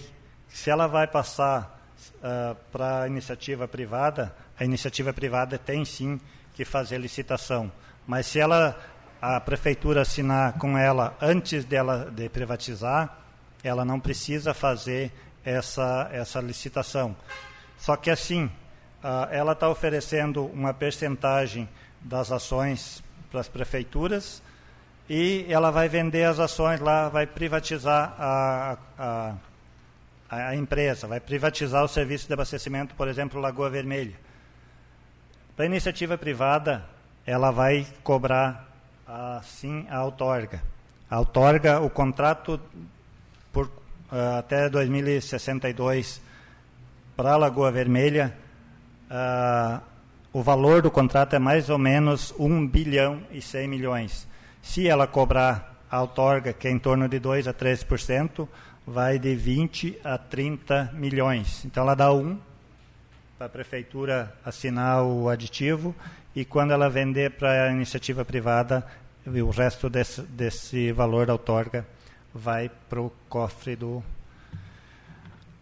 Se ela vai passar uh, para a iniciativa privada, a iniciativa privada tem sim que fazer licitação. Mas se ela, a prefeitura assinar com ela antes dela de privatizar, ela não precisa fazer essa, essa licitação. Só que assim, ela está oferecendo uma percentagem das ações para as prefeituras, e ela vai vender as ações lá, vai privatizar a, a, a empresa, vai privatizar o serviço de abastecimento, por exemplo, Lagoa Vermelha. Para a iniciativa privada, ela vai cobrar, assim, a outorga. A outorga, o contrato por, uh, até dois mil e sessenta e dois para a Lagoa Vermelha, uh, o valor do contrato é mais ou menos um bilhão e cem milhões. Se ela cobrar a outorga, que é em torno de dois a três por cento, vai de vinte a trinta milhões. Então, ela dá um para a prefeitura assinar o aditivo, e quando ela vender para a iniciativa privada, o resto desse, desse valor da outorga vai para o cofre do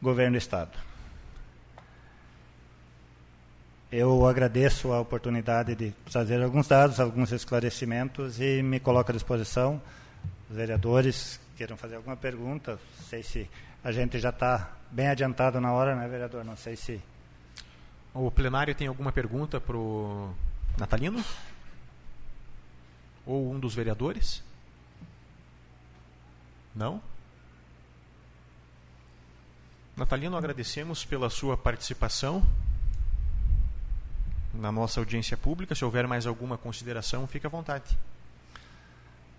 governo do Estado. Eu agradeço a oportunidade de trazer alguns dados, alguns esclarecimentos, e me coloco à disposição. Os vereadores queiram fazer alguma pergunta, não sei se a gente já está bem adiantado na hora, né, vereador? Não sei se... O plenário tem alguma pergunta para o Natalino? Ou um dos vereadores? Não? Natalino, agradecemos pela sua participação na nossa audiência pública. Se houver mais alguma consideração, fique à vontade.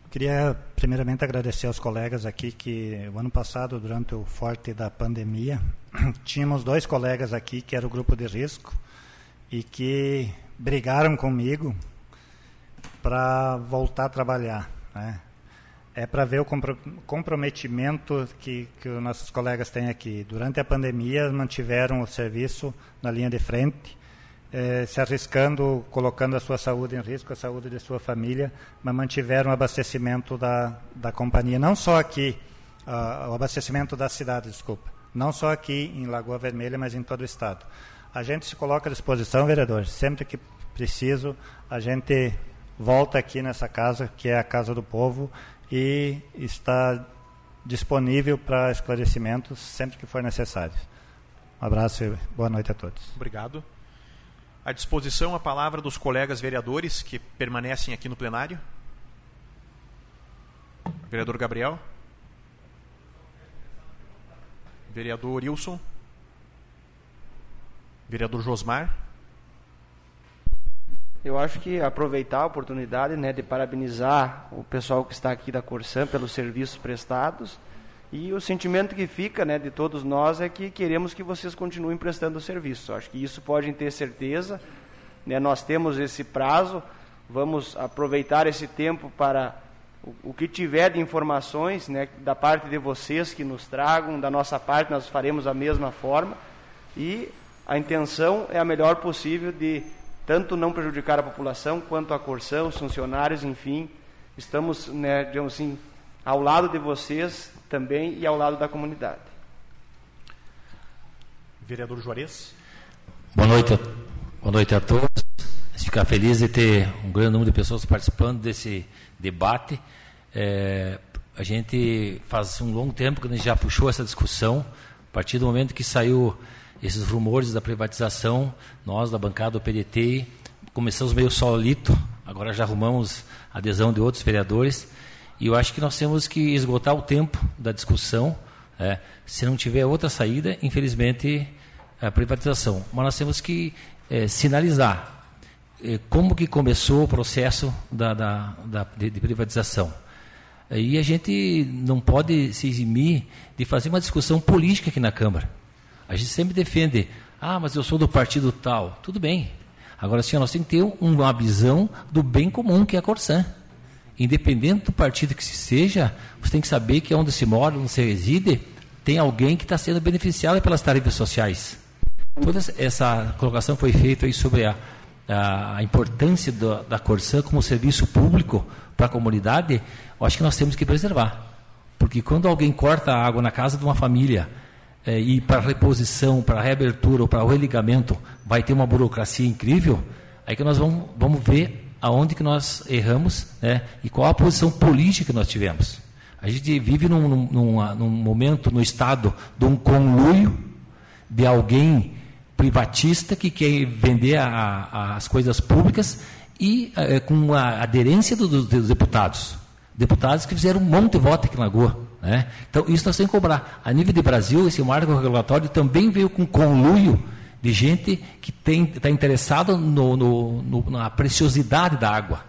Eu queria primeiramente agradecer aos colegas aqui que, o ano passado, durante o forte da pandemia, tínhamos dois colegas aqui que era o grupo de risco e que brigaram comigo para voltar a trabalhar, né? É para ver o comprometimento que, que os nossos colegas têm aqui. Durante a pandemia, mantiveram o serviço na linha de frente, eh, se arriscando, colocando a sua saúde em risco, a saúde de sua família, mas mantiveram o abastecimento da, da companhia, não só aqui, ah, o abastecimento da cidade, desculpa, não só aqui em Lagoa Vermelha, mas em todo o Estado. A gente se coloca à disposição, vereador, sempre que preciso, a gente... volta aqui nessa casa, que é a Casa do Povo, e está disponível para esclarecimentos sempre que for necessário. Um abraço e boa noite a todos. Obrigado. À disposição, a palavra dos colegas vereadores que permanecem aqui no plenário. Vereador Gabriel. Vereador Wilson. Vereador Josmar. Eu acho que aproveitar a oportunidade, né, de parabenizar o pessoal que está aqui da Corsan pelos serviços prestados, e o sentimento que fica, né, de todos nós é que queremos que vocês continuem prestando o serviço. Eu acho que isso podem ter certeza, né, nós temos esse prazo, vamos aproveitar esse tempo para o, o que tiver de informações, né, da parte de vocês que nos tragam, da nossa parte nós faremos da mesma forma, e a intenção é a melhor possível de tanto não prejudicar a população, quanto a Corsan, os funcionários, enfim, estamos, né, digamos assim, ao lado de vocês também e ao lado da comunidade. Vereador Juarez. Boa noite a, boa noite a todos. Ficar feliz de ter um grande número de pessoas participando desse debate. É, a gente faz um longo tempo que a gente já puxou essa discussão, a partir do momento que saiu... esses rumores da privatização, nós da bancada do P D T, começamos meio solito, agora já arrumamos a adesão de outros vereadores, e eu acho que nós temos que esgotar o tempo da discussão, é, se não tiver outra saída, infelizmente, a privatização. Mas nós temos que é, sinalizar é, como que começou o processo da, da, da, de, de privatização. E a gente não pode se eximir de fazer uma discussão política aqui na Câmara. A gente sempre defende, ah, mas eu sou do partido tal. Tudo bem. Agora, senhor, nós temos que ter uma visão do bem comum, que é a Corsan. Independente do partido que se seja, você tem que saber que onde se mora, onde se reside, tem alguém que está sendo beneficiado pelas tarifas sociais. Toda essa colocação foi feita aí sobre a, a importância do, da Corsan como serviço público para a comunidade. Eu acho que nós temos que preservar. Porque quando alguém corta a água na casa de uma família... É, e para reposição, para reabertura ou para o religamento, vai ter uma burocracia incrível, aí que nós vamos, vamos ver aonde que nós erramos, né, e qual a posição política que nós tivemos. A gente vive num, num, num momento, no Estado, de um conluio de alguém privatista que quer vender a, a, as coisas públicas e é, com a aderência do, do, dos deputados. Deputados que fizeram um monte de voto aqui em Lagoa. Né? Então, isso nós temos que cobrar. A nível de Brasil, esse marco regulatório também veio com conluio de gente que está interessada no, no, no, na preciosidade da água.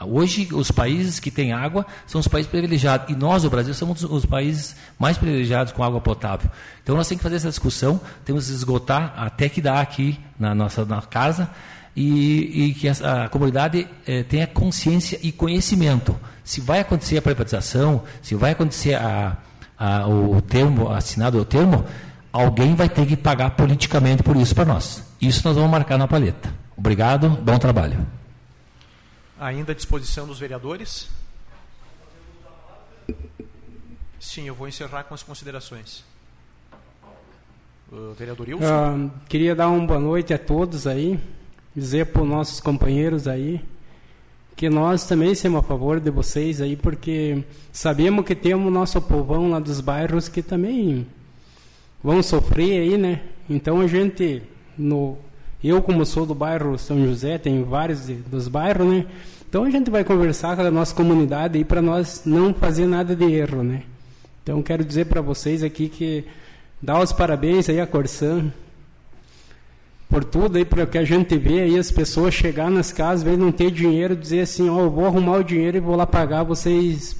Hoje, os países que têm água são os países privilegiados. E nós, o Brasil, somos os países mais privilegiados com água potável. Então, nós temos que fazer essa discussão, temos que esgotar até que dá aqui na nossa na casa, e, e que a, a comunidade eh, tenha consciência e conhecimento. Se vai acontecer a privatização, se vai acontecer a, a, o termo, assinado o termo, alguém vai ter que pagar politicamente por isso para nós. Isso nós vamos marcar na palheta. Obrigado, bom trabalho. Ainda à disposição dos vereadores? Sim, eu vou encerrar com as considerações. O vereador Wilson? Ah, queria dar uma boa noite a todos aí, dizer para os nossos companheiros aí que nós também somos a favor de vocês aí, porque sabemos que temos o nosso povão lá dos bairros que também vão sofrer aí, né? Então a gente... no Eu, como sou do bairro São José, tem vários de, dos bairros, né? Então, a gente vai conversar com a nossa comunidade aí para nós não fazer nada de erro, né? Então, quero dizer para vocês aqui que dá os parabéns aí à Corsan por tudo aí, porque a gente vê aí as pessoas chegar nas casas, vem não ter dinheiro, dizer assim, ó, oh, eu vou arrumar o dinheiro e vou lá pagar, vocês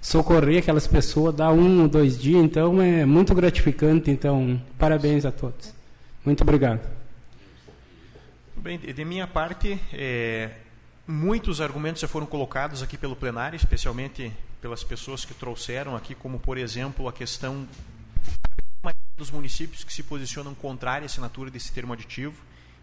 socorrer aquelas pessoas, dar um ou dois dias. Então, é muito gratificante. Então, parabéns a todos. Muito obrigado. Bem, de minha parte, é, muitos argumentos já foram colocados aqui pelo plenário, especialmente pelas pessoas que trouxeram aqui, como, por exemplo, a questão dos municípios que se posicionam contrária à assinatura desse termo aditivo.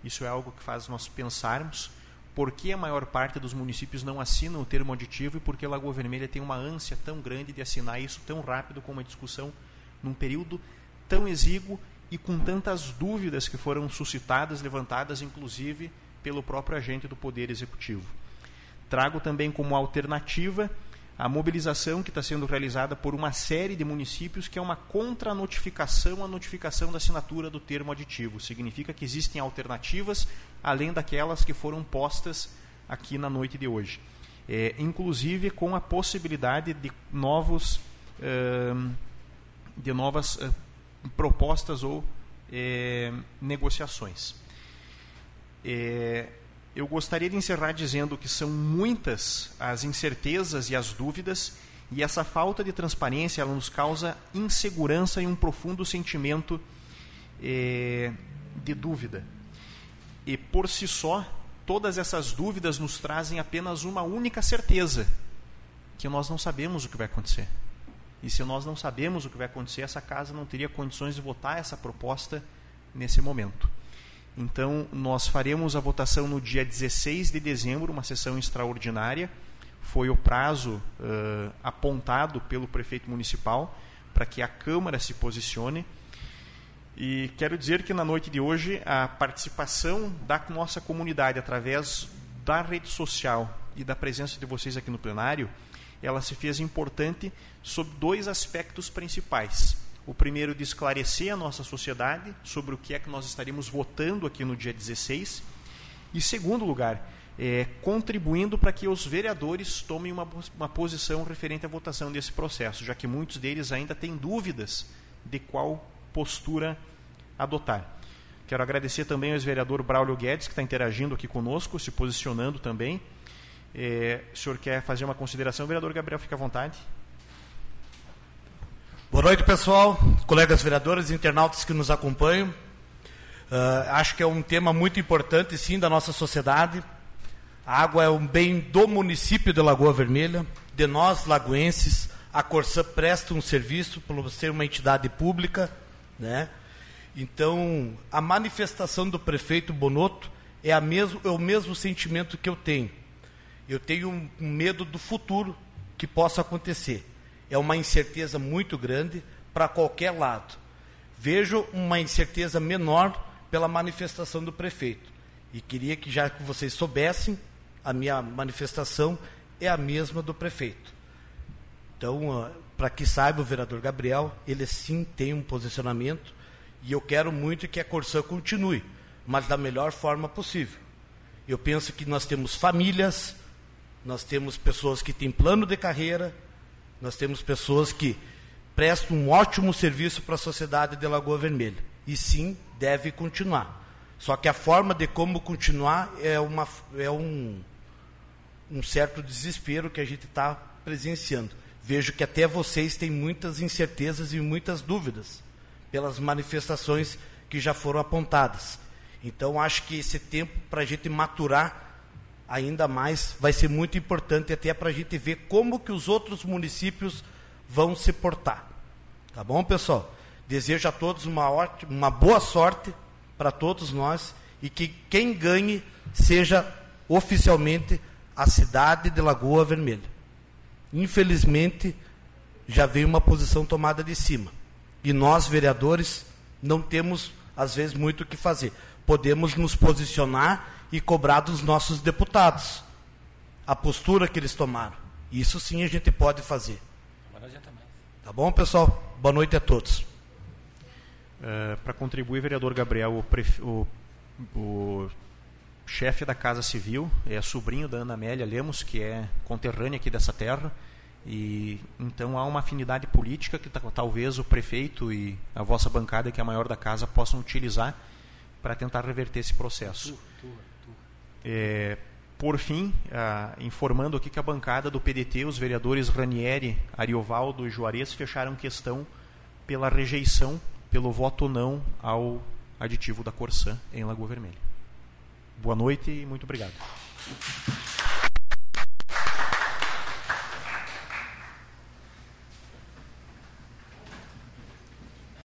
Isso é algo que faz nós pensarmos por que a maior parte dos municípios não assinam o termo aditivo e por que Lagoa Vermelha tem uma ânsia tão grande de assinar isso tão rápido, com uma discussão num período tão exíguo, e com tantas dúvidas que foram suscitadas, levantadas, inclusive, pelo próprio agente do Poder Executivo. Trago também como alternativa a mobilização que está sendo realizada por uma série de municípios, que é uma contranotificação à notificação da assinatura do termo aditivo. Significa que existem alternativas, além daquelas que foram postas aqui na noite de hoje. É, inclusive, com a possibilidade de, novos, de novas... propostas ou é, negociações. É, eu gostaria de encerrar dizendo que são muitas as incertezas e as dúvidas, e essa falta de transparência ela nos causa insegurança e um profundo sentimento é, de dúvida. E por si só, todas essas dúvidas nos trazem apenas uma única certeza, que nós não sabemos o que vai acontecer. E se nós não sabemos o que vai acontecer, essa casa não teria condições de votar essa proposta nesse momento. Então, nós faremos a votação no dia dezesseis de dezembro, uma sessão extraordinária. Foi o prazo uh, apontado pelo prefeito municipal para que a Câmara se posicione. E quero dizer que, na noite de hoje, a participação da nossa comunidade, através da rede social e da presença de vocês aqui no plenário, ela se fez importante sob dois aspectos principais. O primeiro, de esclarecer a nossa sociedade sobre o que é que nós estaremos votando aqui no dia dezesseis. E, segundo lugar, é, contribuindo para que os vereadores tomem uma, uma posição referente à votação desse processo, já que muitos deles ainda têm dúvidas de qual postura adotar. Quero agradecer também ao ex-vereador Braulio Guedes, que está interagindo aqui conosco, se posicionando também. É, o senhor quer fazer uma consideração? O vereador Gabriel, fica à vontade. Boa noite, pessoal, colegas vereadores, internautas que nos acompanham. Uh, acho que é um tema muito importante, sim, da nossa sociedade. A água é um bem do município de Lagoa Vermelha, de nós, lagoenses. A Corsan presta um serviço, por ser uma entidade pública, né? Então, a manifestação do prefeito Bonotto é, a mesmo, é o mesmo sentimento que eu tenho. Eu tenho um medo do futuro que possa acontecer. É uma incerteza muito grande para qualquer lado. Vejo uma incerteza menor pela manifestação do prefeito. E queria que, já que vocês soubessem, a minha manifestação é a mesma do prefeito. Então, para que saiba, o vereador Gabriel, ele sim tem um posicionamento, e eu quero muito que a Corsan continue, mas da melhor forma possível. Eu penso que nós temos famílias, nós temos pessoas que têm plano de carreira, nós temos pessoas que prestam um ótimo serviço para a sociedade de Lagoa Vermelha. E sim, deve continuar. Só que a forma de como continuar é, uma, é um, um certo desespero que a gente está presenciando. Vejo que até vocês têm muitas incertezas e muitas dúvidas pelas manifestações que já foram apontadas. Então, acho que esse tempo para a gente maturar ainda mais vai ser muito importante, até para a gente ver como que os outros municípios vão se portar. Tá bom, pessoal? Desejo a todos uma, ótima, uma boa sorte para todos nós e que quem ganhe seja oficialmente a cidade de Lagoa Vermelha. Infelizmente, já veio uma posição tomada de cima. E nós, vereadores, não temos, às vezes, muito o que fazer. Podemos nos posicionar e cobrar dos nossos deputados a postura que eles tomaram. Isso sim a gente pode fazer. Tá bom, pessoal? Boa noite a todos. É, para contribuir, vereador Gabriel, o, pref... o... o chefe da Casa Civil, é sobrinho da Ana Amélia Lemos, que é conterrânea aqui dessa terra, e então há uma afinidade política que talvez o prefeito e a vossa bancada, que é a maior da casa, possam utilizar para tentar reverter esse processo. É, por fim, ah, informando aqui que a bancada do P D T, os vereadores Ranieri, Ariovaldo e Juarez fecharam questão pela rejeição, pelo voto não ao aditivo da Corsan em Lagoa Vermelha. Boa noite e muito obrigado.